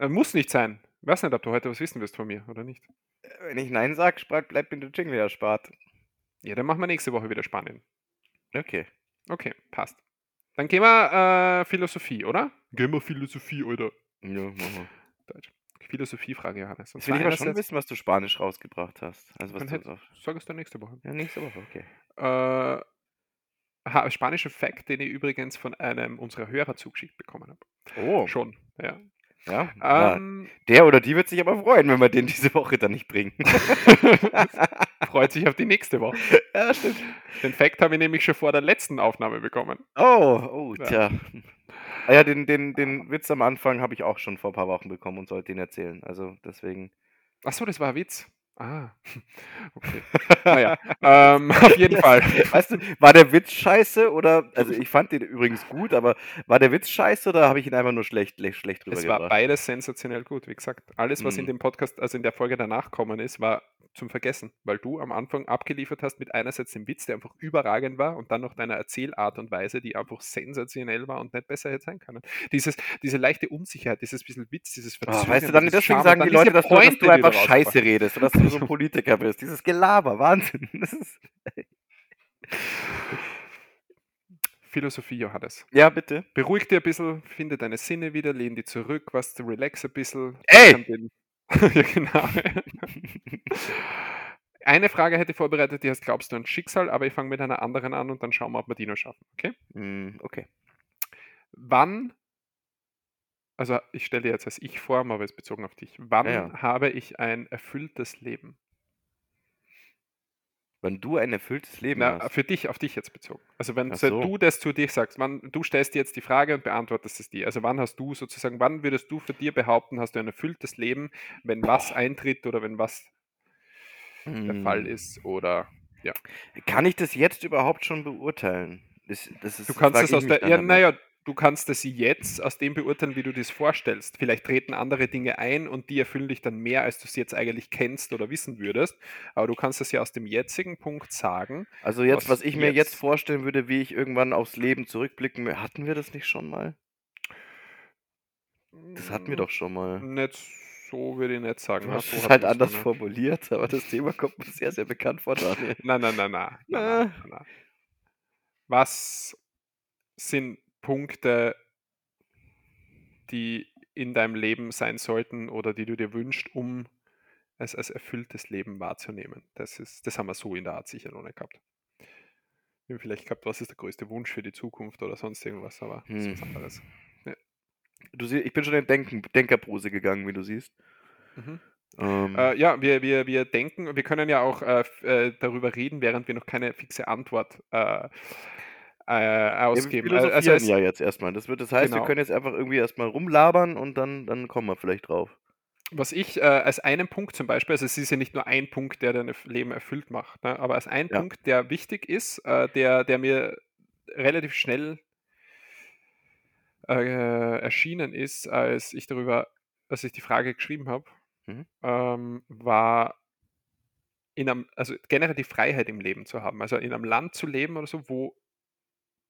Muss nicht sein. Ich weiß nicht, ob du heute was wissen wirst von mir oder nicht. Wenn ich Nein sage, bleibt mir der Jingle erspart. Ja, dann machen wir nächste Woche wieder Spanien. Okay. Okay, passt. Dann gehen wir äh, Philosophie, oder? Gehen wir Philosophie, oder? Ja, machen wir. Deutsch. Philosophiefrage, Johannes. Sonst will ich aber schon wissen, was du Spanisch rausgebracht hast. Also was du auf... Sag es dann nächste Woche. Ja, nächste Woche, okay. Äh, ha, spanischer Fact, den ich übrigens von einem unserer Hörer zugeschickt bekommen habe. Oh. Schon, ja. Ja, ähm, der oder die wird sich aber freuen, wenn wir den diese Woche dann nicht bringen. Freut sich auf die nächste Woche. Ja, stimmt. Den Fact habe ich nämlich schon vor der letzten Aufnahme bekommen. Oh, oh, tja. Ja, ja den, den, den Witz am Anfang habe ich auch schon vor ein paar Wochen bekommen und sollte ihn erzählen. Also deswegen. Achso, das war ein Witz. Ah, okay. Naja, ähm, auf jeden Fall. Weißt du, war der Witz scheiße oder, also ich fand den übrigens gut, aber war der Witz scheiße oder habe ich ihn einfach nur schlecht, schlecht drüber Es war gebracht? Beides sensationell gut, wie gesagt. Alles, was mm. in dem Podcast, also in der Folge danach gekommen ist, war zum Vergessen, weil du am Anfang abgeliefert hast mit einerseits dem Witz, der einfach überragend war und dann noch deiner Erzählart und Weise, die einfach sensationell war und nicht besser hätte sein können. Dieses, diese leichte Unsicherheit, dieses bisschen Witz, dieses Verzögern. Oh, weißt du, dann deswegen sagen die Leute, dass du, dass du einfach scheiße redest oder dass du so ein Politiker bist. Dieses Gelaber, Wahnsinn. Das ist Philosophie, Johannes. Ja, bitte. Beruhig dich ein bisschen, finde deine Sinne wieder, lehn dich zurück, was zu relax ein bisschen. Ey! Ja, genau. Eine Frage hätte ich vorbereitet, die heißt, glaubst du an Schicksal? Aber ich fange mit einer anderen an und dann schauen wir, ob wir die noch schaffen. Okay? Mm, okay. Wann, also ich stelle dir jetzt als ich vor, aber jetzt bezogen auf dich, wann ja, ja. habe ich ein erfülltes Leben? Wenn du ein erfülltes Leben Na, hast? Für dich, auf dich jetzt bezogen. Also wenn so. du das zu dir sagst, wann, du stellst dir jetzt die Frage und beantwortest es dir. Also wann hast du sozusagen, wann würdest du für dir behaupten, hast du ein erfülltes Leben, wenn was eintritt oder wenn was hm. der Fall ist oder ja. Kann ich das jetzt überhaupt schon beurteilen? Das, das ist, du kannst das aus der, ja, naja, du kannst das jetzt aus dem beurteilen, wie du dir das vorstellst. Vielleicht treten andere Dinge ein und die erfüllen dich dann mehr, als du sie jetzt eigentlich kennst oder wissen würdest. Aber du kannst das ja aus dem jetzigen Punkt sagen. Also jetzt, was ich jetzt mir jetzt vorstellen würde, wie ich irgendwann aufs Leben zurückblicken will. Hatten wir das nicht schon mal? Das hatten wir doch schon mal. Nicht so, würde ich nicht sagen. Das ist halt anders formuliert, aber das Thema kommt mir sehr, sehr bekannt vor. Nein, nein, nein, nein. Was sind Punkte, die in deinem Leben sein sollten oder die du dir wünschst, um es als erfülltes Leben wahrzunehmen. Das ist, das haben wir so in der Art sicher noch nicht gehabt. Wir haben vielleicht gehabt, was ist der größte Wunsch für die Zukunft oder sonst irgendwas, aber hm. das ist was anderes. Ja. Du siehst, ich bin schon in Denken, Denkerpose gegangen, wie du siehst. Mhm. Ähm. Äh, ja, wir, wir, wir denken, wir können ja auch äh, darüber reden, während wir noch keine fixe Antwort äh, Äh, ausgeben. Wir philosophieren also, also ja jetzt erstmal. Das, wird, das heißt, genau. wir können jetzt einfach irgendwie erstmal rumlabern und dann, dann kommen wir vielleicht drauf. Was ich äh, als einen Punkt zum Beispiel, also es ist ja nicht nur ein Punkt, der dein Leben erfüllt macht, ne? Aber als ein ja. Punkt, der wichtig ist, äh, der, der mir relativ schnell äh, erschienen ist, als ich darüber, als ich die Frage geschrieben habe, mhm. ähm, war in einem, also generell die Freiheit im Leben zu haben. Also in einem Land zu leben oder so, wo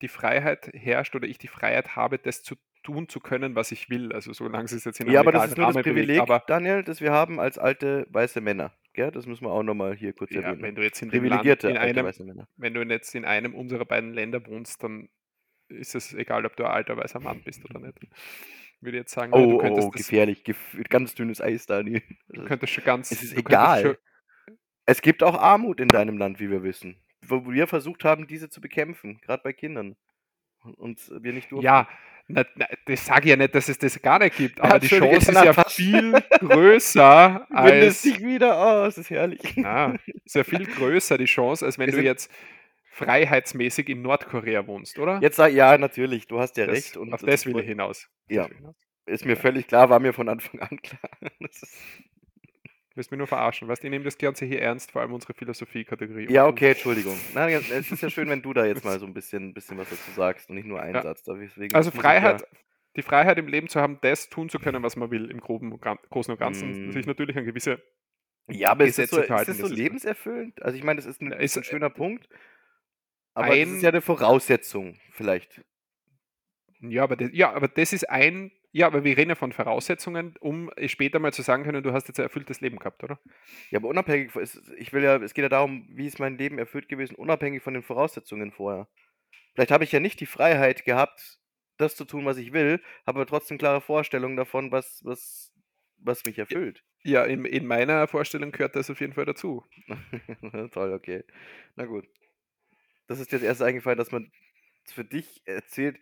die Freiheit herrscht oder ich die Freiheit habe, das zu tun zu können, was ich will. Also solange es jetzt in einem ja, aber das ist nur Rahmen das Privileg, bewegt, Daniel, das wir haben als alte weiße Männer. Gell? Das müssen wir auch nochmal hier kurz ja, erwähnen. Wenn du jetzt in Privilegierte Land, in einem, alte weiße Männer. Wenn du jetzt in einem unserer beiden Länder wohnst, dann ist es egal, ob du ein alter weißer Mann bist oder nicht. Würde jetzt sagen, oh, du oh gefährlich, gef- ganz dünnes Eis, Daniel. Du könntest schon ganz. Es ist egal. Schon, es gibt auch Armut in deinem Land, wie wir wissen. Wo wir versucht haben, diese zu bekämpfen, gerade bei Kindern. Und wir nicht durften. Ja, na, na, das sage ich ja nicht, dass es das gar nicht gibt, aber die Chance ist ja viel größer als. Wenn es sich wieder aus, oh, ist herrlich. Ja, ist ja viel größer die Chance, als wenn es du jetzt freiheitsmäßig in Nordkorea wohnst, oder? Jetzt sag ja, natürlich, du hast ja das, recht. Und auf das will ich hinaus. Ja, ist mir völlig klar, war mir von Anfang an klar. Das ist Du willst mich nur verarschen, weißt du, ich nehme das Ganze hier ernst, vor allem unsere Philosophie-Kategorie. Ja, okay, Entschuldigung. Nein, es ist ja schön, wenn du da jetzt mal so ein bisschen, bisschen was dazu sagst und nicht nur einen ja. Satz. Also Freiheit, ja die Freiheit im Leben zu haben, das tun zu können, was man will, im groben, Großen und Ganzen. Mm. Sich natürlich an gewisse Ja, aber Gesetze ist das so, verhalten, ist das so lebenserfüllend? Also ich meine, das ist ein, ist ein schöner äh, Punkt, aber es ist ja eine Voraussetzung vielleicht. Ja, aber das, ja, aber das ist ein... Ja, aber wir reden ja von Voraussetzungen, um später mal zu sagen können, du hast jetzt ein erfülltes Leben gehabt, oder? Ja, aber unabhängig von, ich will ja, es geht ja darum, wie ist mein Leben erfüllt gewesen, unabhängig von den Voraussetzungen vorher. Vielleicht habe ich ja nicht die Freiheit gehabt, das zu tun, was ich will, habe aber trotzdem klare Vorstellungen davon, was, was, was mich erfüllt. Ja, in, in meiner Vorstellung gehört das auf jeden Fall dazu. Toll, okay. Na gut. Das ist jetzt erst eingefallen, dass man für dich erzählt,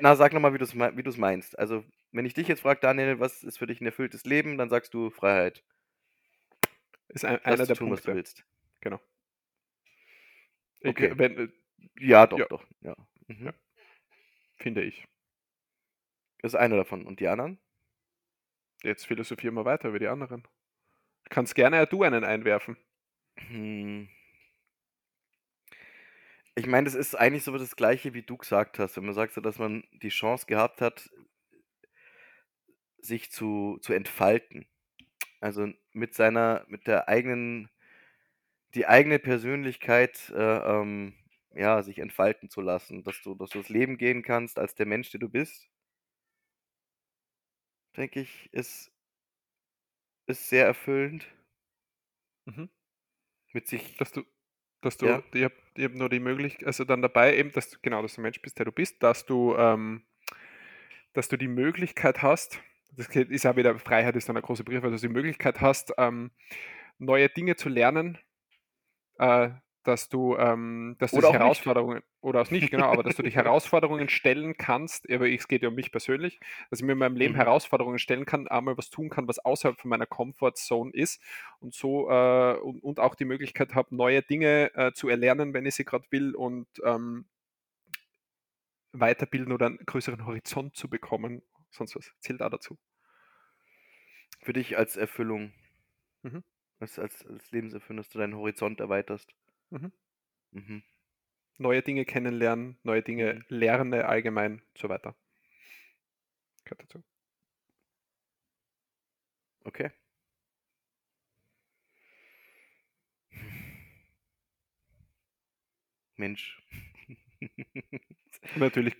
na, sag nochmal, wie du es wie du es meinst. Also, wenn ich dich jetzt frage, Daniel, was ist für dich ein erfülltes Leben, dann sagst du Freiheit. Ist ein, einer der tun, Punkte. Was du willst. Genau. Okay. Ich, wenn, ja, doch, ja. doch. Ja. Mhm. Ja. Finde ich. Das ist einer davon. Und die anderen? Jetzt philosophieren wir weiter über die anderen. Kannst gerne du einen einwerfen. Hm. Ich meine, das ist eigentlich so das Gleiche, wie du gesagt hast. Wenn man sagt, so, dass man die Chance gehabt hat, sich zu, zu entfalten. Also mit seiner, mit der eigenen, die eigene Persönlichkeit, äh, ähm, ja, sich entfalten zu lassen. Dass du, dass du das Leben gehen kannst als der Mensch, der du bist. Denke ich, ist, ist sehr erfüllend. Mhm. Mit sich. Dass du, dass du, ja. ihr, habt, ihr habt nur die Möglichkeit, also dann dabei eben, dass du, genau, dass du Mensch bist, der du bist, dass du, ähm, dass du die Möglichkeit hast, das ist ja wieder, Freiheit ist dann eine große Brief, weil du die Möglichkeit hast, ähm, neue Dinge zu lernen, äh, dass du, ähm, dass du dich Herausforderungen, nicht. oder auch nicht, genau, aber dass du dich Herausforderungen stellen kannst, aber es geht ja um mich persönlich, dass ich mir in meinem Leben mhm. Herausforderungen stellen kann, einmal was tun kann, was außerhalb von meiner Comfortzone ist und so äh, und, und auch die Möglichkeit habe, neue Dinge äh, zu erlernen, wenn ich sie gerade will und ähm, weiterbilden oder einen größeren Horizont zu bekommen, sonst was, zählt auch dazu. Für dich als Erfüllung, mhm. als, als, als Lebenserfüllung, dass du deinen Horizont erweiterst. Mhm. Mhm. Neue Dinge kennenlernen, neue Dinge mhm. lerne allgemein und so weiter. Gehört dazu. Okay. Mensch. natürlich,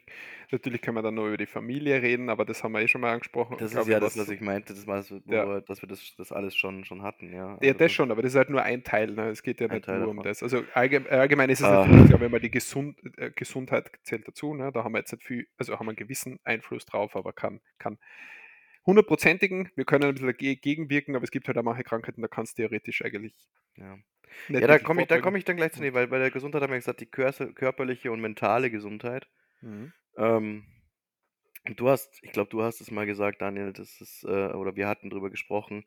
natürlich können wir dann nur über die Familie reden, aber das haben wir eh schon mal angesprochen. Das ist ja das, was ich meinte, das war, wo ja. wir, dass wir das, das alles schon, schon hatten. Ja, also ja das, das schon, aber das ist halt nur ein Teil. Ne? Es geht ja nicht Teil nur davon. um das. Also allgemein, allgemein ist es ah. natürlich, glaube ich, mal die Gesund, äh, Gesundheit zählt dazu. Ne? Da haben wir jetzt nicht viel, also haben wir einen gewissen Einfluss drauf, aber kann, kann hundertprozentigen, wir können ein bisschen dagegen wirken, aber es gibt halt auch manche Krankheiten, da kannst du theoretisch eigentlich... Ja. Ja, da komme ich, da komm ich dann gleich zu dir, weil bei der Gesundheit haben wir gesagt, die körperliche und mentale Gesundheit. Mhm. Ähm, du hast, ich glaube, du hast es mal gesagt, Daniel, das ist, äh, oder wir hatten drüber gesprochen.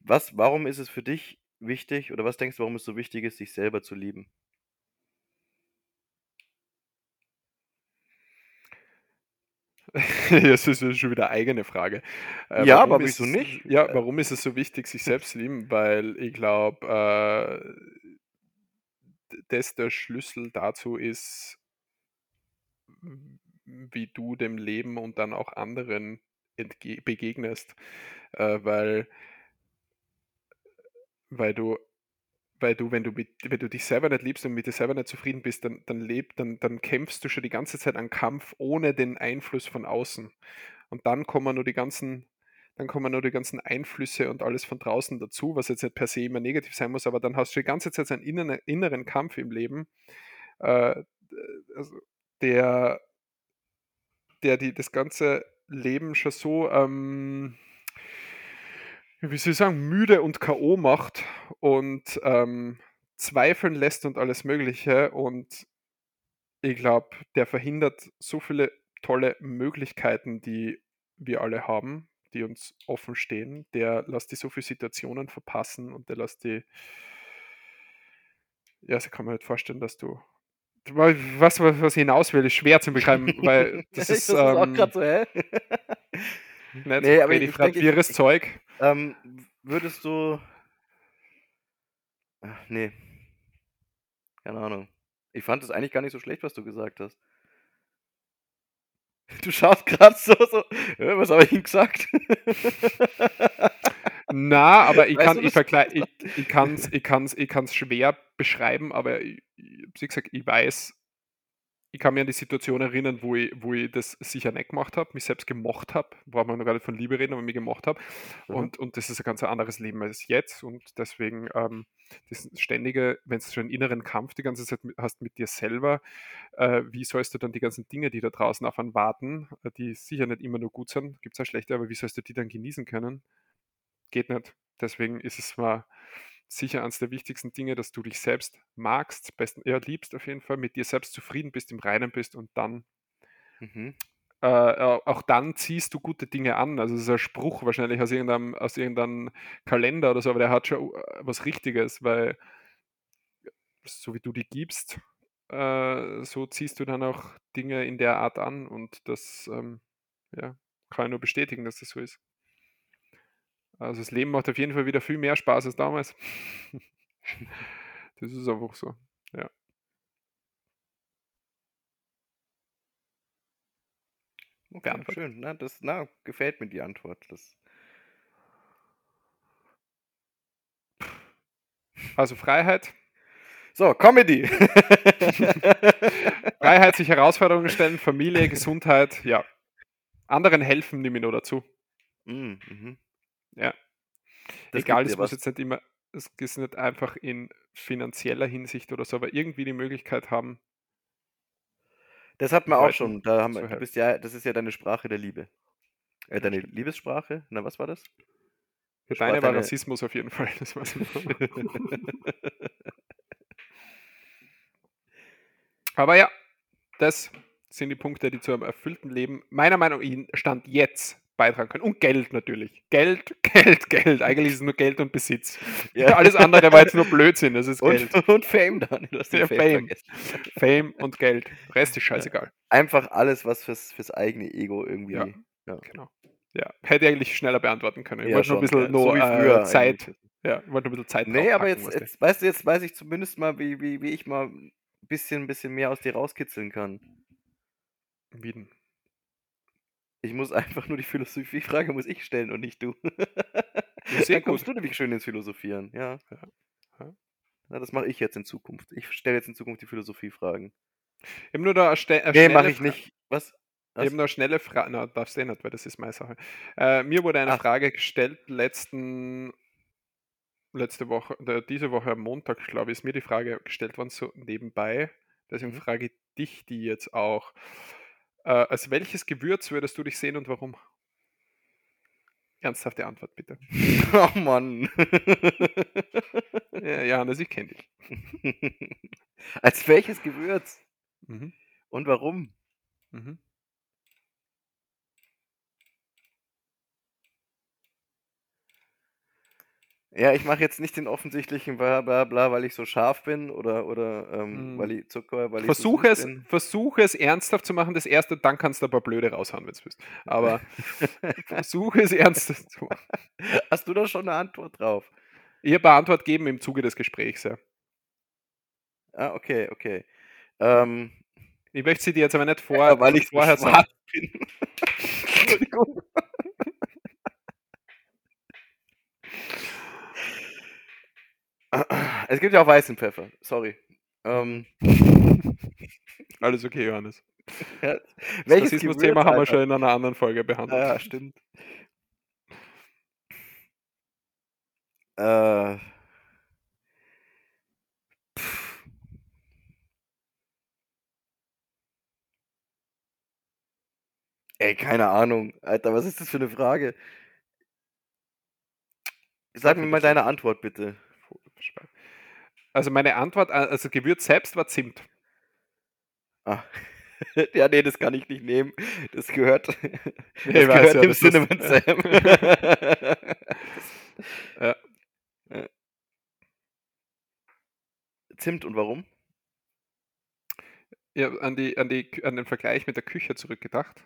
Was, warum ist es für dich wichtig, oder was denkst du, warum es so wichtig ist, sich selber zu lieben? Das ist schon wieder eine eigene Frage. Äh, ja, aber wieso nicht? Ja, warum ist es so wichtig, sich selbst zu lieben? Weil ich glaube, äh, dass der Schlüssel dazu ist, wie du dem Leben und dann auch anderen entge- begegnest. Äh, weil, weil du Weil du, wenn du mit, wenn du dich selber nicht liebst und mit dir selber nicht zufrieden bist, dann, dann, leb, dann, dann kämpfst du schon die ganze Zeit an Kampf ohne den Einfluss von außen. Und dann kommen nur die ganzen, dann kommen nur die ganzen Einflüsse und alles von draußen dazu, was jetzt nicht per se immer negativ sein muss, aber dann hast du die ganze Zeit einen inneren, inneren Kampf im Leben, äh, also der, der die, das ganze Leben schon so, ähm, wie soll ich sagen, müde und K O macht und ähm, zweifeln lässt und alles Mögliche. Und ich glaube, der verhindert so viele tolle Möglichkeiten, die wir alle haben, die uns offen stehen. Der lässt die so viele Situationen verpassen und der lässt die... Ja, ich kann mir nicht vorstellen, dass du... Was, was, was ich hinaus will, ist schwer zu beschreiben, weil das ist... Ich ähm... auch gerade so, hä? Nicht nee, aber ich frage wirres Zeug. Ähm, würdest du... Ach, nee. Keine Ahnung. Ich fand es eigentlich gar nicht so schlecht, was du gesagt hast. Du schaust gerade so, so... Was habe ich ihm gesagt? Na, aber ich kann es ich vergle- ich, ich kann's, ich kann's, ich kann's schwer beschreiben, aber ich, wie gesagt, ich weiß... Ich kann mir an die Situation erinnern, wo ich, wo ich das sicher nicht gemacht habe, mich selbst gemocht habe. Braucht man noch gar nicht von Liebe reden, aber mich gemocht habe. Mhm. Und, und das ist ein ganz anderes Leben als jetzt. Und deswegen ähm, das ständige, wenn du schon einen inneren Kampf die ganze Zeit hast mit dir selber, äh, wie sollst du dann die ganzen Dinge, die da draußen auf einen warten, die sicher nicht immer nur gut sind, gibt es auch schlechte, aber wie sollst du die dann genießen können? Geht nicht. Deswegen ist es mal... sicher eines der wichtigsten Dinge, dass du dich selbst magst, besten, ja, liebst auf jeden Fall, mit dir selbst zufrieden bist, im Reinen bist und dann mhm. äh, auch dann ziehst du gute Dinge an. Also das ist ein Spruch wahrscheinlich aus irgendeinem, aus irgendeinem Kalender oder so, aber der hat schon was Richtiges, weil so wie du die gibst, äh, so ziehst du dann auch Dinge in der Art an und das ähm, ja, kann ich nur bestätigen, dass das so ist. Also das Leben macht auf jeden Fall wieder viel mehr Spaß als damals. Das ist einfach so, ja. Okay, ja, schön. Na, das, na, gefällt mir die Antwort. Das. Also Freiheit. So, Comedy. Freiheit, sich Herausforderungen stellen, Familie, Gesundheit, ja. Anderen helfen, nehme ich nur dazu. Mm, mhm. Ja. Das egal, das muss was. Jetzt nicht immer, es ist nicht einfach in finanzieller Hinsicht oder so, aber irgendwie die Möglichkeit haben. Das hatten wir auch schon. Da haben wir, du bist ja, das ist ja deine Sprache der Liebe. Äh, deine Liebessprache? Na, was war das? Für deine war Rassismus auf jeden Fall. Das war's. Aber ja, das sind die Punkte, die zu einem erfüllten Leben meiner Meinung nach Stand jetzt beitragen können. Und Geld natürlich. Geld, Geld, Geld. Eigentlich ist es nur Geld und Besitz. Ja. Alles andere war jetzt nur Blödsinn. Das ist und, Geld. Und Fame, Daniel. Du hast den ja, Fame. Fame. Fame und Geld. Der Rest ist scheißegal. Einfach alles, was fürs, fürs eigene Ego irgendwie... Ja. Ja. Genau. Ja. Hätte ich eigentlich schneller beantworten können. Ich ja, wollte schon, nur ein bisschen ja. no, so äh, Zeit... Ja, ich wollte nur ein bisschen Zeit Nee, aber jetzt, jetzt, weißt du, jetzt weiß ich zumindest mal, wie, wie, wie ich mal ein bisschen, bisschen mehr aus dir rauskitzeln kann. Wie denn? Ich muss einfach nur die Philosophiefrage muss ich stellen und nicht du. Dann kommst du nämlich schön ins Philosophieren. Ja. Ja. Na, das mache ich jetzt in Zukunft. Ich stelle jetzt in Zukunft die Philosophiefragen. Eben nur da erste- Nee, schnelle mache ich Fra- nicht. Was? Was? Eben nur schnelle Frage. Na, darfst du nicht, weil das ist meine Sache. Äh, mir wurde eine Ach. Frage gestellt letzten letzte Woche, äh, diese Woche am Montag, glaube ich, ist mir die Frage gestellt worden, so nebenbei. Deswegen frage ich dich die jetzt auch. Uh, als welches Gewürz würdest du dich sehen und warum? Ernsthafte Antwort, bitte. Oh Mann. Ja, Johannes, ich kenne dich. Als welches Gewürz? Mhm. Und warum? Mhm. Ja, ich mache jetzt nicht den offensichtlichen bla bla bla, weil ich so scharf bin oder, oder ähm, mm. weil ich Zucker, weil versuch ich so es, versuche es ernsthaft zu machen, das erste, dann kannst du ein paar Blöde raushauen, wenn du es willst. Aber versuche es ernsthaft zu machen. Hast du da schon eine Antwort drauf? Ich habe eine Antwort gegeben im Zuge des Gesprächs, ja. Ah, okay, okay. Ähm, ich möchte sie dir jetzt aber nicht vor, ja, weil ich vorher so hart bin. Entschuldigung. Es gibt ja auch weißen Pfeffer, sorry. Ähm. Alles okay, Johannes. Ja. Welches das Rassismus-Thema Gewürz, haben wir schon in einer anderen Folge behandelt. Ja, stimmt. Äh. Ey, keine Ahnung. Alter, was ist das für eine Frage? Sag mir mal deine Antwort, bitte. Also meine Antwort, also Gewürz selbst war Zimt. Ah. Ja, nee, das kann ich nicht nehmen. Das gehört, das nee, gehört ja, im Cinnamon Sam. Ja. Ja. Zimt und warum? Ja, an, die, an, die, an den Vergleich mit der Küche zurückgedacht.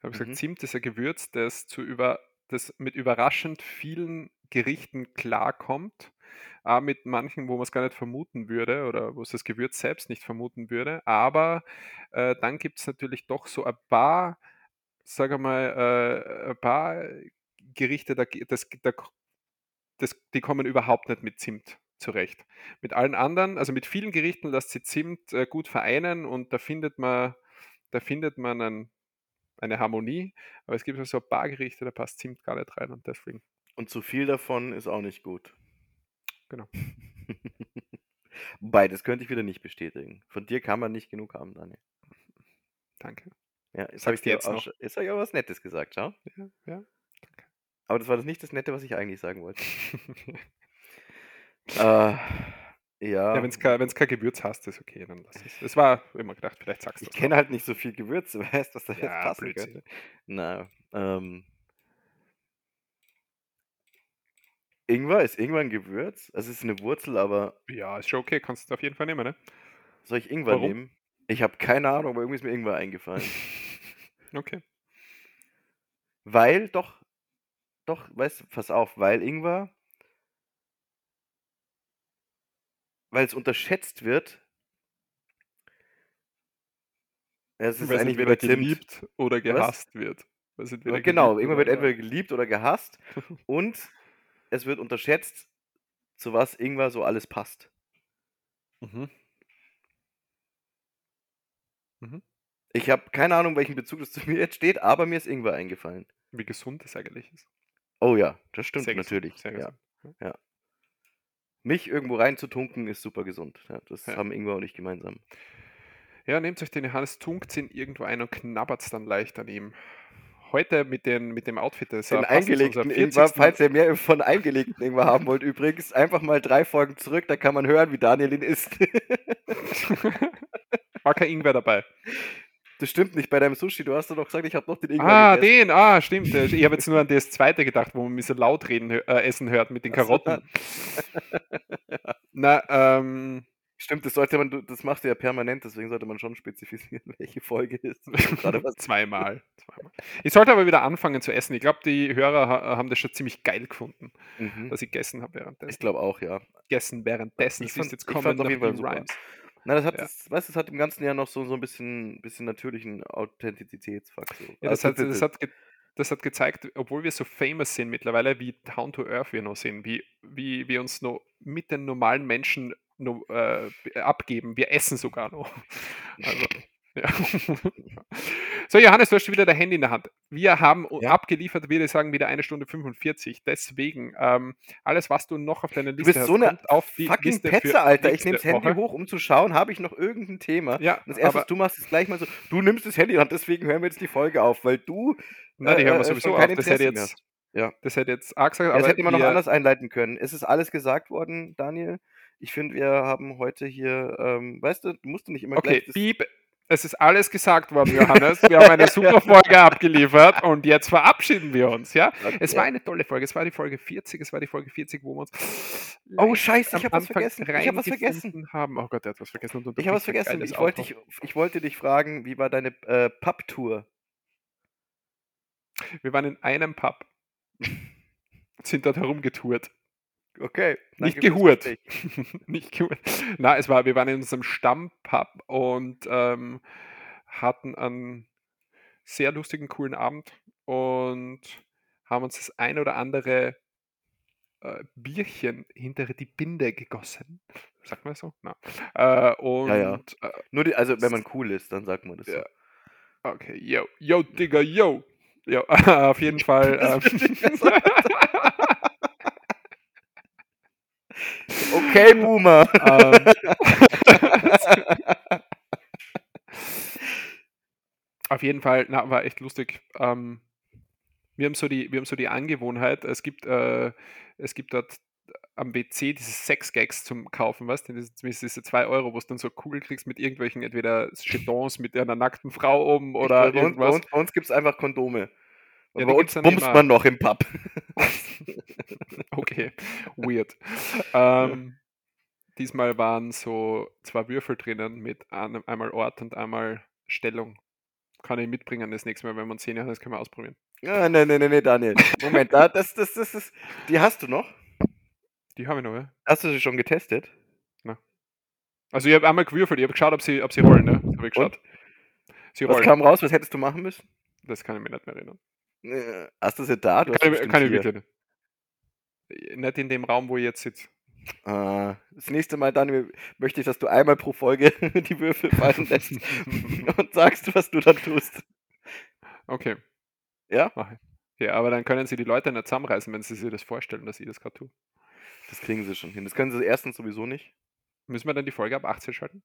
Da habe ich mhm. gesagt, Zimt ist ein Gewürz, das, zu über, das mit überraschend vielen Gerichten klarkommt. Auch mit manchen, wo man es gar nicht vermuten würde oder wo es das Gewürz selbst nicht vermuten würde. Aber äh, dann gibt es natürlich doch so ein paar, sage mal, äh, ein paar Gerichte, da, das, da, das, die kommen überhaupt nicht mit Zimt zurecht. Mit allen anderen, also mit vielen Gerichten lässt sich Zimt äh, gut vereinen und da findet man, da findet man einen, eine Harmonie. Aber es gibt so also ein paar Gerichte, da passt Zimt gar nicht rein und deswegen. Und zu viel davon ist auch nicht gut. Genau. Beides könnte ich wieder nicht bestätigen. Von dir kann man nicht genug haben, Daniel. Danke. Ja, jetzt habe ich dir jetzt auch, jetzt hab ich auch was Nettes gesagt, schau. Ja, ja. Danke. Aber das war das nicht das Nette, was ich eigentlich sagen wollte. äh, ja. Ja, wenn es kein, kein Gewürz hast, ist okay, dann lass es. Es war immer gedacht, vielleicht sagst du es. Ich kenne halt nicht so viel Gewürze, weißt du, was da ja, jetzt passen Blödsinn. Könnte. Na, ähm... Ingwer? Ist Ingwer ein Gewürz? Also es ist eine Wurzel, aber... Ja, ist schon okay. Kannst du es auf jeden Fall nehmen, ne? Soll ich Ingwer Warum? Nehmen? Ich habe keine Ahnung, aber irgendwie ist mir Ingwer eingefallen. Okay. Weil doch Doch, weißt du, pass auf, weil Ingwer, weil es unterschätzt wird. Es ist eigentlich entweder geliebt oder gehasst Was? wird. Was ja, genau, Ingwer wird entweder geliebt oder gehasst und es wird unterschätzt, zu was Ingwer so alles passt. Mhm. Mhm. Ich habe keine Ahnung, welchen Bezug das zu mir jetzt steht, aber mir ist Ingwer eingefallen. Wie gesund das eigentlich ist. Oh ja, das stimmt sehr natürlich. Gesund, sehr ja. Gesund. Ja. Mich irgendwo reinzutunken ist super gesund. Ja, das ja. haben Ingwer und ich gemeinsam. Ja, nehmt euch den Johannes, tunkt ihn irgendwo ein und knabbert es dann leicht an ihm. Heute mit, den, mit dem Outfit, das den eingelegten Ingwer, falls ihr mehr von eingelegten Ingwer haben wollt, übrigens, einfach mal drei Folgen zurück, da kann man hören, wie Daniel ihn isst. War kein Ingwer dabei. Das stimmt nicht, bei deinem Sushi, du hast doch noch gesagt, ich habe noch den Ingwer Ah, gegessen. den, ah, stimmt. Ich habe jetzt nur an das zweite gedacht, wo man mich so laut reden, äh, essen hört mit den Karotten. Ja. Na, ähm... Stimmt, das sollte man, das machst du ja permanent, deswegen sollte man schon spezifizieren, welche Folge ist. Zweimal. Zweimal. Ich sollte aber wieder anfangen zu essen. Ich glaube, die Hörer ha- haben das schon ziemlich geil gefunden, mhm. dass ich gegessen habe währenddessen. Ich glaube auch, ja. Gessen währenddessen. Ich fand, jetzt ich fand auf jeden Fall super. Na, das, hat ja. das, weißt, das hat im ganzen Jahr noch so, so ein bisschen, bisschen natürlichen Authentizitätsfaktor. Ja, das, hat, das, hat ge- das hat gezeigt, obwohl wir so famous sind mittlerweile, wie down to earth wir noch sind, wie, wie wir uns noch mit den normalen Menschen No, äh, abgeben. Wir essen sogar noch. Also, ja. So, Johannes, du hast schon wieder dein Handy in der Hand. Wir haben ja. abgeliefert, würde ich sagen, wieder eine Stunde fünfundvierzig. Deswegen, ähm, alles, was du noch auf deiner Liste hast. Du bist hast, so eine auf die fucking Liste Petze, Alter. Ich nehme das Handy hoch, um zu schauen, habe ich noch irgendein Thema. Ja, das Erste, du machst es gleich mal so, du nimmst das Handy in der Hand, deswegen hören wir jetzt die Folge auf, weil du... Nein, die hören wir äh, sowieso auf. Das hätte jetzt, ja. das hätte jetzt arg gesagt. Das aber hätte man noch anders einleiten können. Es ist alles gesagt worden, Daniel. Ich finde, wir haben heute hier, ähm, weißt du, du musst nicht immer okay, gleich... Okay, Piep, es ist alles gesagt worden, Johannes. Wir haben eine super Folge abgeliefert und jetzt verabschieden wir uns, ja? Okay. Es war eine tolle Folge, es war die Folge vierzig, es war die Folge vierzig, wo wir uns... Oh, scheiße, ich habe was vergessen, ich habe was vergessen. Haben. Oh Gott, der hat was vergessen. Und ich habe was vergessen, ich wollte, dich, ich wollte dich fragen, wie war deine äh, Pub-Tour? Wir waren in einem Pub, sind dort herumgetourt. Okay. Nicht gehurt. Nicht gehurt. Na, es war, wir waren in unserem Stammpub und ähm, hatten einen sehr lustigen, coolen Abend und haben uns das ein oder andere äh, Bierchen hinter die Binde gegossen. Sagt man das so? Na. Äh, und ja, ja. Äh, Nur die, also wenn man cool ist, dann sagt man das ja. so. Okay, yo, yo, Digga, yo. yo. Auf jeden Fall. Ähm, Okay, Boomer. Auf jeden Fall, na, war echt lustig. Ähm, wir haben so die, wir haben so die Angewohnheit, es gibt, äh, es gibt dort am W C diese Sex-Gags zum Kaufen, weißt du, zumindest diese zwei Euro, wo du dann so Kugel kriegst mit irgendwelchen, entweder Chetons mit einer nackten Frau oben oder glaub, irgendwas. Bei uns, bei uns gibt es einfach Kondome. Ja, bei uns bumst immer. Man noch im Pub. Okay, weird. ähm, diesmal waren so zwei Würfel drinnen mit einem, einmal Ort und einmal Stellung. Kann ich mitbringen das nächste Mal, wenn wir uns sehen, das können wir ausprobieren. Ah, nein, nein, nein, nein, Daniel. Moment, da, das, das, das, das, die hast du noch? Die habe ich noch, ja. Hast du sie schon getestet? Na. Also ich habe einmal gewürfelt, ich habe geschaut, ob sie, ob sie rollen, ne? Das habe ich geschaut. Sie was rollen. Kam raus, was hättest du machen müssen? Das kann ich mir nicht mehr erinnern. Hast du sie da? Du keine hast keine Bitte. Nicht in dem Raum, wo ihr jetzt sitzt. Ah, das nächste Mal, Daniel, möchte ich, dass du einmal pro Folge die Würfel fallen lässt und sagst, was du da tust. Okay. Ja? Ja, aber dann können sie die Leute nicht zusammenreißen, wenn sie sich das vorstellen, dass ich das gerade tue. Das kriegen sie schon hin. Das können sie erstens sowieso nicht. Müssen wir dann die Folge ab achtzehn schalten?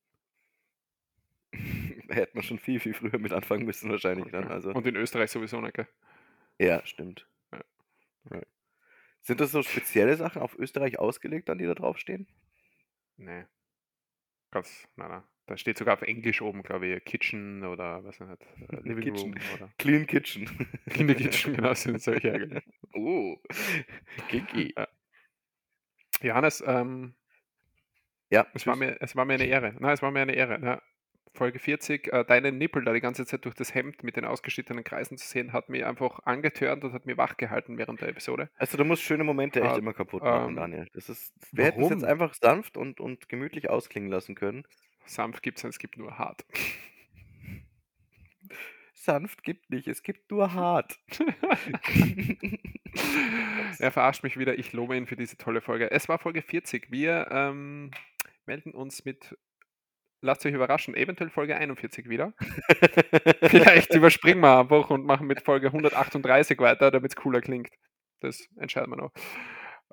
Da hätten wir schon viel, viel früher mit anfangen müssen wahrscheinlich. Okay. Dann, also. Und in Österreich sowieso nicht, gell? Ja, stimmt. Ja. Okay. Sind das so spezielle Sachen auf Österreich ausgelegt, dann die da draufstehen? Nee. Ganz, nein, nein. Da steht sogar auf Englisch oben, glaube ich, Kitchen oder was nicht, Living Kitchen. Room. Oder Clean Kitchen. Clean Kitchen, genau, sind solche. Oh, Kiki. Johannes, ähm, ja, es war, mir, es war mir eine Ehre. Nein, es war mir eine Ehre. Ja. Folge vierzig, äh, deine Nippel da die ganze Zeit durch das Hemd mit den ausgeschnittenen Kreisen zu sehen, hat mich einfach angetörnt und hat mich wachgehalten während der Episode. Also du musst schöne Momente echt äh, immer kaputt machen, ähm, Daniel. Das ist, wir hätten es jetzt einfach sanft und, und gemütlich ausklingen lassen können. Sanft gibt es nicht, es gibt nur hart. Sanft gibt nicht, es gibt nur hart. Er verarscht mich wieder, ich lobe ihn für diese tolle Folge. Es war Folge vierzig, wir ähm, melden uns mit... Lasst euch überraschen, eventuell Folge einundvierzig wieder. Vielleicht überspringen wir einfach und machen mit Folge hundertachtunddreißig weiter, damit es cooler klingt. Das entscheiden wir noch.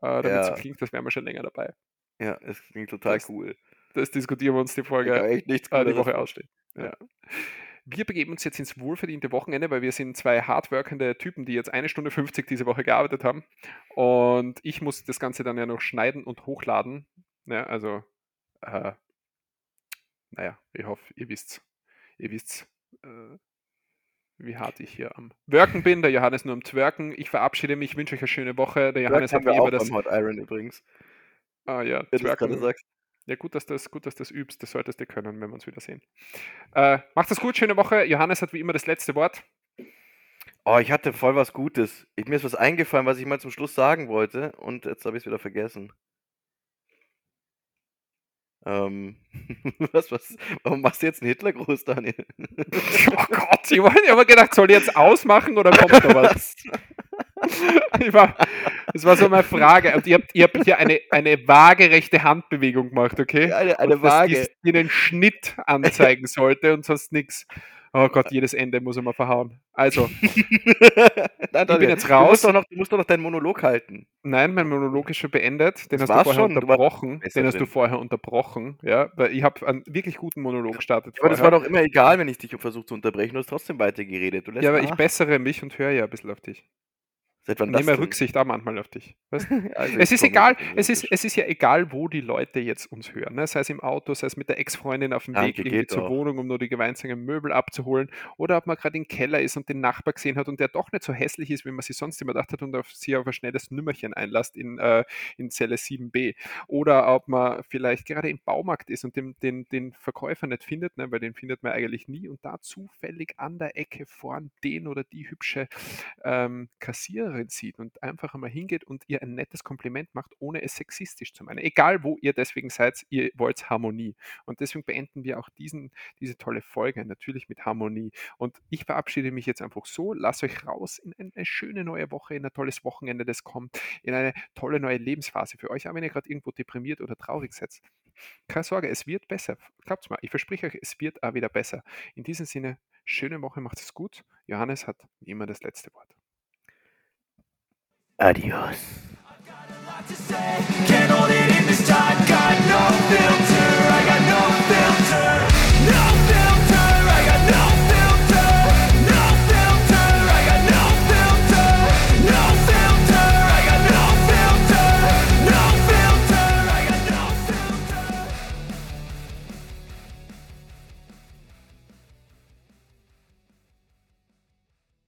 Äh, damit es ja. klingt, das wären wir schon länger dabei. Ja, es klingt total das, cool. Das diskutieren wir uns die Folge, echt nichts äh, die Woche aussteht. Ja. Ja. Wir begeben uns jetzt ins wohlverdiente Wochenende, weil wir sind zwei hardworkende Typen, die jetzt eine Stunde fünfzig diese Woche gearbeitet haben. Und ich muss das Ganze dann ja noch schneiden und hochladen. Ja, also... Äh, Naja, ich hoffe, ihr wisst, ihr wisst, äh, wie hart ich hier am Worken bin. Der Johannes nur am Twerken. Ich verabschiede mich, wünsche euch eine schöne Woche. Der Johannes hat mir immer das... Hot Iron übrigens. Ah ja, Twerken. Ja, gut, dass das, gut, dass das übst. Das solltest du können, wenn wir uns wiedersehen. Äh, macht es gut, schöne Woche. Johannes hat wie immer das letzte Wort. Oh, ich hatte voll was Gutes. Ich, mir ist was eingefallen, was ich mal zum Schluss sagen wollte. Und jetzt habe ich es wieder vergessen. Ähm, was, was, warum machst du jetzt einen Hitlergruß, Daniel? Oh Gott, ich habe immer gedacht, soll ich jetzt ausmachen oder kommt noch was? Ich war, das war so meine Frage. Und ihr habt, ihr habt hier eine, eine waagerechte Handbewegung gemacht, okay? Ja, eine eine und Waage. Dass die einen Schnitt anzeigen sollte und sonst nichts. Oh Gott, jedes Ende muss ich mal verhauen. Also, Nein, ich bin jetzt raus. Du musst, doch noch, du musst doch noch deinen Monolog halten. Nein, mein Monolog ist schon beendet. Den das hast du vorher schon, unterbrochen. Du den hast drin. du vorher unterbrochen. Ja, weil ich habe einen wirklich guten Monolog gestartet. Ja, aber vorher. Das war doch immer egal, wenn ich dich versuche zu unterbrechen. Du hast trotzdem weitergeredet. Du lässt ja, aber nach. Ich bessere mich und höre ja ein bisschen auf dich. Seit wann ich das nehme denn? Rücksicht auch manchmal auf dich. Weißt? Also es ist egal, es ist, es ist ja egal, wo die Leute jetzt uns hören. Ne? Sei es im Auto, sei es mit der Ex-Freundin auf dem Danke, Weg irgendwie zur auch. Wohnung, um nur die gemeinsamen Möbel abzuholen. Oder ob man gerade im Keller ist und den Nachbar gesehen hat und der doch nicht so hässlich ist, wie man sich sonst immer gedacht hat und auf sie auf ein schnelles Nümmerchen einlässt in, äh, in Zelle sieben b. Oder ob man vielleicht gerade im Baumarkt ist und den, den, den Verkäufer nicht findet, ne? Weil den findet man eigentlich nie. Und da zufällig an der Ecke vorn den oder die hübsche ähm, Kassiererin sieht und einfach einmal hingeht und ihr ein nettes Kompliment macht, ohne es sexistisch zu meinen. Egal, wo ihr deswegen seid, ihr wollt Harmonie. Und deswegen beenden wir auch diesen, diese tolle Folge natürlich mit Harmonie. Und ich verabschiede mich jetzt einfach so, lasst euch raus in eine schöne neue Woche, in ein tolles Wochenende, das kommt, in eine tolle neue Lebensphase für euch, auch wenn ihr gerade irgendwo deprimiert oder traurig seid. Keine Sorge, es wird besser. Glaubt's mal, ich verspreche euch, es wird auch wieder besser. In diesem Sinne, schöne Woche, macht es gut. Johannes hat wie immer das letzte Wort. Adios. I've got a lot to say, can't hold it in this time.